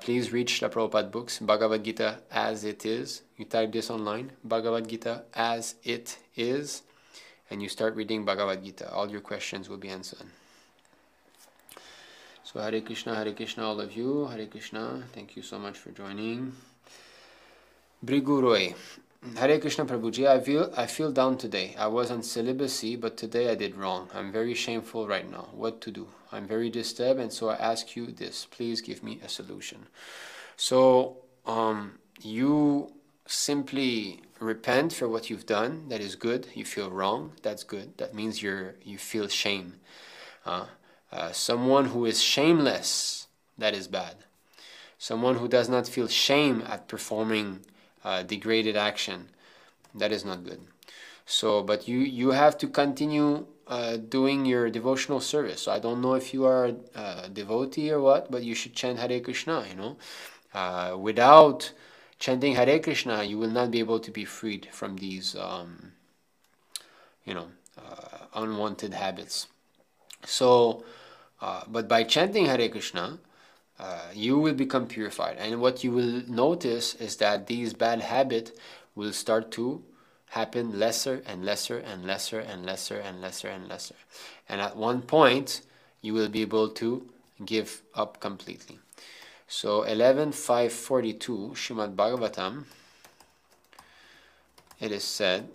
please read Śrīla Prabhupāda books, Bhagavad Gita as it is. You type this online, Bhagavad Gita as it is, and you start reading Bhagavad Gita. All your questions will be answered. So Hare Krishna all of you, Hare Krishna, thank you so much for joining. Briguroi. Hare Krishna Prabhuji, I feel down today. I was on celibacy, but today I did wrong. I'm very shameful right now. What to do? I'm very disturbed, and so I ask you this. Please give me a solution. So you simply repent for what you've done. That is good. You feel wrong. That's good. That means you feel shame. Someone who is shameless, that is bad. Someone who does not feel shame at performing degraded action, that is not good. So, but you have to continue doing your devotional service. So I don't know if you are a devotee or what, but you should chant Hare Krishna, you know. Without chanting Hare Krishna, you will not be able to be freed from these, unwanted habits. So, but by chanting Hare Krishna, you will become purified, and what you will notice is that these bad habits will start to happen lesser and lesser and lesser and lesser and lesser and lesser, and at one point you will be able to give up completely. So 11.542 Śrīmad Bhāgavatam, it is said.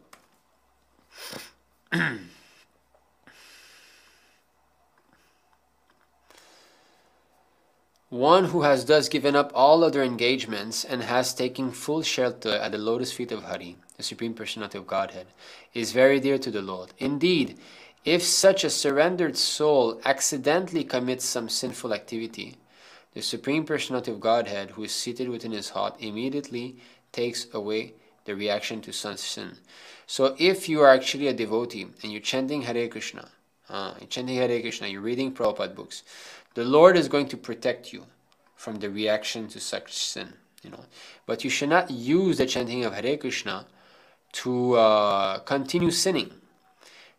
One who has thus given up all other engagements and has taken full shelter at the lotus feet of Hari, the Supreme Personality of Godhead, is very dear to the Lord. Indeed, if such a surrendered soul accidentally commits some sinful activity, the Supreme Personality of Godhead, who is seated within his heart, immediately takes away the reaction to such sin. So if you are actually a devotee and you're chanting Hare Krishna, you're reading Prabhupada books, the Lord is going to protect you from the reaction to such sin, you know. But you should not use the chanting of Hare Krishna to continue sinning.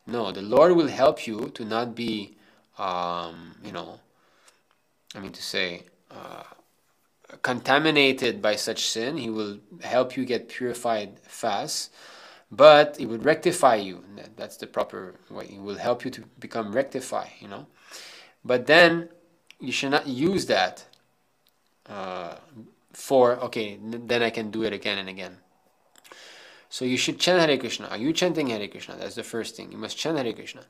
No, the Lord will help you to not be, contaminated by such sin. He will help you get purified fast, but He would rectify you. That's the proper way. He will help you to become rectified, you know. But then, you should not use that then I can do it again and again. So you should chant Hare Krishna. Are you chanting Hare Krishna? That's the first thing. You must chant Hare Krishna.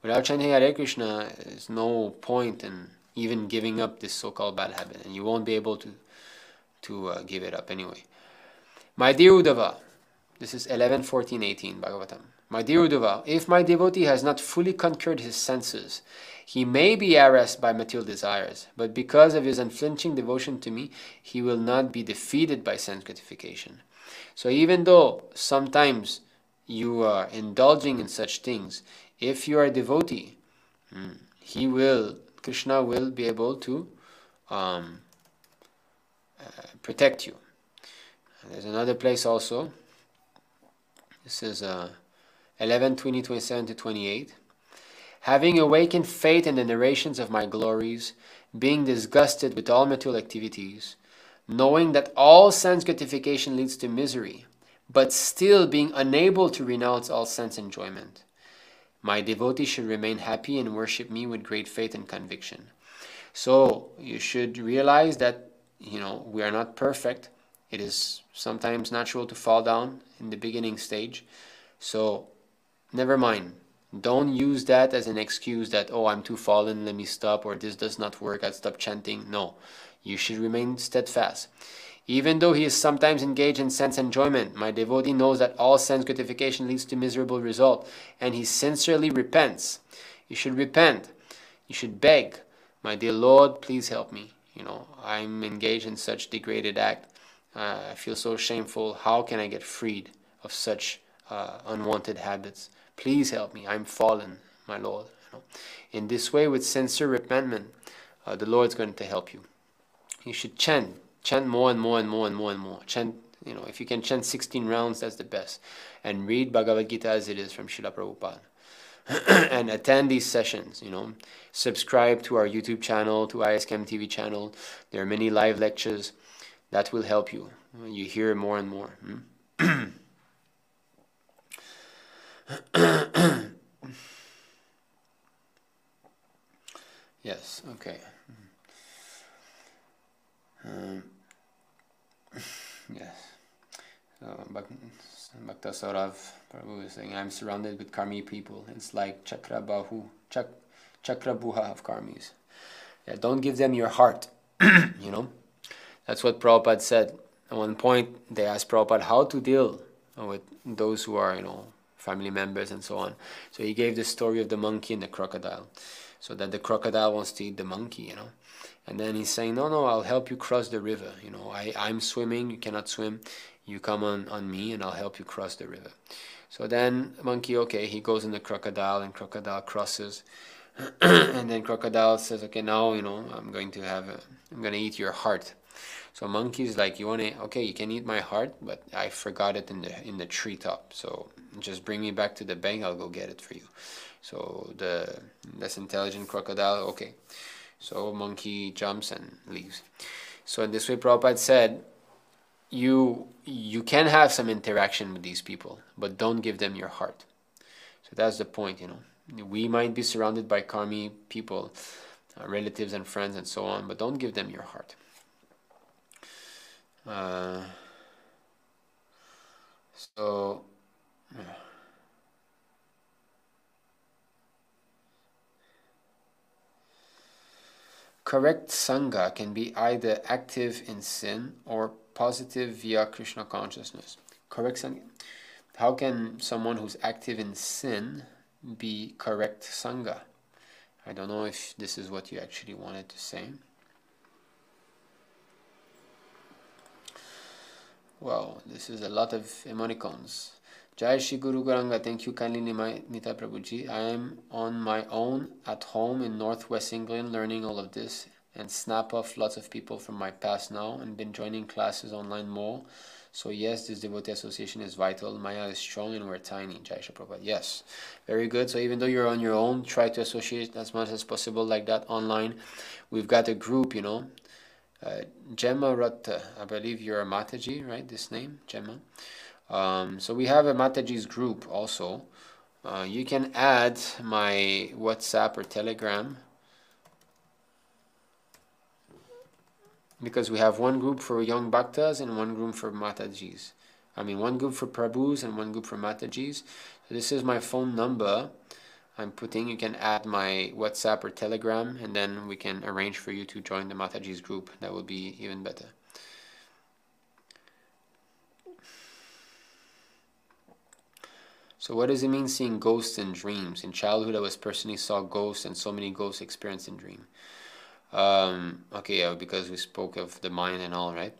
Without chanting Hare Krishna, there's no point in even giving up this so-called bad habit, and you won't be able to give it up anyway. My dear Uddhava, this is 11.14.18 Bhagavatam. My dear Uddhava, if my devotee has not fully conquered his senses, he may be harassed by material desires, but because of his unflinching devotion to me, he will not be defeated by sense gratification. So even though sometimes you are indulging in such things, if you are a devotee, Krishna will be able to protect you. And there's another place also. This is 11.20.27 to 28. Having awakened faith in the narrations of my glories, being disgusted with all material activities, knowing that all sense gratification leads to misery, but still being unable to renounce all sense enjoyment, my devotee should remain happy and worship me with great faith and conviction. So you should realize that, you know, we are not perfect. It is sometimes natural to fall down in the beginning stage. So never mind. Don't use that as an excuse that, oh, I'm too fallen, let me stop, or this does not work, I'll stop chanting. No, you should remain steadfast. Even though he is sometimes engaged in sense enjoyment, my devotee knows that all sense gratification leads to miserable result, and he sincerely repents. You should repent. You should beg, my dear Lord, please help me. You know, I'm engaged in such degraded act. I feel so shameful. How can I get freed of such unwanted habits? Please help me. I'm fallen, my Lord. You know. In this way, with sincere repentance, the Lord's going to help you. You should chant more and more and more and more and more. Chant, you know, if you can chant 16 rounds, that's the best. And read Bhagavad Gita as it is from Śrīla Prabhupāda. And attend these sessions, you know. Subscribe to our YouTube channel, to ISKCON TV channel. There are many live lectures. That will help you. You hear more and more. Hmm? Yes, okay. Yes. Bhaktasarav Prabhu is saying, I'm surrounded with Karmī people. It's like Chakrabuha of Karmis. Yeah, don't give them your heart, you know. That's what Prabhupada said. At one point, they asked Prabhupada how to deal with those who are, you know, family members and so on. So he gave the story of the monkey and the crocodile. So that the crocodile wants to eat the monkey, you know. And then he's saying, no, I'll help you cross the river. You know, I'm swimming, you cannot swim. You come on me and I'll help you cross the river. So then monkey, okay, he goes in the crocodile and crocodile crosses. And then crocodile says, okay, now, you know, I'm going to eat your heart. So monkey's like, you can eat my heart, but I forgot it in the treetop. So just bring me back to the bank, I'll go get it for you. So the less intelligent crocodile, okay. So monkey jumps and leaves. So in this way, Prabhupada said, you can have some interaction with these people, but don't give them your heart. So that's the point, you know. We might be surrounded by karmi people, relatives and friends and so on, but don't give them your heart. Correct sangha can be either active in sin or positive via Krishna consciousness. Correct sangha. How can someone who's active in sin be correct sangha? I don't know if this is what you actually wanted to say. Wow, this is a lot of emoticons. Jai Shri Guru Goranga, thank you kindly Nita Prabhuji. I am on my own at home in northwest England learning all of this and snap off lots of people from my past now and been joining classes online more. So yes, this devotee association is vital. Maya is strong and we're tiny. Jai Shri Prabhupada. Yes, very good. So even though you're on your own, try to associate as much as possible like that online. We've got a group, you know. Gemma Ratta, I believe you're a Mataji, right? This name, Gemma. So we have a Mataji's group also. You can add my WhatsApp or Telegram because we have one group for young Bhaktas and one group for Matajis. I mean, one group for Prabhus and one group for Matajis. So this is my phone number. I'm putting, you can add my WhatsApp or Telegram and then we can arrange for you to join the Mataji's group. That would be even better. So what does it mean seeing ghosts in dreams? In childhood I was personally saw ghosts and so many ghosts experienced in dream. Because we spoke of the mind and all, right?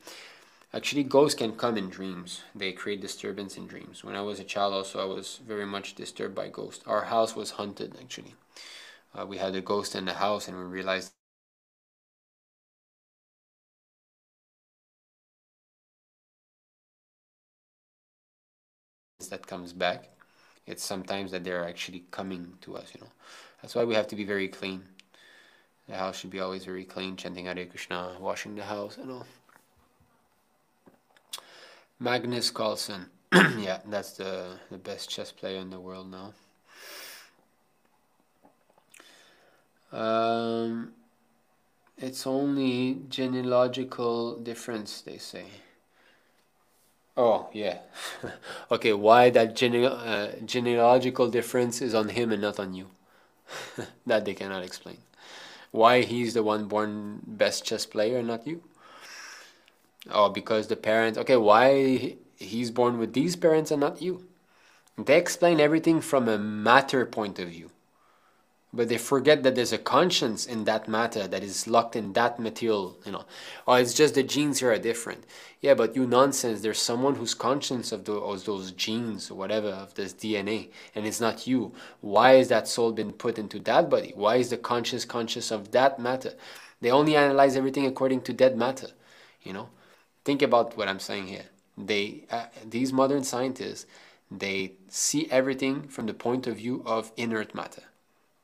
Actually, ghosts can come in dreams. They create disturbance in dreams. When I was a child also, I was very much disturbed by ghosts. Our house was haunted, actually. We had a ghost in the house and we realized that comes back. It's sometimes that they're actually coming to us, you know. That's why we have to be very clean. The house should be always very clean, chanting Hare Krishna, washing the house and all. Magnus Carlsen, yeah, that's the best chess player in the world now. It's only genealogical difference, they say. Oh, yeah. Okay, why that genealogical difference is on him and not on you? That they cannot explain. Why he's the one born best chess player and not you? Oh, because the parents... Okay, why he's born with these parents and not you? They explain everything from a matter point of view. But they forget that there's a conscience in that matter that is locked in that material, you know. Oh, it's just the genes here are different. Yeah, but you nonsense. There's someone who's conscious of those genes or whatever, of this DNA, and it's not you. Why is that soul been put into that body? Why is the conscious of that matter? They only analyze everything according to that matter, you know. Think about what I'm saying here. These modern scientists, they see everything from the point of view of inert matter.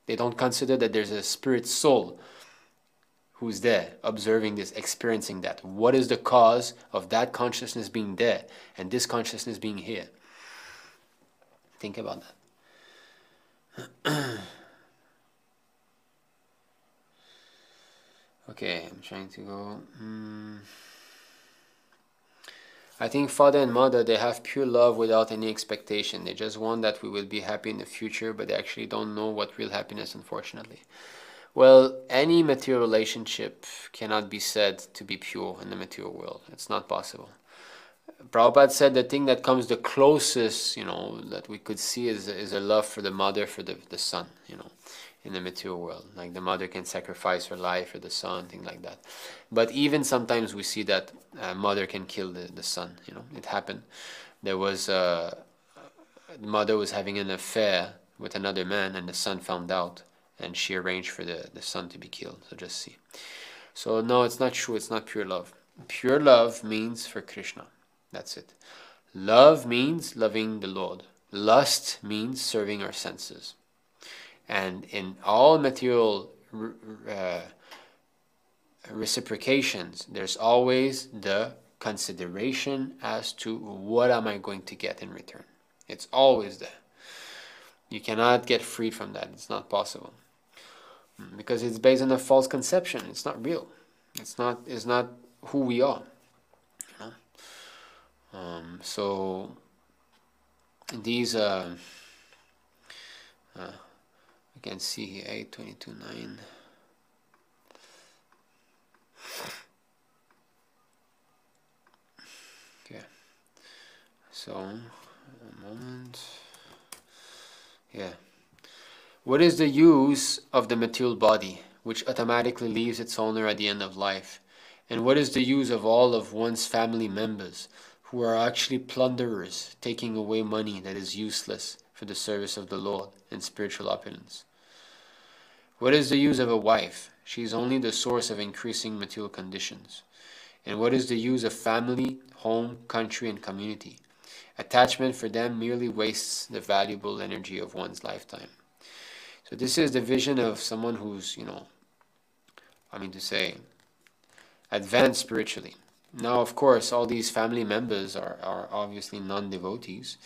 They don't consider that there's a spirit soul who's there, observing this, experiencing that. What is the cause of that consciousness being there and this consciousness being here? Think about that. Okay, I'm trying to go... I think father and mother, they have pure love without any expectation. They just want that we will be happy in the future, but they actually don't know what real happiness, unfortunately. Well, any material relationship cannot be said to be pure in the material world. It's not possible. Prabhupada said the thing that comes the closest, you know, that we could see is a love for the mother, for the son, you know, in the material world. Like the mother can sacrifice her life for the son, things like that. But even sometimes we see that mother can kill the son, you know. It happened. There was the mother was having an affair with another man and the son found out and she arranged for the son to be killed. So just see. So no, it's not true. It's not pure love. Pure love means for Krishna. That's it. Love means loving the Lord. Lust means serving our senses. And in all material reciprocations, there's always the consideration as to what am I going to get in return. It's always there. You cannot get freed from that. It's not possible. Because it's based on a false conception. It's not real. It's not who we are. You know? So these we can see here 8:22:9. Okay. So a moment. Yeah. What is the use of the material body, which automatically leaves its owner at the end of life? And what is the use of all of one's family members, who are actually plunderers, taking away money that is useless for the service of the Lord and spiritual opulence? What is the use of a wife? She is only the source of increasing material conditions. And what is the use of family, home, country, and community? Attachment for them merely wastes the valuable energy of one's lifetime. So this is the vision of someone who's, you know, I mean to say, advanced spiritually. Now, of course, all these family members are obviously non-devotees.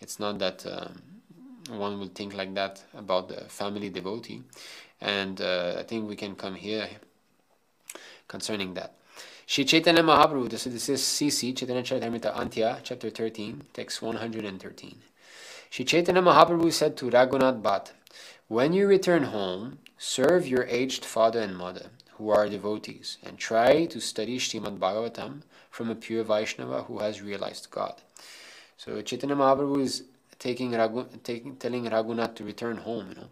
It's not that one would think like that about the family devotee. And I think we can come here concerning that. Shri Chaitanya Mahaprabhu, this is CC, Chaitanya Charitamrita Antya, chapter 13, text 113. Shri Chaitanya Mahaprabhu said to Raghunath Bhatt, when you return home, serve your aged father and mother, who are devotees, and try to study Śrīmad Bhāgavatam from a pure Vaishnava who has realized God. So Chaitanya Mahaprabhu is telling Raghunath to return home, you know.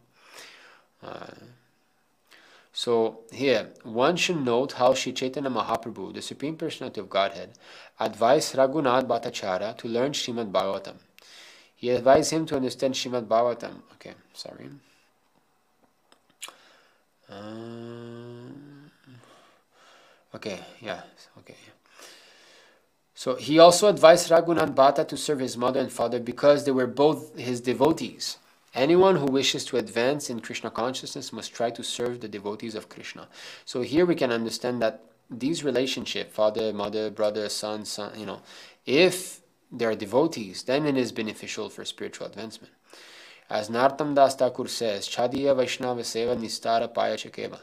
So here, one should note how Śrī Chaitanya Mahaprabhu, the Supreme Personality of Godhead, advised Raghunath Bhattacharya to learn Śrīmad Bhāgavatam. He advised him to understand Śrīmad Bhāgavatam. Okay, sorry. So he also advised Raghunath Bhatta to serve his mother and father because they were both his devotees. Anyone who wishes to advance in Krishna consciousness must try to serve the devotees of Krishna. So here we can understand that these relationships, father, mother, brother, son, you know, if they are devotees, then it is beneficial for spiritual advancement. As Nartam Das Thakur says, Chadiya Vaishnava Seva Nistara Paya Chakeva.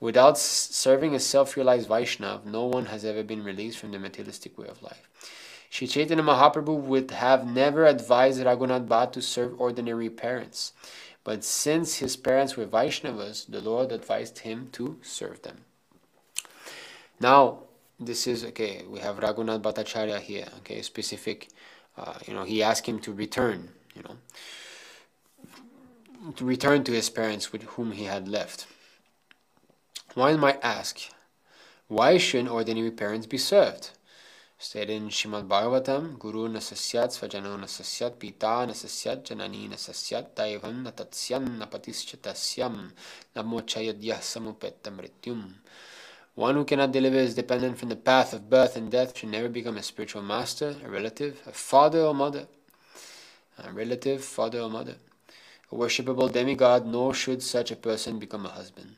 Without serving a self-realized Vaishnav, no one has ever been released from the materialistic way of life. Śrī Chaitanya Mahaprabhu would have never advised Raghunath Bhatt to serve ordinary parents. But since his parents were Vaishnavas, the Lord advised him to serve them. Now, this is, okay, we have Raghunath Bhattacharya here, okay, specific, you know, he asked him to return, you know, to return to his parents with whom he had left. One might ask, why shouldn't ordinary parents be served? Stated in Śrīmad Bhāgavatam, Guru na sasyat, svajano na sasyat, pita na sasyat, janani na sasyat, daivam na tatsyam, na patischatasyam, na mochayadyah samupetta mrityum. One who cannot deliver his dependent from the path of birth and death should never become a spiritual master, a relative, a father or mother. A worshipable demigod, nor should such a person become a husband.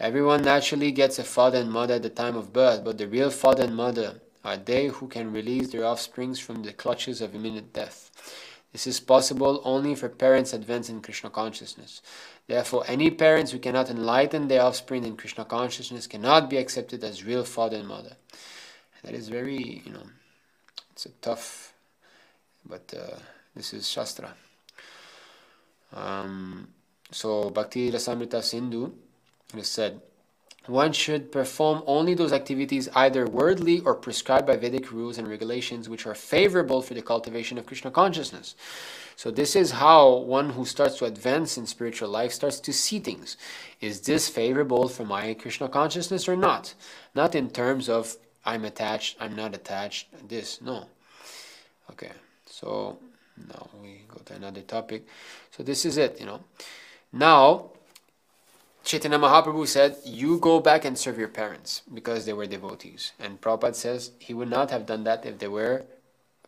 Everyone naturally gets a father and mother at the time of birth, but the real father and mother are they who can release their offsprings from the clutches of imminent death. This is possible only for parents advanced in Krishna consciousness. Therefore, any parents who cannot enlighten their offspring in Krishna consciousness cannot be accepted as real father and mother. That is very, you know, It's a tough, but this is Shastra. So Bhakti Rasamrita Sindhu has said, one should perform only those activities either worldly or prescribed by Vedic rules and regulations which are favorable for the cultivation of Krishna consciousness. So this is how one who starts to advance in spiritual life starts to see things. Is this favorable for my Krishna consciousness or not? Not in terms of I'm attached, I'm not attached, this, no. Okay, so now we go to another topic. So this is it, you know. Now, Chaitanya Mahaprabhu said, you go back and serve your parents because they were devotees. And Prabhupada says he would not have done that if they were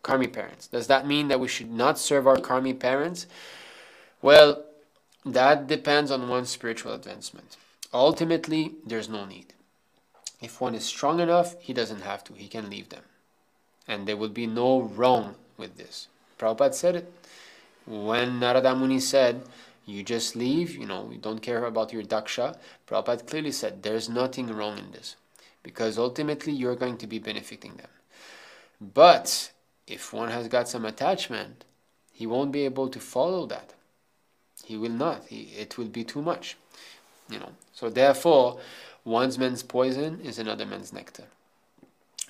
Karmī parents. Does that mean that we should not serve our Karmī parents? Well, that depends on one's spiritual advancement. Ultimately, there's no need. If one is strong enough, he doesn't have to. He can leave them. And there will be no wrong with this. Prabhupada said it. When Narada Muni said, you just leave, you know, you don't care about your daksha, Prabhupada clearly said, there's nothing wrong in this. Because ultimately, you're going to be benefiting them. But if one has got some attachment, he won't be able to follow that. He will not. It will be too much. You know, so therefore, one's man's poison is another man's nectar.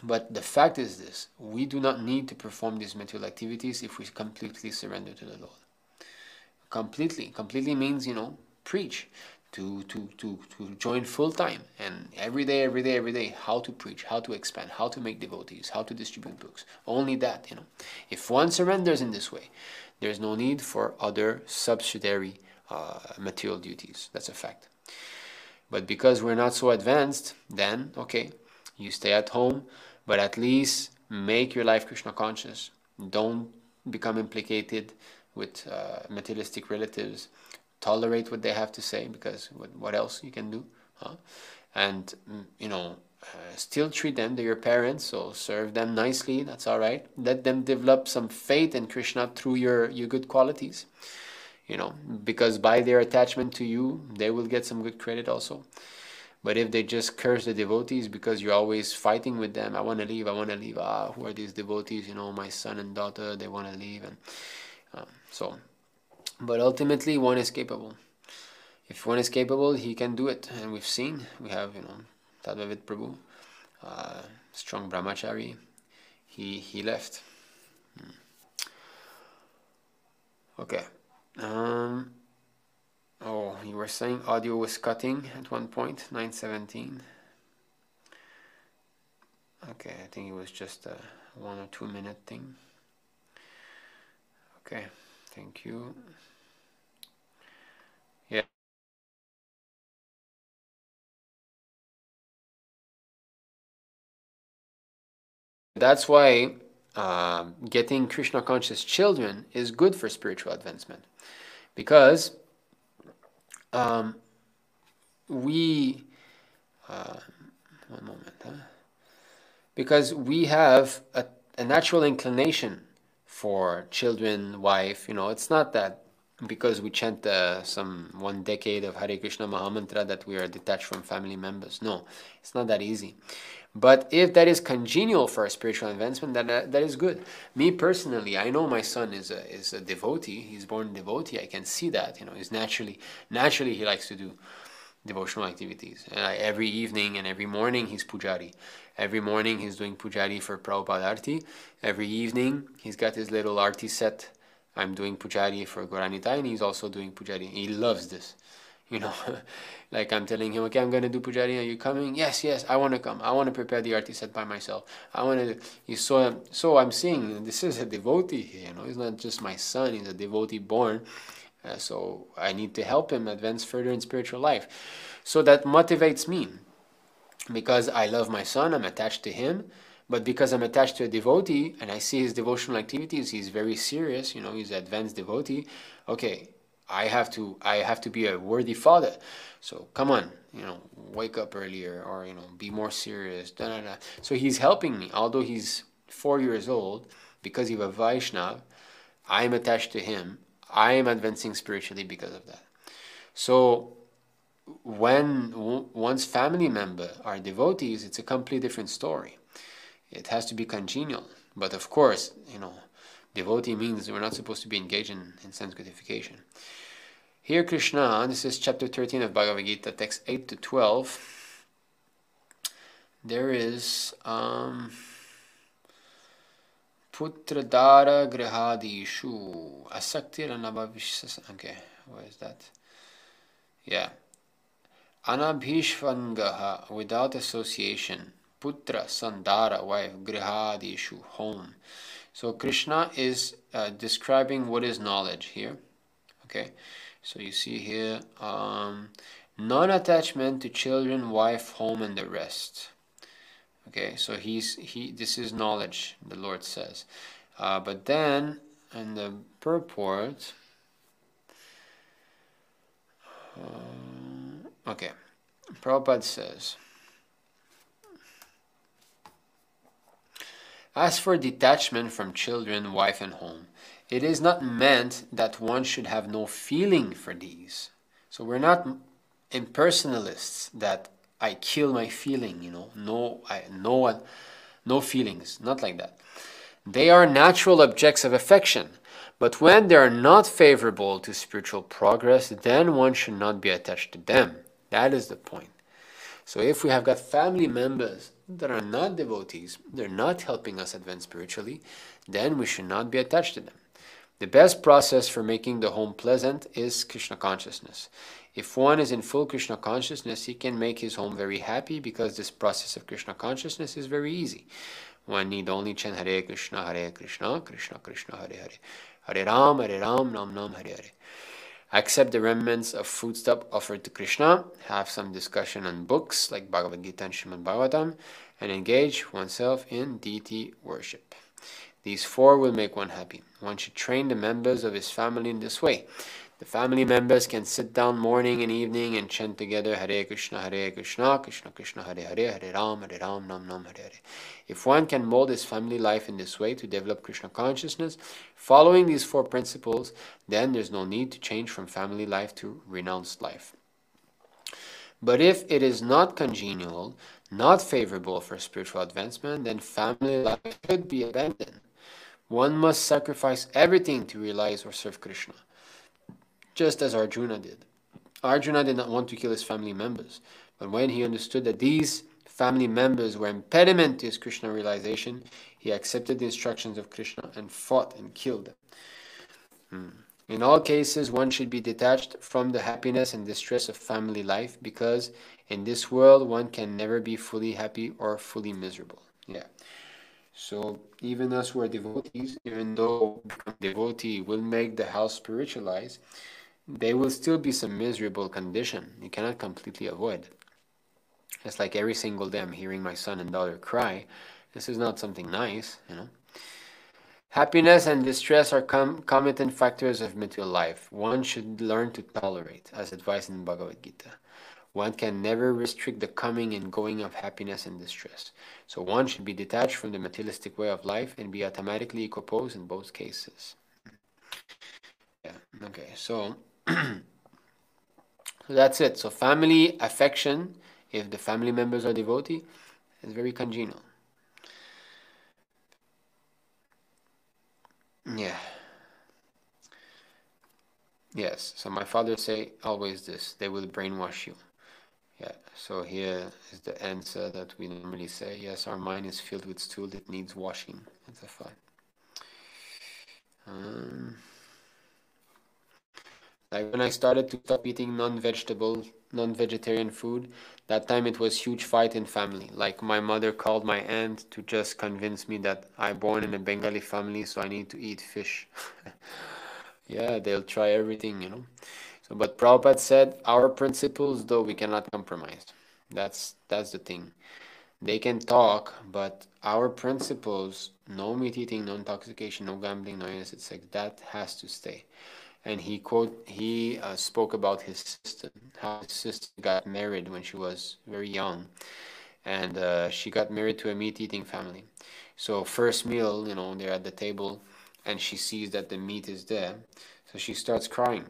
But the fact is this, we do not need to perform these material activities if we completely surrender to the Lord. Completely. Completely means, you know, preach, to join full time. And every day, how to preach, how to expand, how to make devotees, how to distribute books. Only that, you know. If one surrenders in this way, there's no need for other subsidiary material duties. That's a fact. But because we're not so advanced, then, okay, you stay at home, but at least make your life Krishna conscious. Don't become implicated with materialistic relatives. Tolerate what they have to say, because what else you can do? Huh? And, you know, still treat them, they're your parents, so serve them nicely, that's all right. Let them develop some faith in Krishna through your good qualities. You know, because by their attachment to you, they will get some good credit also. But if they just curse the devotees because you're always fighting with them, I want to leave, who are these devotees, you know, my son and daughter, they want to leave. And but ultimately, one is capable. If one is capable, he can do it. And we've seen, we have, you know, Tadvavid Prabhu, strong Brahmachari, he left. Okay. Oh, you were saying audio was cutting at one point, 9:17. Okay, I think it was just a 1 or 2 minute thing. Okay, thank you. Yeah. That's why getting Krishna conscious children is good for spiritual advancement, because because we have a natural inclination for children, wife. You know, it's not that because we chant some 1 decade of Hare Krishna Mahamantra that we are detached from family members. No, it's not that easy. But if that is congenial for our spiritual advancement, that is good. Me personally, I know my son is a devotee. He's born devotee. I can see that. You know, he's naturally he likes to do devotional activities. And every evening and every morning he's pujari. Every morning he's doing pujari for Prabhupada Arti. Every evening he's got his little arti set. I'm doing pujari for Gauranita, and he's also doing pujari. He loves this, you know. Like I'm telling him, okay, I'm going to do pujari. Are you coming? Yes, I want to come. I want to prepare the arti set by myself. I want to. So I'm seeing this is a devotee here, you know. He's not just my son. He's a devotee born. So I need to help him advance further in spiritual life. So that motivates me, because I love my son. I'm attached to him. But because I'm attached to a devotee, and I see his devotional activities, he's very serious, you know, he's an advanced devotee. Okay, I have to be a worthy father. So come on, you know, wake up earlier, or, you know, be more serious, da-da-da. So he's helping me, although he's 4 years old, because he's a Vaishnava, I'm attached to him, I am advancing spiritually because of that. So when one's family member are devotees, it's a completely different story. It has to be congenial. But of course, you know, devotee means we're not supposed to be engaged in sense gratification. Here Krishna, this is chapter 13 of Bhagavad Gita, text 8 to 12. There is Putradara grihadishu asaktir anabhavishas. Okay, where is that? Yeah. Anabhishvangaha, without association. Putra, son, dara, wife, grihadishu, home. So Krishna is describing what is knowledge here. Okay, so you see here, non-attachment to children, wife, home, and the rest. Okay, so this is knowledge, the Lord says. But then, in the purport, okay, Prabhupada says, as for detachment from children, wife, and home, it is not meant that one should have no feeling for these. So we're not impersonalists that I kill my feeling, you know, no feelings, not like that. They are natural objects of affection, but when they are not favorable to spiritual progress, then one should not be attached to them. That is the point. So if we have got family members that are not devotees, they're not helping us advance spiritually, then we should not be attached to them. The best process for making the home pleasant is Krishna consciousness. If one is in full Krishna consciousness, he can make his home very happy, because this process of Krishna consciousness is very easy. One need only chant Hare Krishna, Hare Krishna, Krishna Krishna, Hare Hare, Hare Ram, Nam Nam, Hare Hare. Accept the remnants of foodstuff offered to Krishna, have some discussion on books like Bhagavad Gita and Śrīmad Bhāgavatam, and engage oneself in deity worship. These four will make one happy. One should train the members of his family in this way. The family members can sit down morning and evening and chant together Hare Krishna, Hare Krishna, Krishna Krishna, Hare Hare, Hare Ram, Nam Nam, Hare Hare. If one can mold his family life in this way to develop Krishna consciousness, following these four principles, then there's no need to change from family life to renounced life. But if it is not congenial, not favorable for spiritual advancement, then family life should be abandoned. One must sacrifice everything to realize or serve Krishna, just as Arjuna did. Arjuna did not want to kill his family members, but when he understood that these family members were impediment to his Krishna realization, he accepted the instructions of Krishna and fought and killed them. In all cases, one should be detached from the happiness and distress of family life, because in this world, one can never be fully happy or fully miserable. Yeah. So even us who are devotees, even though a devotee will make the house spiritualized, there will still be some miserable condition. You cannot completely avoid it. It's like every single day I'm hearing my son and daughter cry. This is not something nice, you know. Happiness and distress are concomitant factors of material life. One should learn to tolerate, as advised in Bhagavad Gita. One can never restrict the coming and going of happiness and distress. So one should be detached from the materialistic way of life and be automatically equiposed in both cases. Yeah, okay, so, so that's it. So family affection, if the family members are devotee, is very congenial. Yeah. Yes. So my father say always this: they will brainwash you. Yeah. So here is the answer that we normally say: yes, our mind is filled with stool that needs washing. That's a fact. Like when I started to stop eating non-vegetarian food, that time it was huge fight in family. Like my mother called my aunt to just convince me that I'm born in a Bengali family, so I need to eat fish. Yeah, they'll try everything, you know. So, but Prabhupada said, our principles, though, we cannot compromise. That's the thing. They can talk, but our principles, no meat eating, no intoxication, no gambling, no illicit sex, that has to stay. And he spoke about his sister, how his sister got married when she was very young. And she got married to a meat-eating family. So first meal, you know, they're at the table, and she sees that the meat is there, so she starts crying.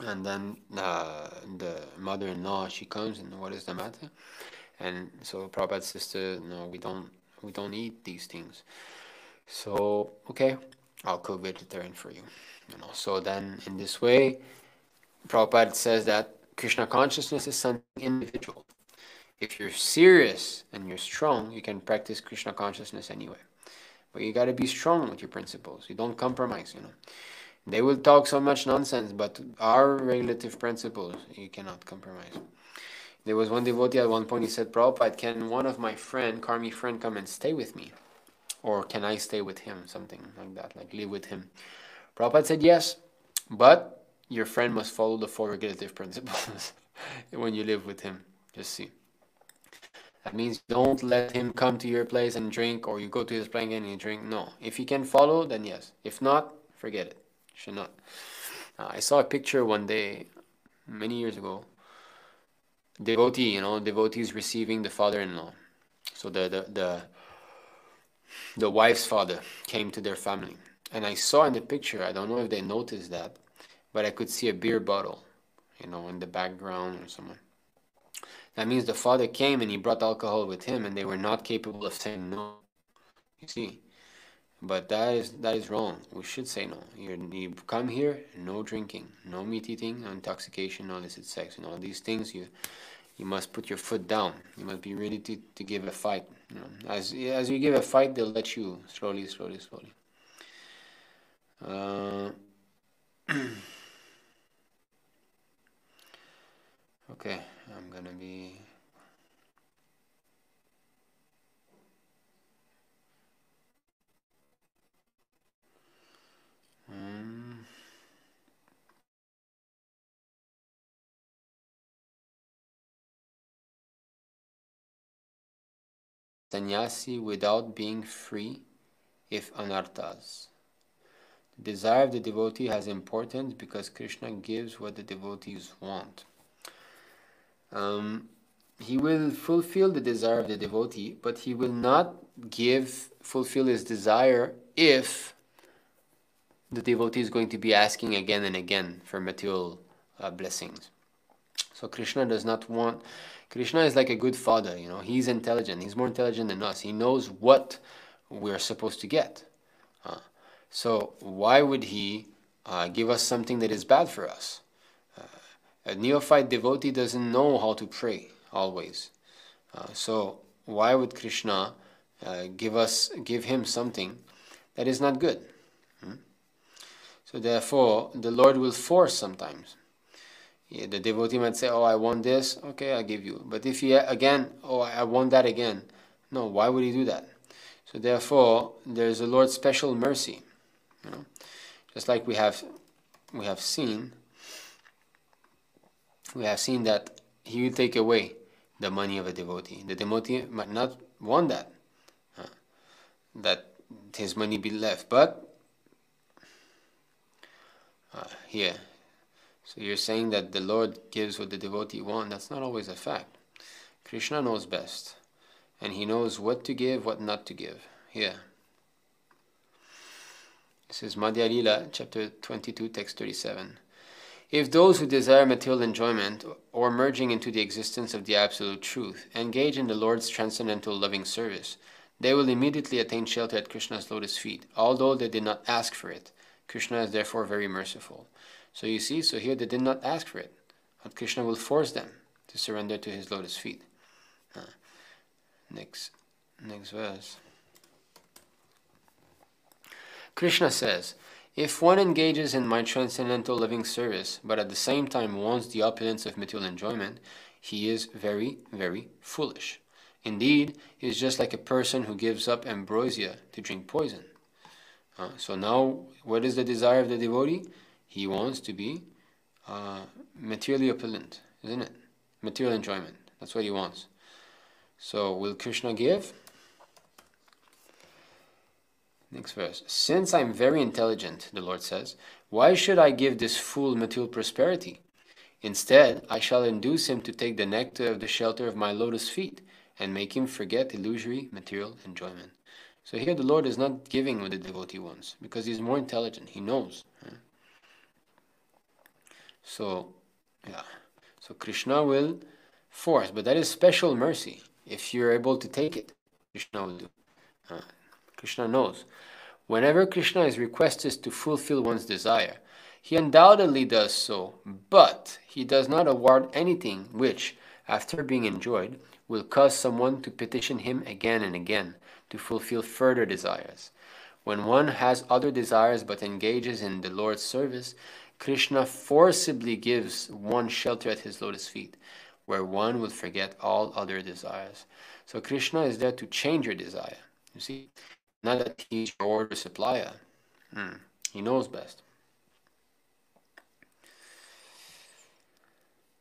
And then the mother-in-law, she comes and, what is the matter? And so Prabhupada's sister, no, we don't, We don't eat these things. So, okay, I'll cook vegetarian for you. You know. So then, in this way, Prabhupada says that Krishna consciousness is something individual. If you're serious and you're strong, you can practice Krishna consciousness anyway. But you got to be strong with your principles. You don't compromise, you know. They will talk so much nonsense, but our relative principles, you cannot compromise. There was one devotee at one point, he said, Prabhupada, can one of my friend, Karmī friend, come and stay with me? Or can I stay with him? Something like that, like live with him. Prabhupada said, yes, but your friend must follow the four regulative principles when you live with him. Just see. That means don't let him come to your place and drink, or you go to his place and you drink. No. If you can follow, then yes. If not, forget it. You should not. I saw a picture one day, many years ago. Devotee, you know, devotees receiving the father-in-law. So the wife's father came to their family. And I saw in the picture, I don't know if they noticed that, but I could see a beer bottle, you know, in the background or somewhere. That means the father came and he brought alcohol with him, and they were not capable of saying no. You see, but that is wrong. We should say no. You come here, no drinking, no meat eating, no intoxication, no illicit sex, and all these things. You must put your foot down. You must be ready to give a fight. You know, as you give a fight, they'll let you slowly. Okay, I'm gonna be... Sannyasi without being free, if anartas. The desire of the devotee has importance because Krishna gives what the devotees want. He will fulfill the desire of the devotee, but he will not fulfill his desire if the devotee is going to be asking again and again for material blessings. So Krishna does not want... Krishna is like a good father, you know. He's intelligent. He's more intelligent than us. He knows what we're supposed to get. So why would he give us something that is bad for us? A neophyte devotee doesn't know how to pray always. So why would Krishna give him something that is not good? So therefore, the Lord will force sometimes. The devotee might say, oh, I want this. Okay, I'll give you. But if he again, oh, I want that again. No, why would he do that? So therefore, there's the Lord's special mercy. You know? Just like we have seen... We have seen that he will take away the money of a devotee. The devotee might not want that, that his money be left. But here, so you're saying that the Lord gives what the devotee wants. That's not always a fact. Krishna knows best, and he knows what to give, what not to give. Here, this is Madhya Lila, chapter 22, text 37. If those who desire material enjoyment or merging into the existence of the Absolute Truth engage in the Lord's transcendental loving service, they will immediately attain shelter at Krishna's lotus feet, although they did not ask for it. Krishna is therefore very merciful. So you see, so here they did not ask for it, but Krishna will force them to surrender to his lotus feet. Next verse. Krishna says, if one engages in my transcendental loving service, but at the same time wants the opulence of material enjoyment, he is very, very foolish. Indeed, he is just like a person who gives up ambrosia to drink poison. So now, what is the desire of the devotee? He wants to be materially opulent, isn't it? Material enjoyment, that's what he wants. So, will Krishna give? Next verse. Since I'm very intelligent, the Lord says, why should I give this fool material prosperity? Instead, I shall induce him to take the nectar of the shelter of my lotus feet and make him forget illusory material enjoyment. So here the Lord is not giving what the devotee wants because he's more intelligent. He knows. So, yeah. So Krishna will force, but that is special mercy. If you're able to take it, Krishna will do. Krishna knows. Whenever Krishna is requested to fulfill one's desire, he undoubtedly does so, but he does not award anything which, after being enjoyed, will cause someone to petition him again and again to fulfill further desires. When one has other desires but engages in the Lord's service, Krishna forcibly gives one shelter at his lotus feet, where one will forget all other desires. So Krishna is there to change your desire. You see, not that he's your order supplier. He knows best.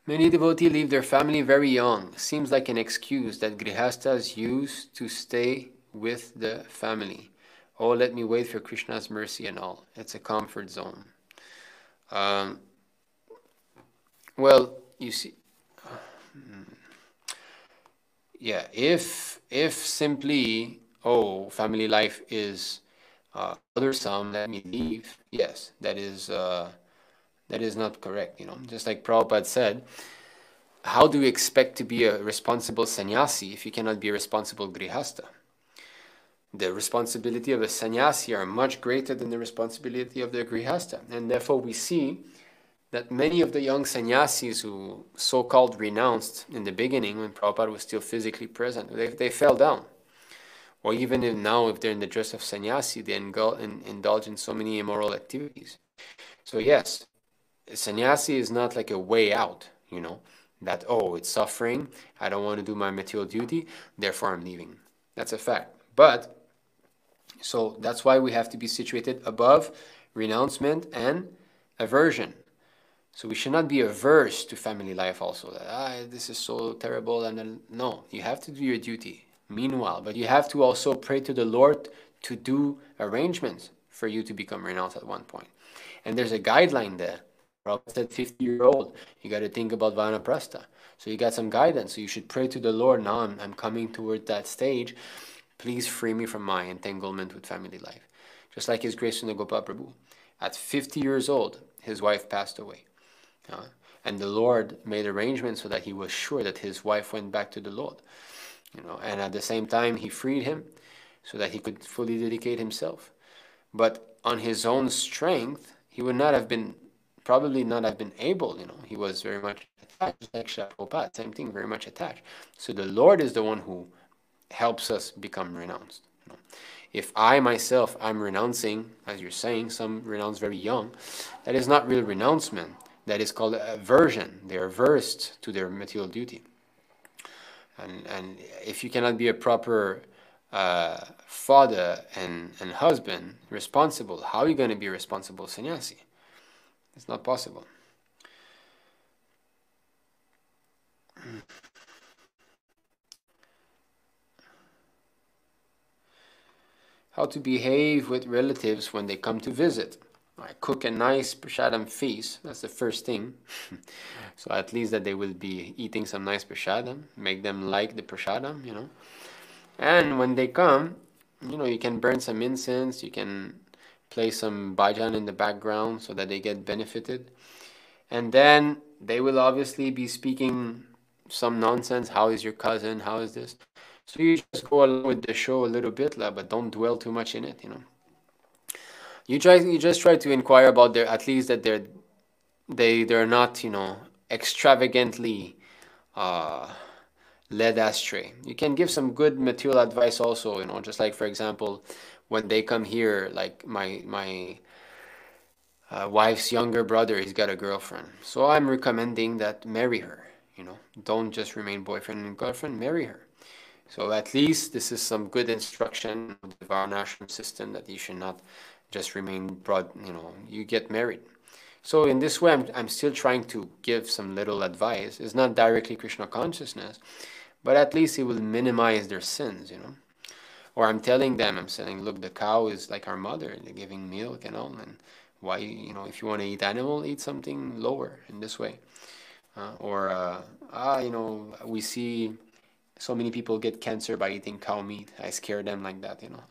Many devotees leave their family very young. Seems like an excuse that grihasthas use to stay with the family. Oh, let me wait for Krishna's mercy and all. It's a comfort zone. Well, you see, yeah, if simply, oh, family life is bothersome, let me leave. Yes, that is not correct, you know. Just like Prabhupada said, how do you expect to be a responsible sannyasi if you cannot be a responsible grihastha? The responsibility of a sannyasi are much greater than the responsibility of the grihastha. And therefore we see that many of the young sannyasis who so-called renounced in the beginning when Prabhupada was still physically present, they fell down. Or even if now, if they're in the dress of sannyasi, they indulge in so many immoral activities. So yes, sannyasi is not like a way out, you know, that, oh, it's suffering, I don't want to do my material duty, therefore I'm leaving. That's a fact. But, so that's why we have to be situated above renouncement and aversion. So we should not be averse to family life also. That, this is so terrible. And then, no, you have to do your duty. Meanwhile, but you have to also pray to the Lord to do arrangements for you to become renounced at one point. And there's a guideline there. Prabhupada said 50-year-old, you got to think about vānaprastha. So you got some guidance. So you should pray to the Lord. Now I'm coming toward that stage. Please free me from my entanglement with family life. Just like His Grace Sunagopal Prabhu. At 50 years old, his wife passed away. And the Lord made arrangements so that he was sure that his wife went back to the Lord. You know, and at the same time, he freed him so that he could fully dedicate himself. But on his own strength, he would not have been, probably not have been able, you know. He was very much attached, like Śrīla Prabhupāda, same thing, very much attached. So the Lord is the one who helps us become renounced. You know. If I myself, I'm renouncing, as you're saying, some renounce very young, that is not real renouncement. That is called aversion. They are averse to their material duty. And if you cannot be a proper father and husband, responsible, how are you going to be a responsible sannyasi? It's not possible. How to behave with relatives when they come to visit. I cook a nice prasadam feast. That's the first thing. So at least that they will be eating some nice prasadam. Make them like the prasadam, you know. And when they come, you know, you can burn some incense. You can play some bhajan in the background so that they get benefited. And then they will obviously be speaking some nonsense. How is your cousin? How is this? So you just go along with the show a little bit, but don't dwell too much in it, you know. You just try to inquire about their, at least that they're not, you know, extravagantly led astray. You can give some good material advice also, you know, just like, for example, when they come here, like my wife's younger brother, he's got a girlfriend. So I'm recommending that marry her, you know. Don't just remain boyfriend and girlfriend, marry her. So at least this is some good instruction of the Varnashram system that you should not just remain broad, you know, you get married. So in this way, I'm still trying to give some little advice. It's not directly Krishna consciousness, but at least it will minimize their sins, you know. Or I'm saying, look, the cow is like our mother, they're giving milk and all, and why, you know, if you want to eat animal, eat something lower in this way. You know, we see so many people get cancer by eating cow meat. I scare them like that, you know.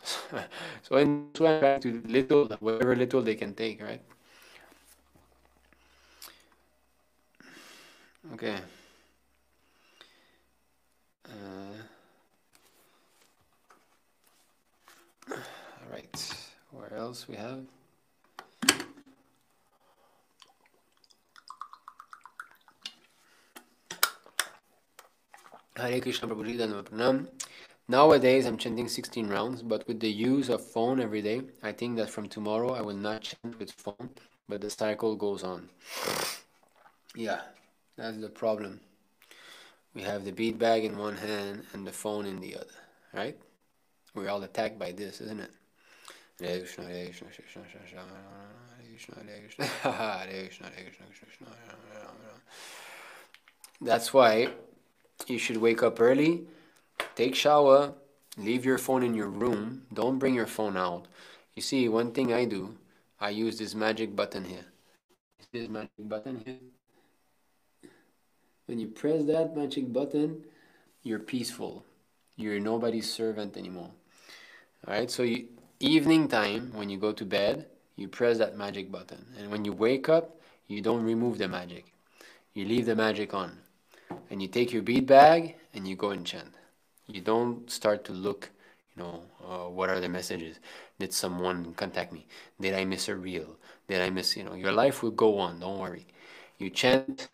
So I'm trying to whatever little they can take, right? Okay. Where else we have? Hare Krishna Prabhuji, Dhanapranam. Nowadays I'm chanting 16 rounds, but with the use of phone every day, I think that from tomorrow I will not chant with phone, but the cycle goes on. Yeah, that's the problem. We have the bead bag in one hand and the phone in the other, right? We're all attacked by this, isn't it? Hare Krishna, Hare Krishna, Krishna Krishna, Hare Krishna, Hare Krishna, Hare Krishna, Hare Krishna, Krishna Krishna. That's why you should wake up early, take shower, leave your phone in your room, don't bring your phone out. You see, one thing I do, I use this magic button here. You see this magic button here? When you press that magic button, you're peaceful. You're nobody's servant anymore. Alright, so you, evening time, when you go to bed, you press that magic button. And when you wake up, you don't remove the magic. You leave the magic on. And you take your bead bag and you go and chant. You don't start to look, you know, what are the messages? Did someone contact me? Did I miss a reel? Did I miss, you know, your life will go on, don't worry. You chant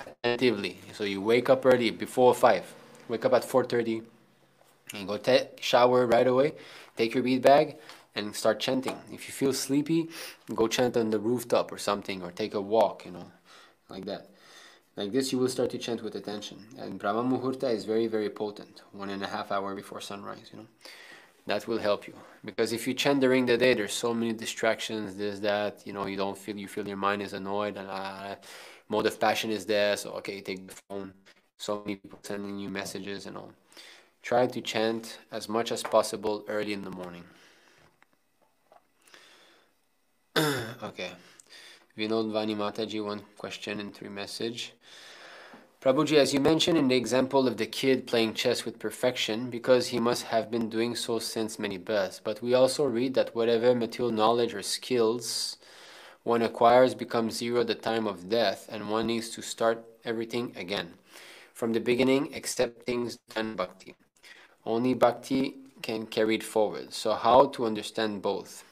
attentively. So you wake up early, before 5. Wake up at 4:30 and go shower right away. Take your bead bag and start chanting. If you feel sleepy, go chant on the rooftop or something, or take a walk, you know, like that. Like this, you will start to chant with attention. And Brahma Muhurta is very, very potent. 1.5 hours before sunrise, you know. That will help you. Because if you chant during the day, there's so many distractions, this, that. You know, you don't feel, you feel your mind is annoyed. And mode of passion is there. So, okay, take the phone. So many people sending you messages and all. Try to chant as much as possible early in the morning. Okay. Vinod Vani Mataji, one question and 3 message. Prabhuji, as you mentioned in the example of the kid playing chess with perfection, because he must have been doing so since many births, but we also read that whatever material knowledge or skills one acquires becomes zero at the time of death, and one needs to start everything again, from the beginning, except things done bhakti. Only bhakti can carry it forward. So how to understand both?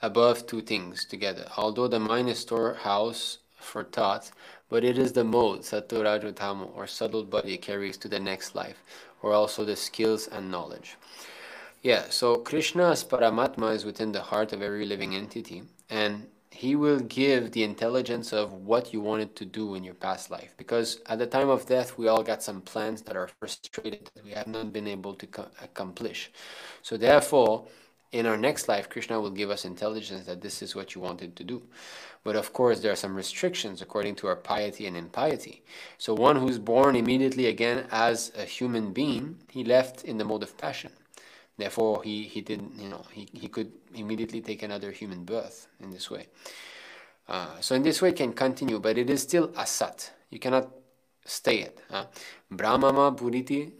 Above two things together. Although the mind is storehouse for thoughts, but it is the mode, Sattva Raja Tamo, or subtle body carries to the next life, or also the skills and knowledge. Yeah, so Krishna as Paramatma is within the heart of every living entity, and he will give the intelligence of what you wanted to do in your past life. Because at the time of death, we all got some plans that are frustrated, that we have not been able to accomplish. So therefore, in our next life, Krishna will give us intelligence that this is what you wanted to do. But of course, there are some restrictions according to our piety and impiety. So one who's born immediately again as a human being, he left in the mode of passion. Therefore, he didn't, you know, he could immediately take another human birth in this way. So in this way, it can continue, but it is still asat. You cannot stay it. Brahmama Puriti,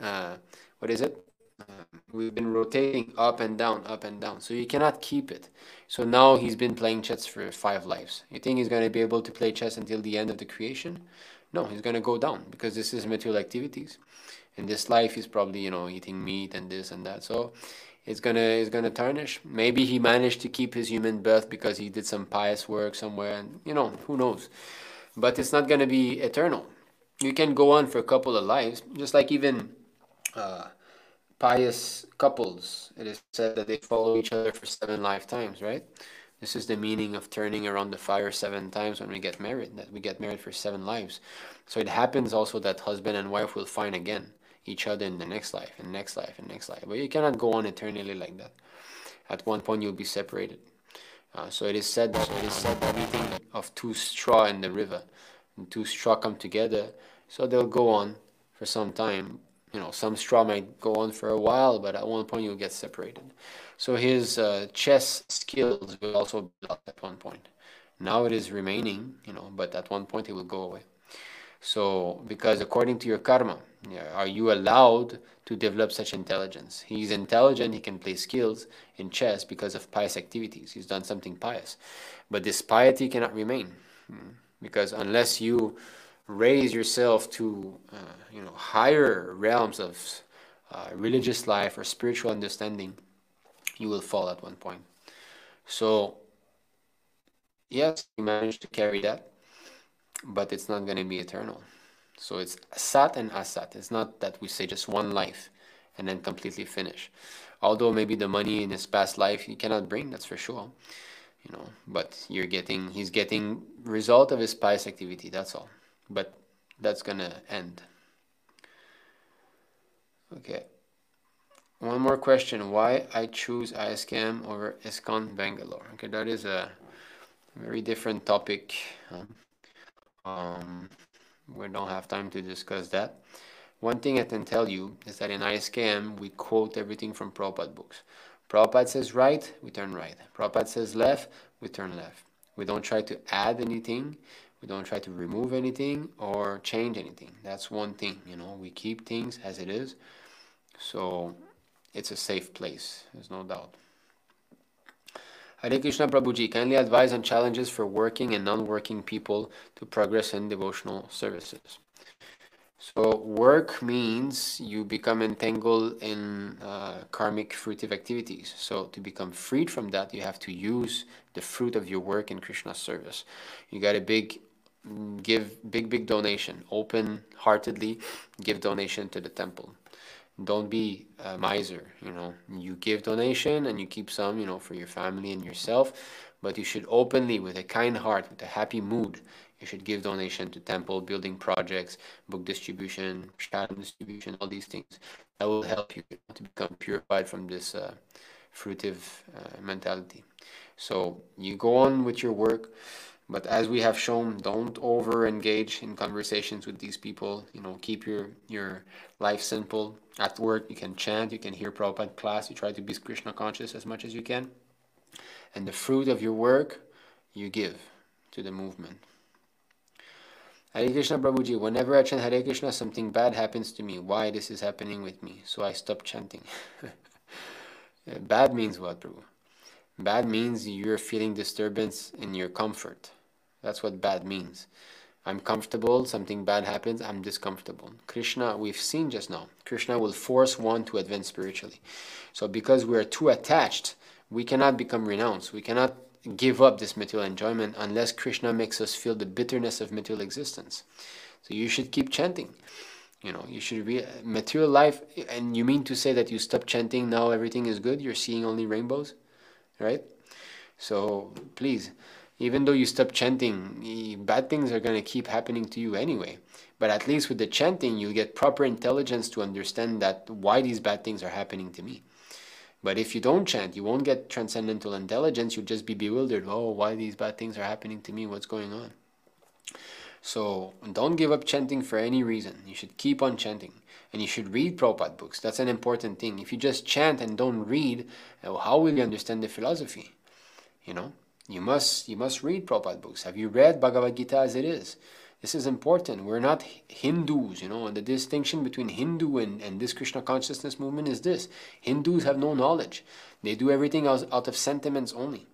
what is it? We've been rotating up and down, so you cannot keep it. So now he's been playing chess for 5 lives. You think he's going to be able to play chess until the end of the creation? No, he's going to go down, because this is material activities. In this life, he's probably, you know, eating meat and this and that, so it's gonna tarnish. Maybe he managed to keep his human birth because he did some pious work somewhere, and you know, who knows. But it's not going to be eternal. You can go on for a couple of lives, just like even pious couples, it is said that they follow each other for 7 lifetimes, right? This is the meaning of turning around the fire 7 times when we get married, that we get married for 7 lives. So it happens also that husband and wife will find again each other in the next life, and next life, and next life. But you cannot go on eternally like that. At one point you'll be separated. So it is said that everything of 2 straw in the river, and 2 straw come together, so they'll go on for some time. You know, some straw might go on for a while, but at one point you'll get separated. So his chess skills will also be lost at one point. Now it is remaining, you know, but at one point it will go away. So, because according to your karma, are you allowed to develop such intelligence? He's intelligent, he can play skills in chess because of pious activities. He's done something pious. But this piety cannot remain, because unless you raise yourself to, you know, higher realms of religious life or spiritual understanding, you will fall at one point. So yes, you manage to carry that, but it's not going to be eternal. So it's sat and asat. It's not that we say just one life and then completely finish. Although maybe the money in his past life he cannot bring, that's for sure. You know, but you're getting, he's getting result of his pious activity, that's all. But that's gonna end. Okay. One more question. Why I choose ISKCON over ISKCON Bangalore? Okay, that is a very different topic. We don't have time to discuss that. One thing I can tell you is that in ISKCON, we quote everything from Prabhupada books. Prabhupada says right, we turn right. Prabhupada says left, we turn left. We don't try to add anything. We don't try to remove anything or change anything. That's one thing, you know. We keep things as it is. So it's a safe place, there's no doubt. Hare Krishna Prabhuji, kindly advise on challenges for working and non-working people to progress in devotional services. So work means you become entangled in karmic fruitive activities. So to become freed from that, you have to use the fruit of your work in Krishna's service. You got to give big donation, open-heartedly give donation to the temple. Don't be a miser, you know. You give donation and you keep some, you know, for your family and yourself, but you should openly, with a kind heart, with a happy mood, you should give donation to temple, building projects, book distribution, shadow distribution, all these things. That will help you to become purified from this fruitive mentality. So you go on with your work, but as we have shown, don't over-engage in conversations with these people. You know, keep your life simple. At work, you can chant, you can hear Prabhupada class, you try to be Krishna conscious as much as you can. And the fruit of your work, you give to the movement. Hare Krishna Prabhuji, whenever I chant Hare Krishna, something bad happens to me. Why this is happening with me? So I stop chanting. Bad means what, Prabhu? Bad means you're feeling disturbance in your comfort. That's what bad means. I'm comfortable, something bad happens, I'm discomfortable. Krishna, we've seen just now, Krishna will force one to advance spiritually. So because we are too attached, we cannot become renounced. We cannot give up this material enjoyment unless Krishna makes us feel the bitterness of material existence. So you should keep chanting. You know, you should be material life, and you mean to say that you stop chanting, now everything is good, you're seeing only rainbows, right? So please, even though you stop chanting, bad things are going to keep happening to you anyway. But at least with the chanting, you'll get proper intelligence to understand that why these bad things are happening to me. But if you don't chant, you won't get transcendental intelligence. You'll just be bewildered. Oh, why these bad things are happening to me? What's going on? So don't give up chanting for any reason. You should keep on chanting. And you should read Prabhupada books. That's an important thing. If you just chant and don't read, how will you understand the philosophy? You know? You must read Prabhupada books. Have you read Bhagavad Gita as it is? This is important. We're not Hindus, you know, and the distinction between Hindu and this Krishna consciousness movement is this. Hindus have no knowledge. They do everything out of sentiments only.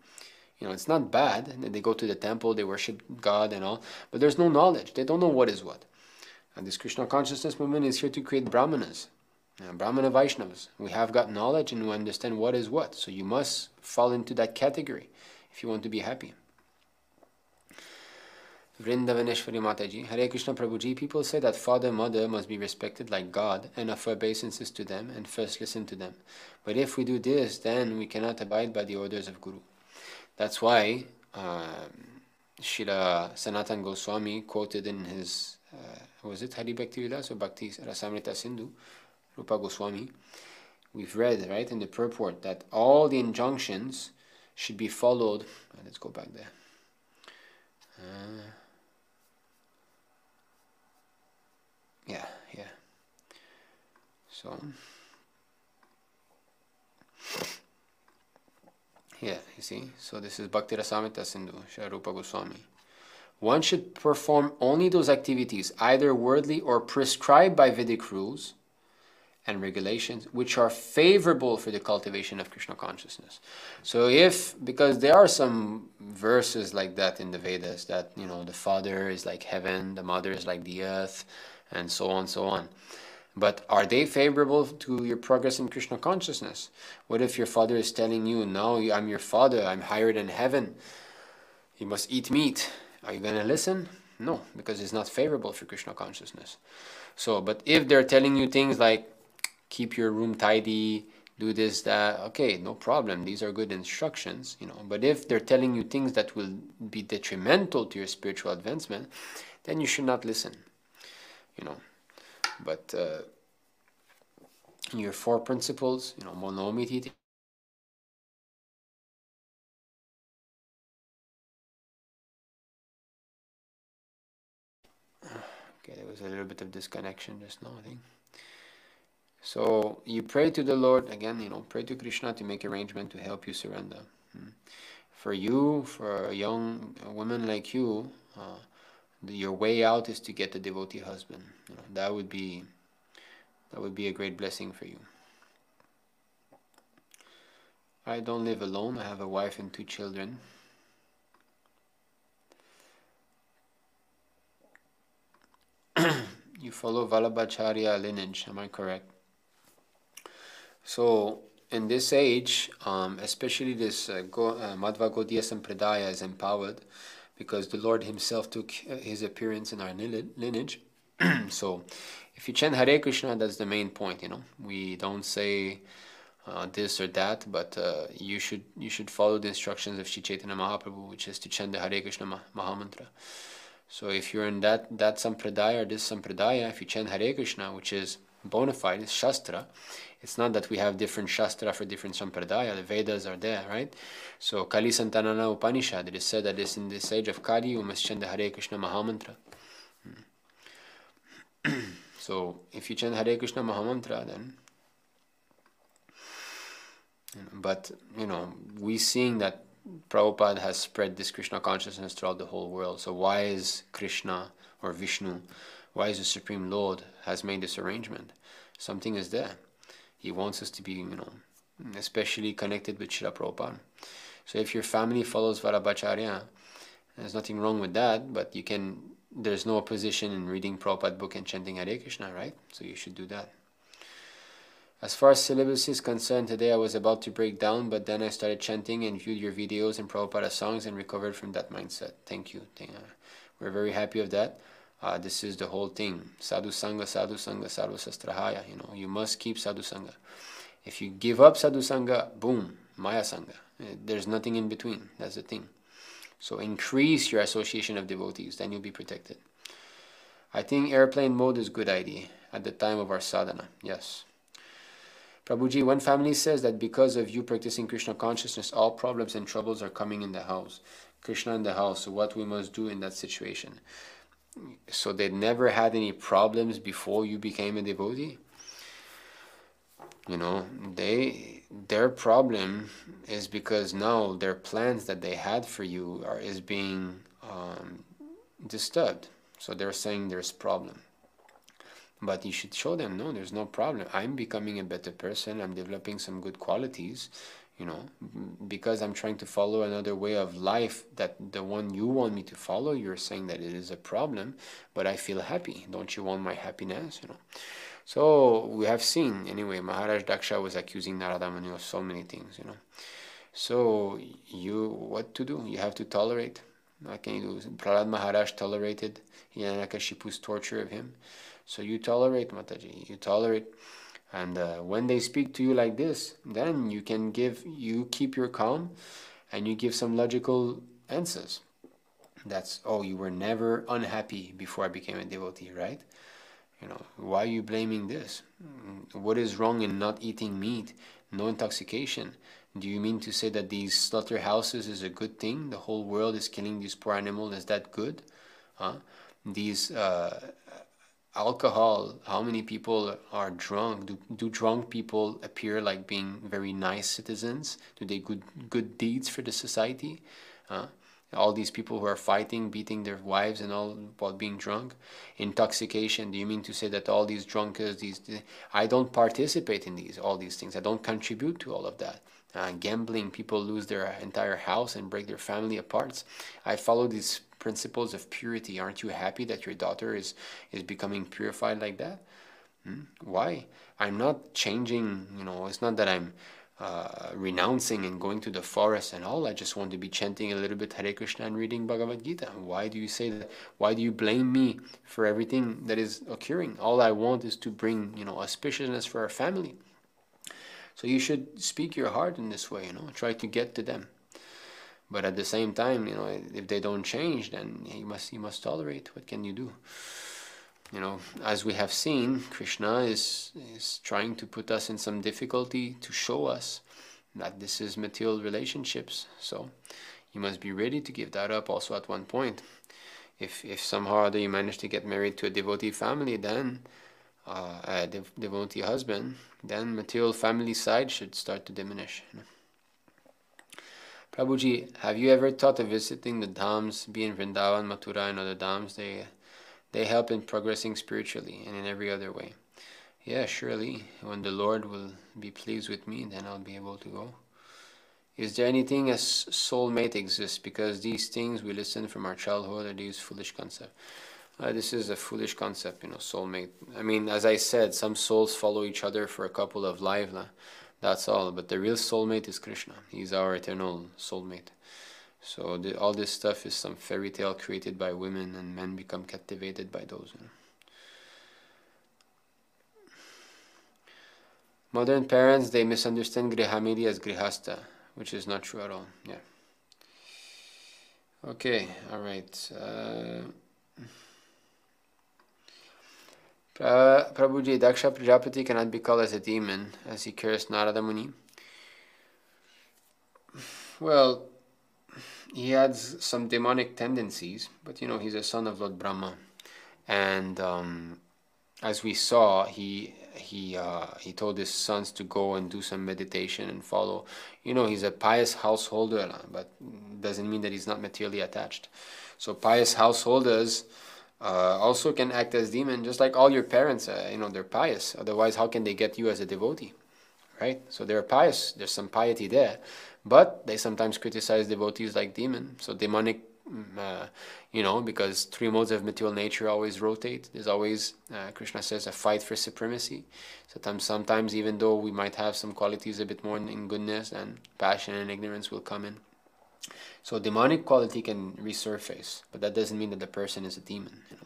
You know, it's not bad that they go to the temple, they worship God and all, but there's no knowledge. They don't know what is what. And this Krishna consciousness movement is here to create brahmanas, brahmana Vaishnavas. We have got knowledge and we understand what is what. So you must fall into that category if you want to be happy. Vrindavaneshwari Mataji, Hare Krishna Prabhuji, people say that father, mother must be respected like God and offer obeisances to them and first listen to them. But if we do this, then we cannot abide by the orders of Guru. That's why Srila Sanatan Goswami quoted in his, was it Hari Bhakti Vilas or Bhakti Rasamrita Sindhu, Rupa Goswami. We've read, right, in the purport that all the injunctions should be followed. Let's go back there. You see, so this is Bhakti Rasamrita Sindhu, Srila Rupa Goswami. One should perform only those activities, either worldly or prescribed by Vedic rules and regulations, which are favorable for the cultivation of Krishna consciousness. So if, because there are some verses like that in the Vedas, that, you know, the father is like heaven, the mother is like the earth, and so on, so on. But are they favorable to your progress in Krishna consciousness? What if your father is telling you, no, I'm your father, I'm higher than heaven, you must eat meat. Are you going to listen? No, because it's not favorable for Krishna consciousness. So, but if they're telling you things like, keep your room tidy, do this, that, okay, no problem. These are good instructions, you know. But if they're telling you things that will be detrimental to your spiritual advancement, then you should not listen, you know. But your four principles, you know, monomity, okay, there was a little bit of disconnection just now, I think. So you pray to the Lord, again, you know, pray to Krishna to make arrangement to help you surrender. For you, for a young woman like you, your way out is to get a devotee husband. You know, that would be a great blessing for you. I don't live alone. I have a wife and 2 children. You follow Vallabhacharya lineage, am I correct? So in this age, especially this Madhva Gaudiya Sampradaya is empowered, because the Lord himself took his appearance in our lineage. So if you chant Hare Krishna, that's the main point, you know. We don't say this or that, but you should follow the instructions of Sri Chaitanya Mahaprabhu, which is to chant the Hare Krishna Mahamantra. So if you're in that Sampradaya or this Sampradaya, if you chant Hare Krishna, which is bona fide, it's Shastra. It's not that we have different Shastra for different Sampradaya, the Vedas are there, right? So Kali Santanana Upanishad, it is said that it's in this age of Kali, you must chant the Hare Krishna Mahamantra. So if you chant Hare Krishna Mahamantra, then... But, you know, we seeing that Prabhupada has spread this Krishna consciousness throughout the whole world. So why is Krishna or Vishnu, why is the Supreme Lord has made this arrangement? Something is there. He wants us to be, you know, especially connected with Śrīla Prabhupada. So if your family follows Vallabhacharya, there's nothing wrong with that, but you can, there's no opposition in reading Prabhupada's book and chanting Hare Krishna, right? So you should do that. As far as syllabus is concerned, today I was about to break down, but then I started chanting and viewed your videos and Prabhupada songs and recovered from that mindset. Thank you. We're very happy of that. This is the whole thing. Sadhu Sangha, Sarva Sastrahaya. You know, you must keep Sadhu Sangha. If you give up Sadhu Sangha, boom, Maya Sangha. There's nothing in between. That's the thing. So increase your association of devotees, then you'll be protected. I think airplane mode is a good idea at the time of our sadhana. Yes. Prabhuji, one family says that because of you practicing Krishna consciousness, all problems and troubles are coming in the house. Krishna in the house, so what we must do in that situation? So they never had any problems before you became a devotee? You know, their problem is because now their plans that they had for you is being disturbed. So they're saying there's problem. But you should show them, no, there's no problem. I'm becoming a better person. I'm developing some good qualities, you know, because I'm trying to follow another way of life that the one you want me to follow, you're saying that it is a problem, but I feel happy. Don't you want my happiness, you know? So we have seen, anyway, Maharaja Daksha was accusing Narada Muni of so many things, you know. So you, what to do? You have to tolerate. What can you do? Prahlada Maharaj tolerated Hiranyakashipu's torture of him. So you tolerate, Mataji, you tolerate. And when they speak to you like this, then you can give, you keep your calm and you give some logical answers. That's, oh, you were never unhappy before I became a devotee, right? You know, why are you blaming this? What is wrong in not eating meat? No intoxication. Do you mean to say that these slaughterhouses is a good thing? The whole world is killing these poor animals. Is that good? Huh? These... alcohol, how many people are drunk? Do drunk people appear like being very nice citizens? Do they do good deeds for the society? All these people who are fighting, beating their wives and all while being drunk. Intoxication, do you mean to say that all these drunkards, I don't participate in all these things. I don't contribute to all of that. Gambling, people lose their entire house and break their family apart. I follow these principles of purity. Aren't you happy that your daughter is becoming purified like that? Why? I'm not changing, you know, it's not that I'm renouncing and going to the forest and all. I just want to be chanting a little bit Hare Krishna and reading Bhagavad Gita. Why do you say that? Why do you blame me for everything that is occurring? All I want is to bring, you know, auspiciousness for our family. So you should speak your heart in this way, you know, try to get to them. But at the same time, you know, if they don't change, then you must tolerate. What can you do? You know, as we have seen, Krishna is trying to put us in some difficulty to show us that this is material relationships. So you must be ready to give that up also at one point. If somehow or other you manage to get married to a devotee family, then a devotee husband, then material family side should start to diminish. You know? Prabhuji, have you ever thought of visiting the dhams, be in Vrindavan, Mathura and other dhams? They help in progressing spiritually and in every other way. Yeah, surely. When the Lord will be pleased with me, then I'll be able to go. Is there anything as soulmate exists? Because these things we listen from our childhood are these foolish concepts. This is a foolish concept, you know, soulmate. I mean, as I said, some souls follow each other for a couple of lives. That's all. But the real soulmate is Krishna. He's our eternal soulmate. So all this stuff is some fairy tale created by women, and men become captivated by those. You know. Modern parents, they misunderstand Grihamedi as Grihastha, which is not true at all. Yeah. Okay, all right. Prabhuji, Daksha Prajapati cannot be called as a demon, as he cursed Narada Muni. Well, he had some demonic tendencies, but you know, he's a son of Lord Brahma, and as we saw, he told his sons to go and do some meditation and follow. You know, he's a pious householder, but doesn't mean that he's not materially attached. So pious householders also can act as demons, just like all your parents. You know, they're pious. Otherwise, how can they get you as a devotee? Right? So they're pious. There's some piety there. But they sometimes criticize devotees like demon. So demonic, you know, because three modes of material nature always rotate. There's always, Krishna says, a fight for supremacy. Sometimes even though we might have some qualities a bit more in goodness, and passion and ignorance will come in. So demonic quality can resurface, but that doesn't mean that the person is a demon. You know?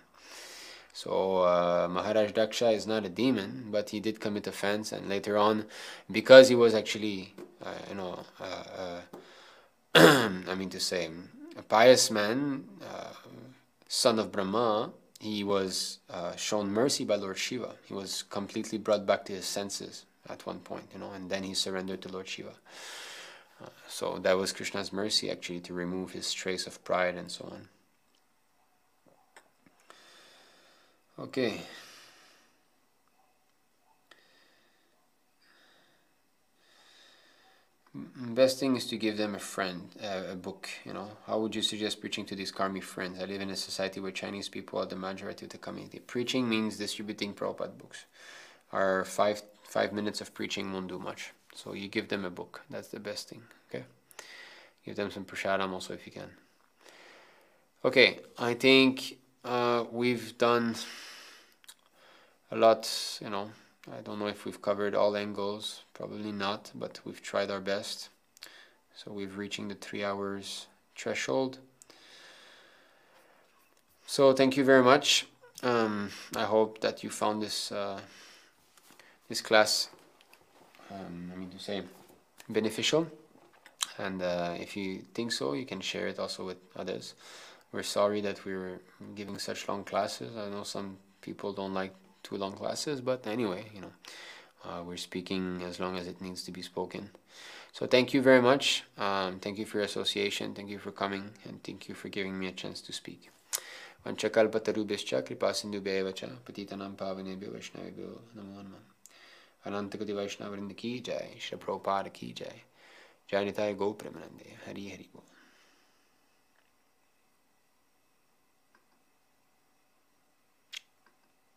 So Maharaj Daksha is not a demon, but he did commit offense, and later on, because he was actually, you know, I mean to say, a pious man, son of Brahma, he was shown mercy by Lord Shiva. He was completely brought back to his senses at one point, you know, and then he surrendered to Lord Shiva. So that was Krishna's mercy, actually, to remove his trace of pride and so on. Okay. Best thing is to give them a friend, a book, you know. How would you suggest preaching to these Karmī friends? I live in a society where Chinese people are the majority of the community. Preaching means distributing Prabhupada books. Our five minutes of preaching won't do much. So you give them a book. That's the best thing, okay? Give them some prasadam also if you can. Okay, I think... we've done a lot, you know. I don't know if we've covered all angles, probably not, but we've tried our best. So we've reaching the 3 hours threshold. So thank you very much. I hope that you found this this class, I mean to say, beneficial. And if you think so, you can share it also with others. We're sorry that we're giving such long classes. I know some people don't like too long classes, but anyway, you know, we're speaking as long as it needs to be spoken. So thank you very much. Thank you for your association. Thank you for coming, and thank you for giving me a chance to speak. Anantakati Vaishnava Vrinda ki jai, Shri Prabhupada ki jai, Jai Nitai Gaur Premanande, Hari Hari Bol.